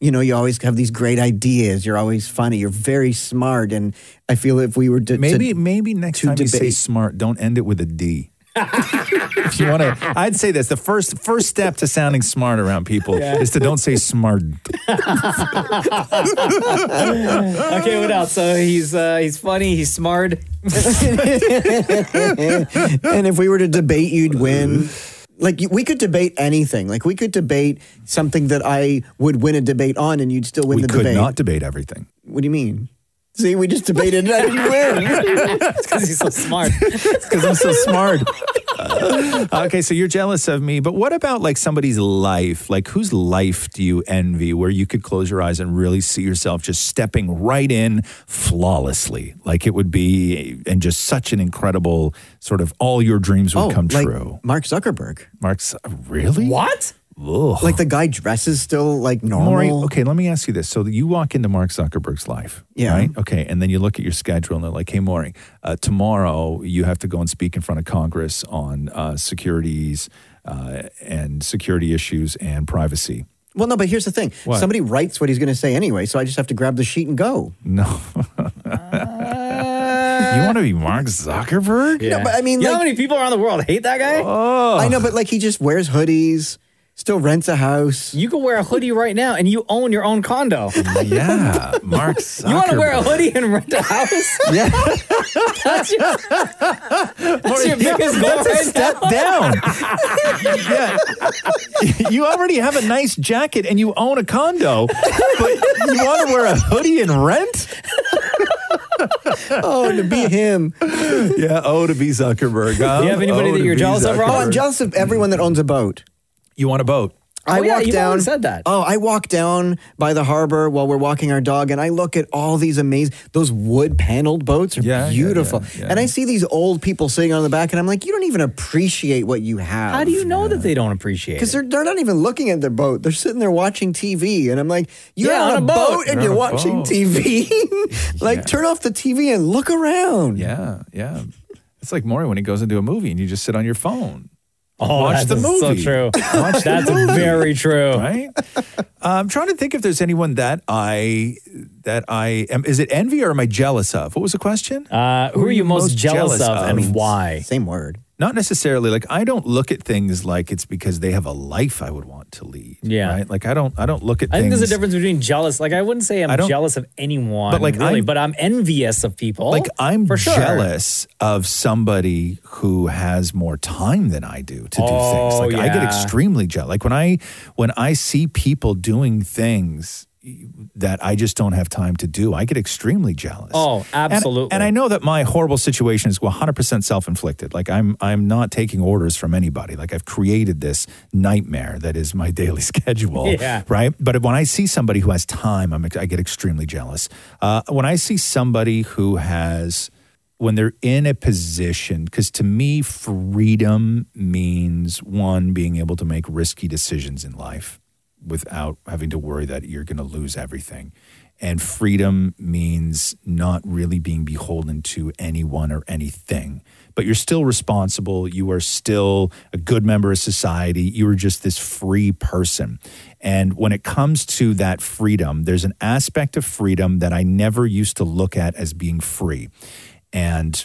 you always have these great ideas. You're always funny. You're very smart. And I feel if we were to maybe next time you say smart, don't end it with a D. If you want to, I'd say this: the first step to sounding smart around people is to don't say smart. Okay, what else? So he's funny, he's smart. And if we were to debate, you'd win. We could debate anything. We could debate something that I would win a debate on, and you'd still win the debate. We could not debate everything. What do you mean? See, we just debated and I didn't win. It's because he's so smart. It's because I'm so smart. Okay, so you're jealous of me, but what about somebody's life? Whose life do you envy where you could close your eyes and really see yourself just stepping right in flawlessly? It would be, and just such an incredible sort of all your dreams would come true. Mark Zuckerberg. Really? What? Ugh. The guy dresses still normal. Maury, okay, let me ask you this. So you walk into Mark Zuckerberg's life, right? Okay, and then you look at your schedule and they're like, hey, Maury, tomorrow you have to go and speak in front of Congress on security issues and privacy. Well, no, but here's the thing. What? Somebody writes what he's going to say anyway, so I just have to grab the sheet and go. No. You want to be Mark Zuckerberg? Yeah. No, but I mean, you know how many people around the world hate that guy? Oh. I know, but he just wears hoodies. Still rents a house. You can wear a hoodie right now and you own your own condo. Yeah. Mark Zuckerberg. You want to wear a hoodie and rent a house? Yeah. That's your biggest goal right step now. Down. Yeah. You already have a nice jacket and you own a condo, but you want to wear a hoodie and rent? Oh, to be him. Yeah, oh, to be Zuckerberg. Do you have anybody that you're jealous of, Rob? I'm jealous of everyone that owns a boat. You want a boat? I walk down by the harbor while we're walking our dog, and I look at all these amazing, those wood-paneled boats are beautiful. Yeah, yeah. And I see these old people sitting on the back, and I'm like, you don't even appreciate what you have. How do you know that they don't appreciate it? Because they're not even looking at their boat. They're sitting there watching TV, and I'm like, you're on a boat and you're watching TV. Turn off the TV and look around. Yeah, yeah. It's like Maury when he goes into a movie, and you just sit on your phone. Oh, watch the movie. So true. That's very true. Right? I'm trying to think if there's anyone that I am. Is it envy or am I jealous of? What was the question? Who are you most jealous of and why? Same word. Not necessarily. Like, I don't look at things like it's because they have a life I would want to lead. Yeah. Right? Like, I don't look at things. I think there's a difference between jealous. Like, I wouldn't say I'm jealous of anyone, but but I'm envious of people. Like, I'm jealous of somebody who has more time than I do to do things. Like, I get extremely jealous. Like, when I see people doing things that I just don't have time to do, I get extremely jealous. Oh, absolutely. And I know that my horrible situation is 100% self-inflicted. Like, I'm not taking orders from anybody. Like, I've created this nightmare that is my daily schedule, right? But when I see somebody who has time, I get extremely jealous. When I see somebody who has, when they're in a position, because to me, freedom means, one, being able to make risky decisions in life without having to worry that you're going to lose everything. And freedom means not really being beholden to anyone or anything, but you're still responsible. You are still a good member of society. You are just this free person. And when it comes to that freedom, there's an aspect of freedom that I never used to look at as being free. And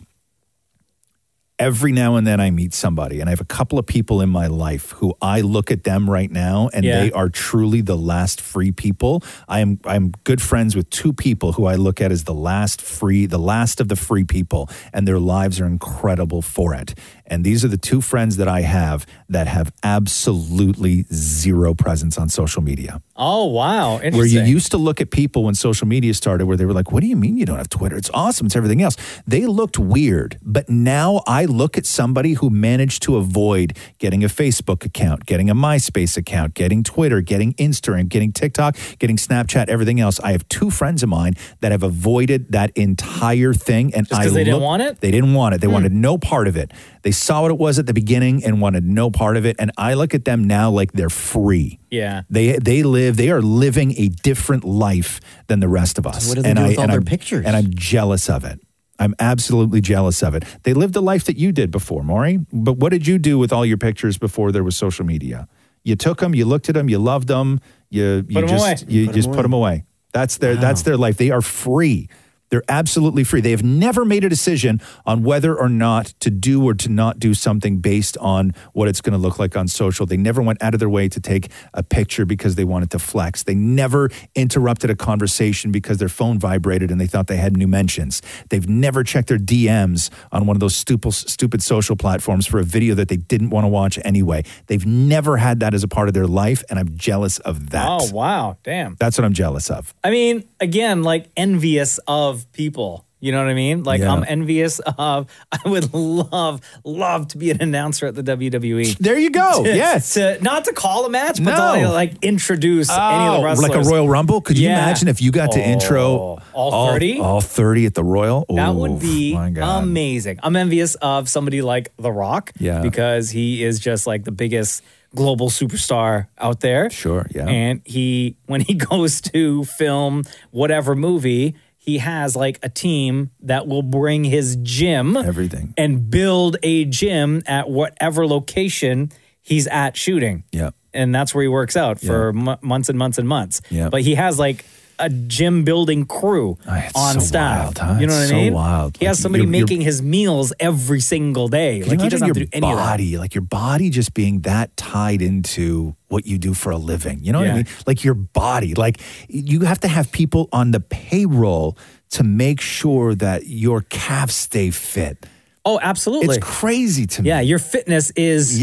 every now and then I meet somebody, and I have a couple of people in my life who I look at them right now and they are truly the last free people. I'm good friends with two people who I look at as the last of the free people, and their lives are incredible for it. And these are the two friends that I have that have absolutely zero presence on social media. Oh, wow. Interesting. Where you used to look at people when social media started where they were like, what do you mean you don't have Twitter? It's awesome. It's everything else. They looked weird. But now I look at somebody who managed to avoid getting a Facebook account, getting a MySpace account, getting Twitter, getting Instagram, getting TikTok, getting Snapchat, everything else. I have two friends of mine that have avoided that entire thing. And just because they didn't want it? They didn't want it. They wanted no part of it. They saw what it was at the beginning and wanted no part of it. And I look at them now like they're free. Yeah. They are living a different life than the rest of us. So what do they do with all their pictures? And I'm jealous of it. I'm absolutely jealous of it. They lived the life that you did before, Maury. But what did you do with all your pictures before there was social media? You took them, you looked at them, you loved them, you put them away. That's their life. They are free. They're absolutely free. They have never made a decision on whether or not to do or to not do something based on what it's going to look like on social. They never went out of their way to take a picture because they wanted to flex. They never interrupted a conversation because their phone vibrated and they thought they had new mentions. They've never checked their DMs on one of those stupid social platforms for a video that they didn't want to watch anyway. They've never had that as a part of their life, and I'm jealous of that. Oh, wow. Damn. That's what I'm jealous of. I mean, again, like envious of people. You know what I mean? Like, I'm envious of, I would love to be an announcer at the WWE. There you go. Yes. Not to call a match, but to like introduce any of the wrestlers. Like a Royal Rumble? Could you imagine if you got to intro all 30? All 30 at the Royal? That would be amazing. I'm envious of somebody like The Rock because he is just like the biggest global superstar out there. Sure, yeah. And when he goes to film whatever movie, he has like a team that will bring his gym, everything, and build a gym at whatever location he's at shooting. Yeah. And that's where he works out for months and months and months. Yeah. But he has like a gym building crew on staff. You know what I mean? Wild. He has somebody making his meals every single day. Like, he doesn't have to do any of that. Like, your body just being that tied into what you do for a living. You know what I mean? Like, your body. Like, you have to have people on the payroll to make sure that your calves stay fit. Oh, absolutely. It's crazy to me. Yeah, your fitness is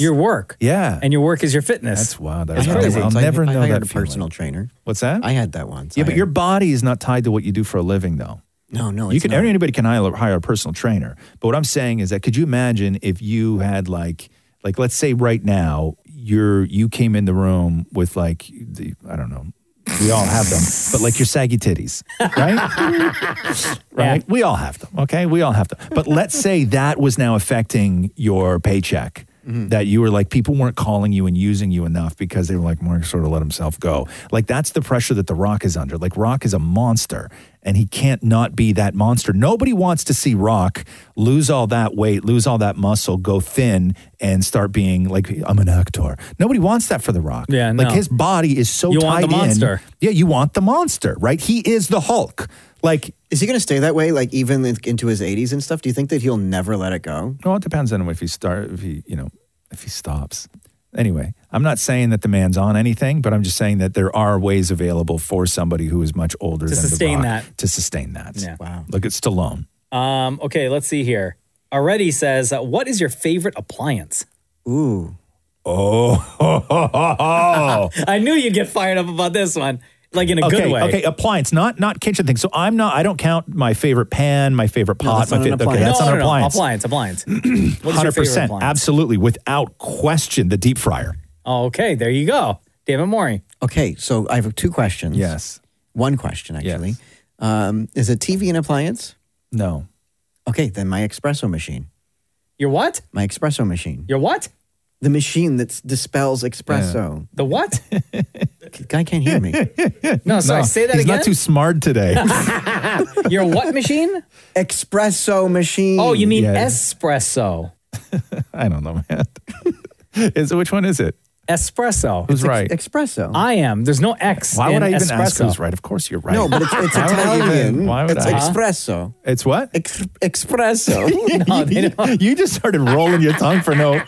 your work. Yeah. And your work is your fitness. That's wild. That's crazy. I'll never know that. I had a personal trainer. What's that? I had that once. Yeah, but your body is not tied to what you do for a living, though. No, no, it's not. Anybody can hire a personal trainer. But what I'm saying is that, could you imagine if you had like let's say right now, you came in the room with I don't know, we all have them, but like your saggy titties, right? Right? Yeah. We all have them, okay? We all have them. But let's say that was now affecting your paycheck, that you were like, people weren't calling you and using you enough because they were like, Mark sort of let himself go. Like, that's the pressure that The Rock is under. Like, Rock is a monster, and he can't not be that monster. Nobody wants to see Rock lose all that weight, lose all that muscle, go thin, and start being like, I'm an actor. Nobody wants that for The Rock. Yeah, no. Like, his body is so tied in. You want the monster. Yeah, you want the monster, right? He is the Hulk. Like, is he going to stay that way? Like, even into his 80s and stuff? Do you think that he'll never let it go? Well, it depends on if he stops. Anyway, I'm not saying that the man's on anything, but I'm just saying that there are ways available for somebody who is much older than The Rock to sustain that. Yeah. Wow. Look at Stallone. Okay, let's see here. Already says, what is your favorite appliance? Ooh. Oh. I knew you'd get fired up about this one. Like, in a good way. Okay, appliance, not kitchen things. So I don't count my favorite pan, my favorite pot. That's not an appliance. Appliance. What is your favorite appliance? 100%, absolutely, without question, the deep fryer. Oh, okay, there you go. David Morey. Okay, so I have two questions. Yes. One question, actually. Yes. Is a TV an appliance? No. Okay, then my espresso machine. Your what? My espresso machine. Your what? The machine that dispels espresso. Yeah. The what? Guy can't hear me. No, sorry. Say that again. He's not too smart today. Your what machine? Espresso machine. Oh, you mean espresso. I don't know, man. Which one is it? Espresso. Who's right? Espresso. I am. There's no X. Why would I even ask who's right? Of course you're right. No, but it's Italian. Why would I? It's espresso. It's what? Espresso. No, they don't. You just started rolling your tongue for no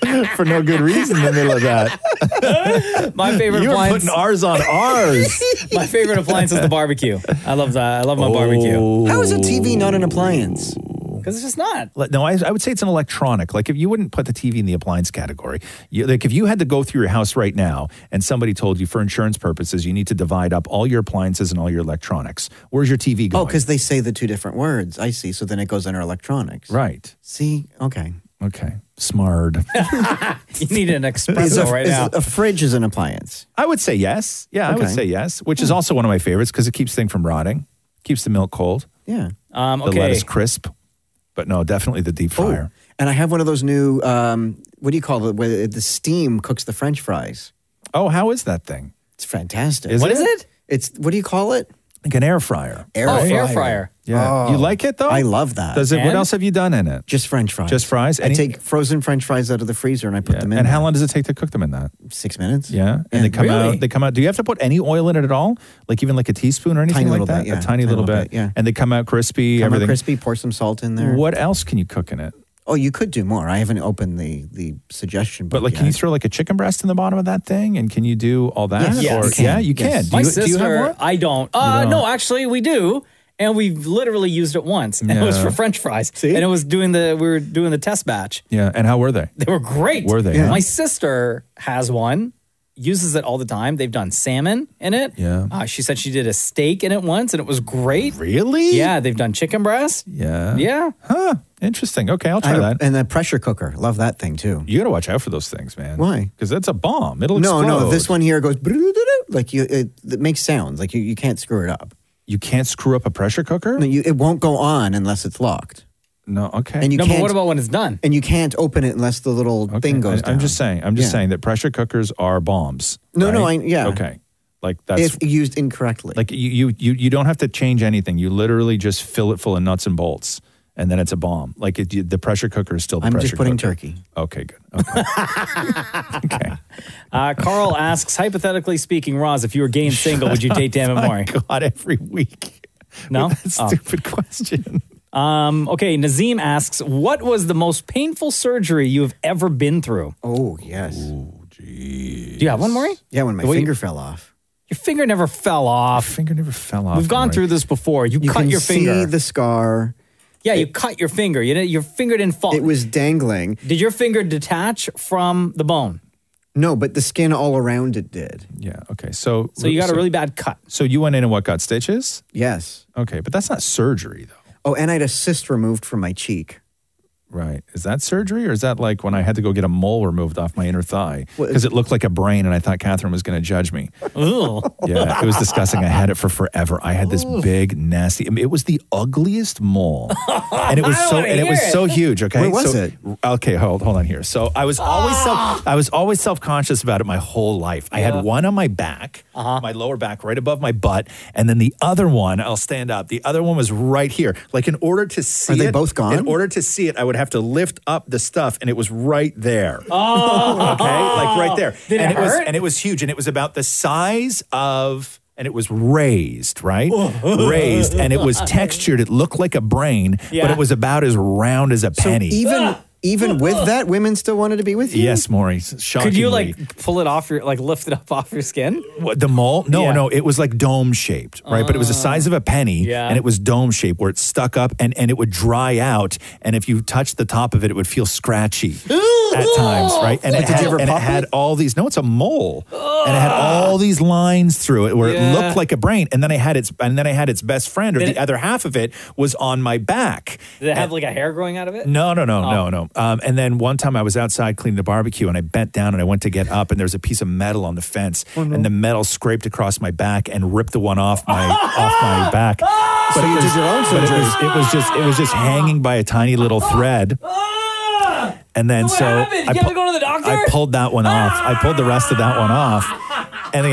good reason in the middle of that. My favorite appliance. You're putting R's on R's. My favorite appliance is the barbecue. I love that. I love my barbecue. How is a TV not an appliance? Because it's just not. No, I would say it's an electronic. Like, if you wouldn't put the TV in the appliance category. Like, if you had to go through your house right now and somebody told you for insurance purposes, you need to divide up all your appliances and all your electronics. Where's your TV going? Oh, because they say the two different words. I see. So then it goes under electronics. Right. See? Okay. Okay. Smart. You need an espresso now. A fridge is an appliance. I would say yes. Yeah, okay. I would say yes, which is also one of my favorites because it keeps things from rotting. Keeps the milk cold. Yeah. The lettuce crisp. But no, definitely the deep fryer. Oh, and I have one of those new, what do you call it, where the steam cooks the French fries. Oh, how is that thing? It's fantastic. What is it? It's, what do you call it? Like an air fryer. Air fryer. Yeah. Oh, you like it, though? I love that. What else have you done in it? Just French fries. Just fries? I take frozen French fries out of the freezer and I put them in. And how long does it take to cook them in that? 6 minutes. Yeah. And they come out. They come out. Do you have to put any oil in it at all? Like, even like a teaspoon or anything like that? A tiny little bit. Yeah. And they come out crispy. Everything. Crispy. Pour some salt in there. What else can you cook in it? Oh, you could do more. I haven't opened the suggestion book. But like, can you throw like a chicken breast in the bottom of that thing? And can you do all that? Yes, you can. Do you have one? I don't. No, actually, we do. And we literally used it once. And it was for French fries. See? And it was we were doing the test batch. Yeah. And how were they? They were great. Were they? Yeah. My sister has one. Uses it all the time. They've done salmon in it. Yeah. She said she did a steak in it once and it was great. Really? Yeah. They've done chicken breast. Yeah. Yeah. Huh. Interesting. Okay. I'll try that. And the pressure cooker. Love that thing too. You got to watch out for those things, man. Why? Because that's a bomb. It'll explode. No. This one here goes like it makes sounds. Like you can't screw it up. You can't screw up a pressure cooker? No, it won't go on unless it's locked. No, okay. And but what about when it's done? And you can't open it unless the little thing goes down. I'm just saying that pressure cookers are bombs. No, okay. Like that's if used incorrectly. Like you don't have to change anything. You literally just fill it full of nuts and bolts and then it's a bomb. Like the pressure cooker is still the pressure cooker. I'm just putting turkey. Okay, good. Okay. Okay. Carl asks, hypothetically speaking, Roz, if you were gay and single, would you date Dan and Maury? God, every week. No? That stupid question. Okay, Nazim asks, what was the most painful surgery you have ever been through? Oh, yes. Oh, geez. Do you have one, Maury? Yeah, when my finger fell off. Your finger never fell off. My finger never fell off. We've gone through this before. You cut your finger. You can see the scar. Yeah, you cut your finger. Your finger didn't fall. It was dangling. Did your finger detach from the bone? No, but the skin all around it did. Yeah, okay. So you got a really bad cut. So you went in and what, got stitches? Yes. Okay, but that's not surgery, though. Oh, and I had a cyst removed from my cheek. Right. Is that surgery or is that like when I had to go get a mole removed off my inner thigh because it looked like a brain and I thought Catherine was going to judge me. Ew. Yeah, it was disgusting. I had it for forever. I had this big, nasty, I mean, it was the ugliest mole. And it was so huge, okay? Where was it? Okay, hold on here. So I was always I was always self-conscious about it my whole life. I had one on my back, my lower back right above my butt, and then the other one, I'll stand up. The other one was right here. Like in order to see it. Are they both gone? In order to see it, I would have to lift up the stuff and it was right there. Oh. Okay? Like right there. It was huge and it was about the size of, and it was raised, right? Raised and it was textured. It looked like a brain, but it was about as round as a penny. Even with that, women still wanted to be with you? Yes, Maury. Shockingly. Could you like pull it off, lift it up off your skin? What, the mole? No, it was like dome shaped, right? But it was the size of a penny and it was dome shaped where it stuck up and it would dry out. And if you touched the top of it, it would feel scratchy at times, right? And, it had all these, no, it's a mole. And it had all these lines through it where it looked like a brain. And then I had its best friend or the other half of it was on my back. Did it have like a hair growing out of it? No. And then one time I was outside cleaning the barbecue and I bent down and I went to get up and there was a piece of metal on the fence and the metal scraped across my back and ripped the one off my back. But so you did your own surgery. It was just hanging by a tiny little thread. And then I pulled that one off. I pulled the rest of that one off. And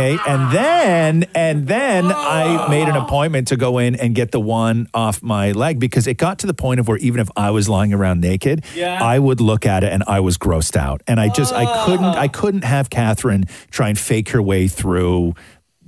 then I made an appointment to go in and get the one off my leg because it got to the point of where even if I was lying around naked, I would look at it and I was grossed out. And I just, I couldn't have Catherine try and fake her way through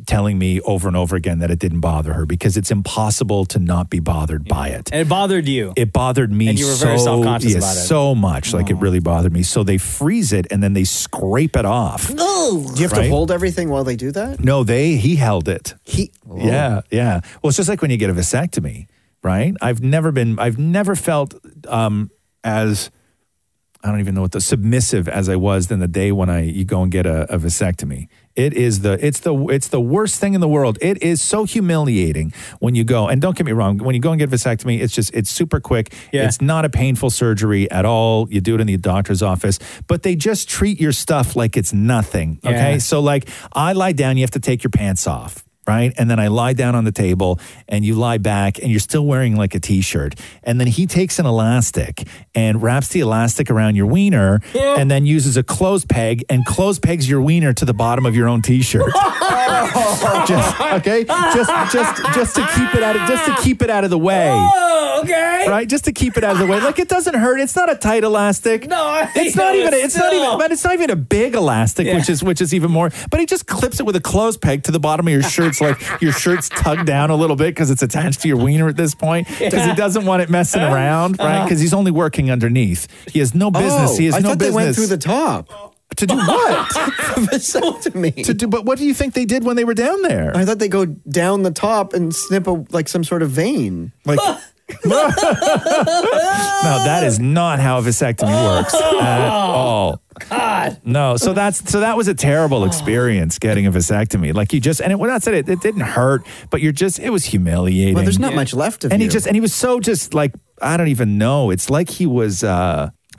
telling me over and over again that it didn't bother her because it's impossible to not be bothered by it. And it bothered you. It bothered me. And you were very self-conscious about it. So much. Aww. Like it really bothered me. So they freeze it and then they scrape it off. No. Do you have to hold everything while they do that? No, he held it. Yeah. Well, it's just like when you get a vasectomy, right? I've never felt as, I don't even know what the submissive as I was than the day when you go and get a vasectomy. It's the worst thing in the world. It is so humiliating when you go, and don't get me wrong, when you go and get a vasectomy, it's super quick. Yeah. It's not a painful surgery at all. You do it in the doctor's office, but they just treat your stuff like it's nothing. Okay. Yeah. So like I lie down, you have to take your pants off. Right? And then I lie down on the table and you lie back and you're still wearing like a t-shirt. And then he takes an elastic and wraps the elastic around your wiener and then uses a clothes peg and clothes pegs your wiener to the bottom of your own t-shirt. Just to keep it out of the way. Oh, okay. Right? Just to keep it out of the way. Like it doesn't hurt. It's not a tight elastic. No, it's not even a big elastic, which is even more. But he just clips it with a clothes peg to the bottom of your shirt. Like your shirt's tugged down a little bit because it's attached to your wiener at this point because he doesn't want it messing around, right? Because he's only working underneath. He has no business. They went through the top. To do what? Vasectomy. But what do you think they did when they were down there? I thought they go down the top and snip some sort of vein. Like. No, that is not how a vasectomy works at all. God. No, so that was a terrible experience getting a vasectomy. Like you just, and it, when I said it didn't hurt, but you're just, it was humiliating. Well, there's not much left of it. And he was so just like, I don't even know. It's like he was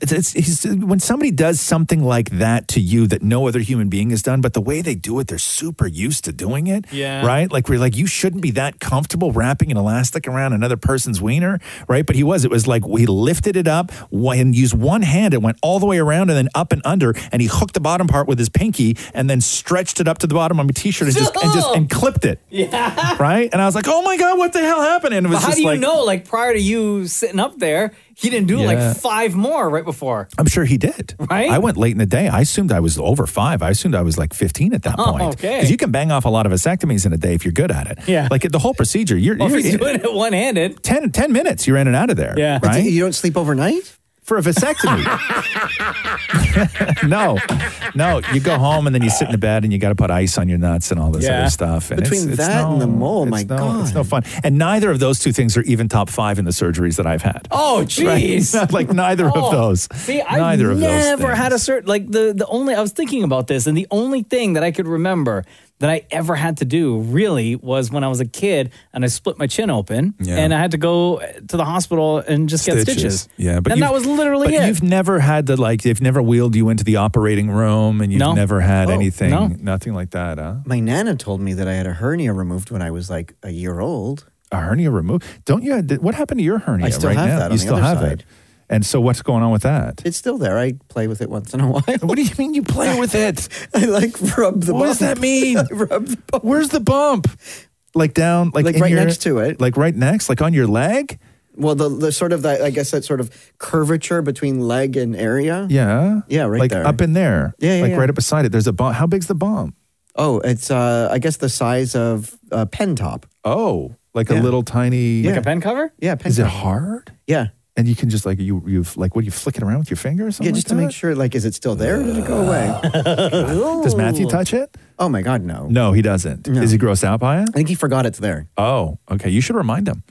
when somebody does something like that to you that no other human being has done, but the way they do it, they're super used to doing it. Yeah. Right? Like, we're like, you shouldn't be that comfortable wrapping an elastic around another person's wiener, right? But he was. It was like he lifted it up and used one hand. It went all the way around and then up and under, and he hooked the bottom part with his pinky and then stretched it up to the bottom of my t-shirt and just clipped it. Yeah. Right? And I was like, oh my God, what the hell happened? And it was but how just do you know, like, prior to you sitting up there, he didn't do like five more right before. I'm sure he did. Right? I went late in the day. I assumed I was over five. I assumed I was like 15 at that point. Okay. Because you can bang off a lot of vasectomies in a day if you're good at it. Yeah. Like the whole procedure. You're doing it one-handed. 10 minutes, you're in and out of there. Yeah. Right? You don't sleep overnight? For a vasectomy. No. You go home and then you sit in the bed and you got to put ice on your nuts and all this other stuff. And between and the mole, God. It's no fun. And neither of those two things are even top five in the surgeries that I've had. Oh, jeez. Right? Like neither of those. See, I've never had a surgery. Like the only, I was thinking about this and the only thing that I could remember that I ever had to do really was when I was a kid and I split my chin open and I had to go to the hospital and just get stitches. Yeah, but that was literally it. You've never had to, like, they've never wheeled you into the operating room and you've never had anything, nothing like that, huh? My Nana told me that I had a hernia removed when I was like a year old. A hernia removed? Don't you? What happened to your hernia right now? I still have that on the other side. You still have it. And so what's going on with that? It's still there. I play with it once in a while. What do you mean you play with it? I rub the bump. What does that mean? I rub the bump. Where's the bump? Like down? Like right next to it. Like right next? Like on your leg? Well, the sort of, I guess that sort of curvature between leg and area. Yeah. Yeah, right there. Like up in there. Yeah, right up beside it. There's a bump. How big's the bump? Oh, it's, I guess the size of a pen top. Oh, like a little tiny. Like a pen cover? Yeah, pen cover. Is it hard? Yeah. And you can just what, you flick it around with your finger or something? Yeah, just to make sure, is it still there or did it go away? Does Matthew touch it? Oh my God, no. No, he doesn't. No. Is he grossed out by it? I think he forgot it's there. Oh, okay. You should remind him.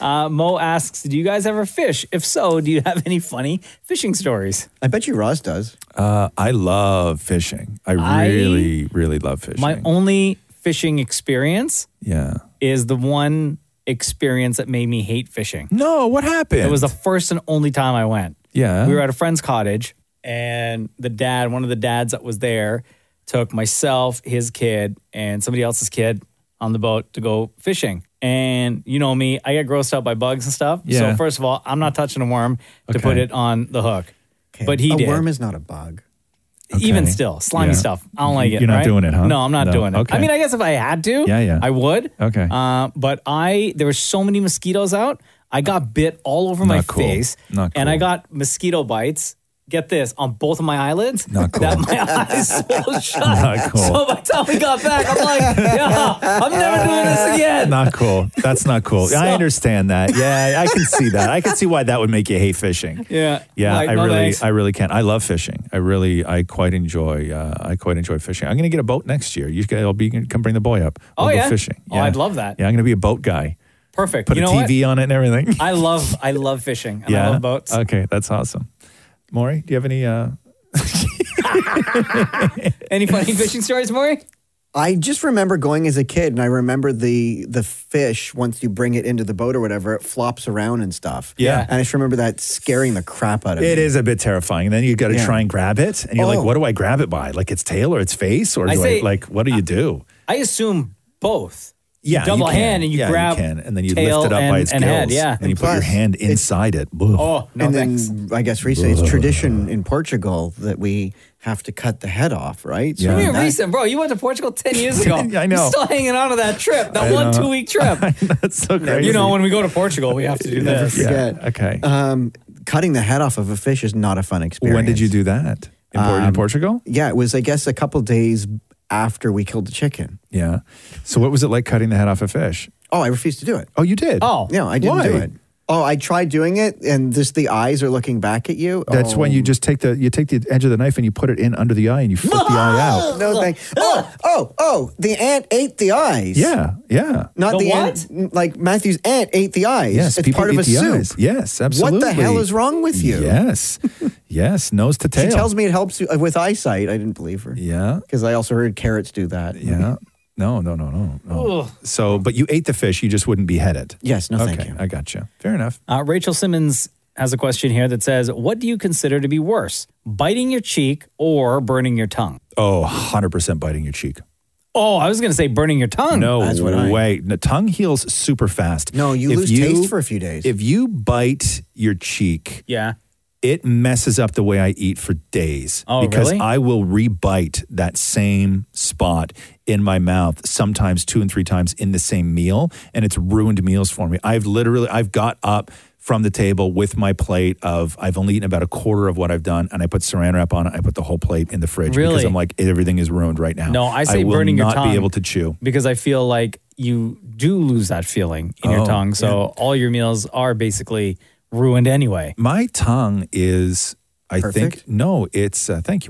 Mo asks, do you guys ever fish? If so, do you have any funny fishing stories? I bet you Roz does. I love fishing. I really, really love fishing. My only fishing experience is the one experience that made me hate fishing. No, what happened? It was the first and only time I went. Yeah. We were at a friend's cottage and one of the dads that was there took myself, his kid, and somebody else's kid on the boat to go fishing. And you know me, I get grossed out by bugs and stuff. Yeah. So first of all, I'm not touching a worm to put it on the hook. Okay. But he did. A worm is not a bug. Okay. Even still, slimy stuff. I don't like it. You're not doing it, huh? No, I'm not doing it. Okay. I mean, I guess if I had to, I would. Okay. But there were so many mosquitoes out. I got bit all over my face. Not cool. And I got mosquito bites. Get this, on both of my eyelids. Not cool. That my eyes swelled shut. Not cool. So by the time we got back, I'm like, I'm never doing this again. Not cool. That's not cool. So, I understand that. Yeah, I can see that. I can see why that would make you hate fishing. Yeah. Yeah, like, I really can't. I love fishing. I quite enjoy fishing. I'm going to get a boat next year. Come bring the boy up. We'll go fishing. Yeah. Oh, I'd love that. Yeah, I'm going to be a boat guy. Perfect. Put a TV on it and everything. I love fishing. And I love boats. Okay, that's awesome. Maury, do you have any... any funny fishing stories, Maury? I just remember going as a kid, and I remember the fish, once you bring it into the boat or whatever, it flops around and stuff. Yeah. And I just remember that scaring the crap out of me. It is a bit terrifying. And then you got to try and grab it, and you're like, what do I grab it by? Like its tail or its face? Or what do you do? I assume both. Yeah, double hand and you grab you can, and then you lift it up by its gills. Head, yeah. And you put your hand inside it. Oh, no, and then thanks. I guess recently it's tradition in Portugal that we have to cut the head off, right? So recent, bro. You went to Portugal 10 years ago. I know. You're still hanging on to that trip, that 1 2-week trip. That's so crazy. You know, when we go to Portugal, we have to do that. Yeah. Okay. Cutting the head off of a fish is not a fun experience. When did you do that? In Portugal? Yeah, it was, I guess, a couple days after we killed the chicken. Yeah. So what was it like cutting the head off a fish? Oh, I refused to do it. Oh, you did? Oh. No, I didn't do it. Oh, I tried doing it and just the eyes are looking back at you. That's when you just take the edge of the knife and you put it in under the eye and you flip the eye out. No thanks. Oh, the ant ate the eyes. Yeah. Not the what? Ant, like Matthew's ant ate the eyes. Yes, it's part of a soup. Eyes. Yes, absolutely. What the hell is wrong with you? Yes. Yes, nose to tail. She tells me it helps with eyesight. I didn't believe her. Yeah. Because I also heard carrots do that. Yeah. No. So, but you ate the fish. You just wouldn't behead it. Yes, no, thank you. I got you. Fair enough. Rachel Simmons has a question here that says, what do you consider to be worse, biting your cheek or burning your tongue? Oh, 100% biting your cheek. Oh, I was going to say burning your tongue. No way. The tongue heals super fast. No, you lose taste for a few days. If you bite your cheek, it messes up the way I eat for days. Oh, because really? I will re-bite that same spot in my mouth sometimes 2 and 3 times in the same meal, and it's ruined meals for me. I've got up from the table with my plate of, I've only eaten about a quarter of what I've done, and I put Saran Wrap on it. I put the whole plate in the fridge because I'm like, everything is ruined right now. No, I say burning your tongue. I will not be able to chew. Because I feel like you do lose that feeling in your tongue. So all your meals are basically ruined anyway. My tongue is, thank you,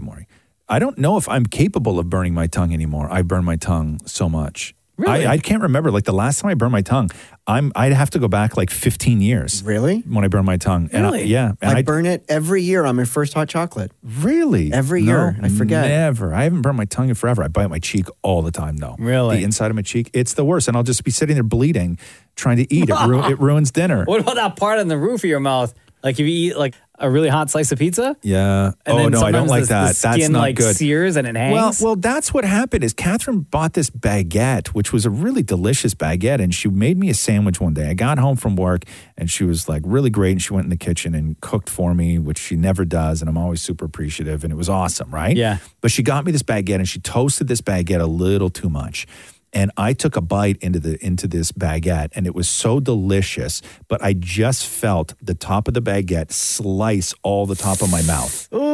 Maury. I don't know if I'm capable of burning my tongue anymore. I burn my tongue so much. Really? I can't remember. Like the last time I burned my tongue, I'd have to go back like 15 years. Really? When I burn my tongue. Really? And I burn it every year on my first hot chocolate. Really? Every year. I forget. Never. I haven't burned my tongue in forever. I bite my cheek all the time though. Really? The inside of my cheek. It's the worst. And I'll just be sitting there bleeding, trying to eat. It ruins dinner. What about that part on the roof of your mouth? Like if you eat like a really hot slice of pizza? Yeah. And then I don't like that. The skin, that's not good. Sears and it hangs. Well, that's what happened is Catherine bought this baguette, which was a really delicious baguette. And she made me a sandwich one day. I got home from work and she was like really great. And she went in the kitchen and cooked for me, which she never does. And I'm always super appreciative. And it was awesome, right? Yeah. But she got me this baguette and she toasted this baguette a little too much. And I took a bite into this baguette, and it was so delicious, but I just felt the top of the baguette slice all the top of my mouth. Ooh.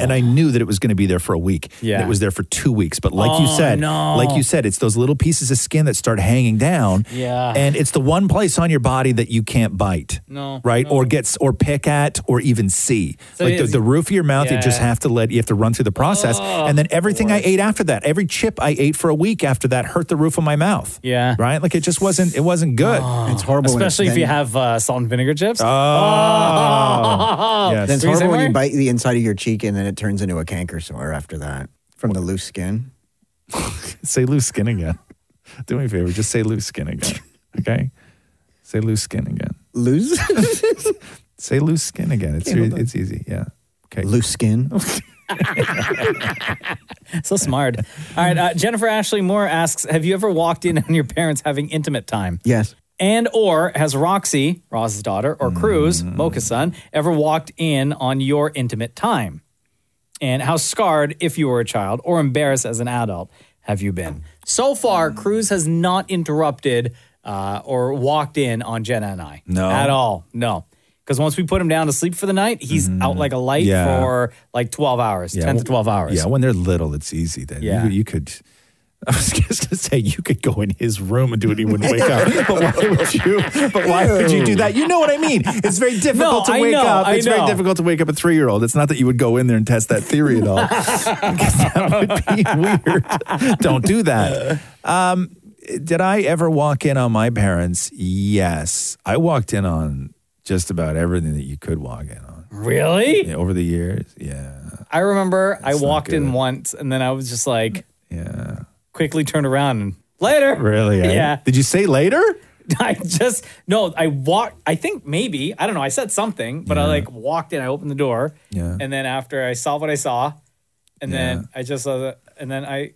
And I knew that it was going to be there for a week. Yeah. And it was there for 2 weeks. But like you said, it's those little pieces of skin that start hanging down. Yeah. And it's the one place on your body that you can't bite. No. Right? No. Or pick at or even see. So like the roof of your mouth, you have to run through the process. Oh, and then everything I ate after that, every chip I ate for a week after that hurt the roof of my mouth. Yeah. Right? Like it wasn't good. Oh, it's horrible. Especially if you have salt and vinegar chips. Oh. Yes. Then it's horrible when you bite the inside of your cheek and then it turns into a canker sore after that from the loose skin. Say loose skin again. Do me a favor. Just say loose skin again. Okay? Say loose skin again. Loose? Say loose skin again. It's easy. Yeah. Okay. Loose skin. So smart. All right, Jennifer Ashley Moore asks, have you ever walked in on your parents having intimate time? Yes. And or has Roxy, Roz's daughter, or Cruz, Mocha's son, ever walked in on your intimate time? And how scarred, if you were a child, or embarrassed as an adult, have you been? So far, Cruz has not interrupted or walked in on Jenna and I. No. At all. No. Because once we put him down to sleep for the night, he's out like a light for like 12 hours, 10 to 12 hours. Yeah, when they're little, it's easy. Then I was just going to say, you could go in his room and do it. He wouldn't wake up. But why would you do that? You know what I mean? It's very difficult to wake up. It's very difficult to wake up a 3-year-old. It's not that you would go in there and test that theory at all. Because that would be weird. Don't do that. Did I ever walk in on my parents? Yes. I walked in on just about everything that you could walk in on. Really? Yeah, over the years, I remember I walked in once, and then I was just like, quickly turned around and later. Really? Yeah. Did you say later? I think maybe, I don't know, I said something, but I like walked in, I opened the door, and then after I saw what I saw, and then I just saw that, and then I'm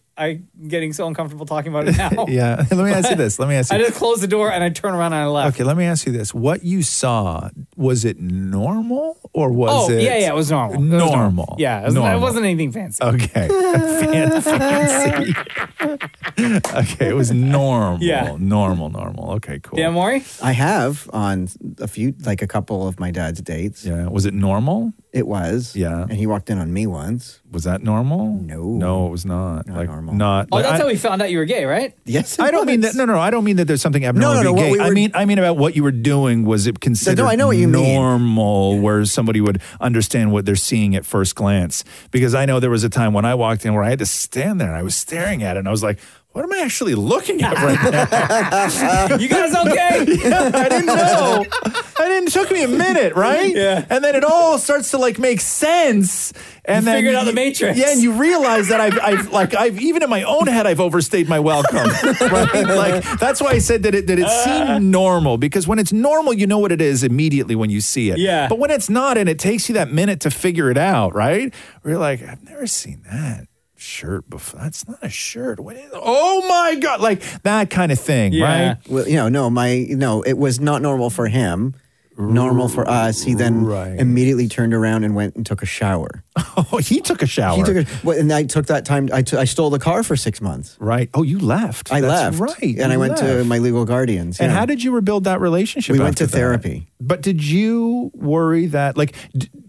getting so uncomfortable talking about it now. Yeah. Let me ask you this. I just closed the door and I turn around and I left. Okay, let me ask you this. What you saw, was it normal or was it? Yeah, it was normal. Yeah, it wasn't anything fancy. Okay. Fancy. Okay, it was normal. Yeah. Normal. Okay, cool. Yeah, Maury? I have on a couple of my dad's dates. Yeah. Was it normal? It was. Yeah. And he walked in on me once. Was that normal? No, it was not. Not like, normal. Not. Oh, like, that's how we found out you were gay, right? Yes. I don't mean that. No. I don't mean that there's something abnormal to be gay. I mean about what you were doing. Was it considered normal where somebody would understand what they're seeing at first glance? Because I know there was a time when I walked in where I had to stand there and I was staring at it and I was like, What am I actually looking at right now? You guys okay? Yeah, I didn't know. It took me a minute, right? Yeah. And then it all starts to like make sense. And you then figured out the Matrix. Yeah, and you realize that I've even in my own head I've overstayed my welcome. Right? Like that's why I said that it seemed normal, because when it's normal, you know what it is immediately when you see it. Yeah. But when it's not, and it takes you that minute to figure it out, right? We're like, I've never seen that shirt before. That's not a shirt. What is, oh my God. Like that kind of thing, yeah. Right? Well, you know, no, it was not normal for him. Normal for us. He then immediately turned around and went and took a shower. Oh, he took a shower. And I took that time. I stole the car for 6 months. Right. Oh, you left. That's left. Right. And I went to my legal guardians. And how did you rebuild that relationship? We went to therapy. But did you worry that, like,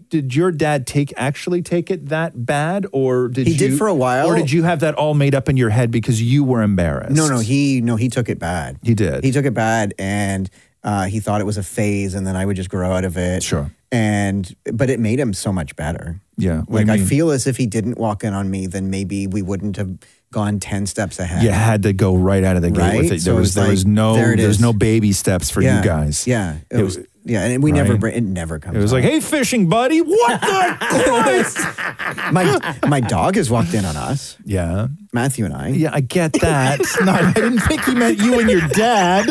did your dad actually take it that bad, or did he did for a while, or did you have that all made up in your head because you were embarrassed? No, he took it bad. He did. He took it bad and. He thought it was a phase, and then I would just grow out of it. Sure. But it made him so much better. Yeah. Like, I feel as if he didn't walk in on me, then maybe we wouldn't have gone 10 steps ahead. You had to go right out of the gate with it. There was no baby steps for you guys. Yeah. It was, and we never, it never comes up. It was like, hey, fishing buddy, what the My dog has walked in on us. Yeah. Matthew and I. Yeah, I get that. No, I didn't think he meant you and your dad.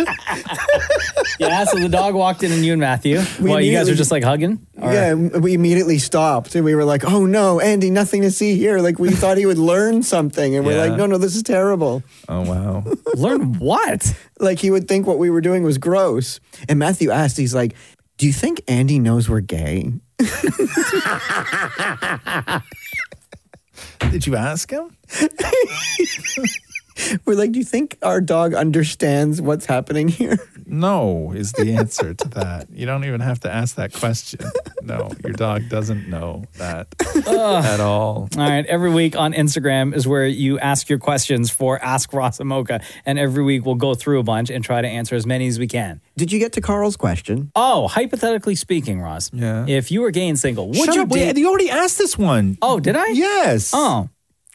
Yeah, so the dog walked in on you and Matthew. You guys were just like hugging? Yeah, we immediately stopped and we were like, oh no, Andy, nothing to see here. Like we thought he would learn something and we're like, no, this is terrible. Oh wow. Learn what? Like he would think what we were doing was gross. And Matthew asked, he's like, do you think Andy knows we're gay? Did you ask him? We're like, do you think our dog understands what's happening here? No is the answer to that. You don't even have to ask that question. No, your dog doesn't know that at all. All right, every week on Instagram is where you ask your questions for Ask Roz and Mocha, and every week we'll go through a bunch and try to answer as many as we can. Did you get to Carl's question? Oh, hypothetically speaking, Roz, if you were gay and single, would you date? You already asked this one. Oh, did I? Yes. Oh.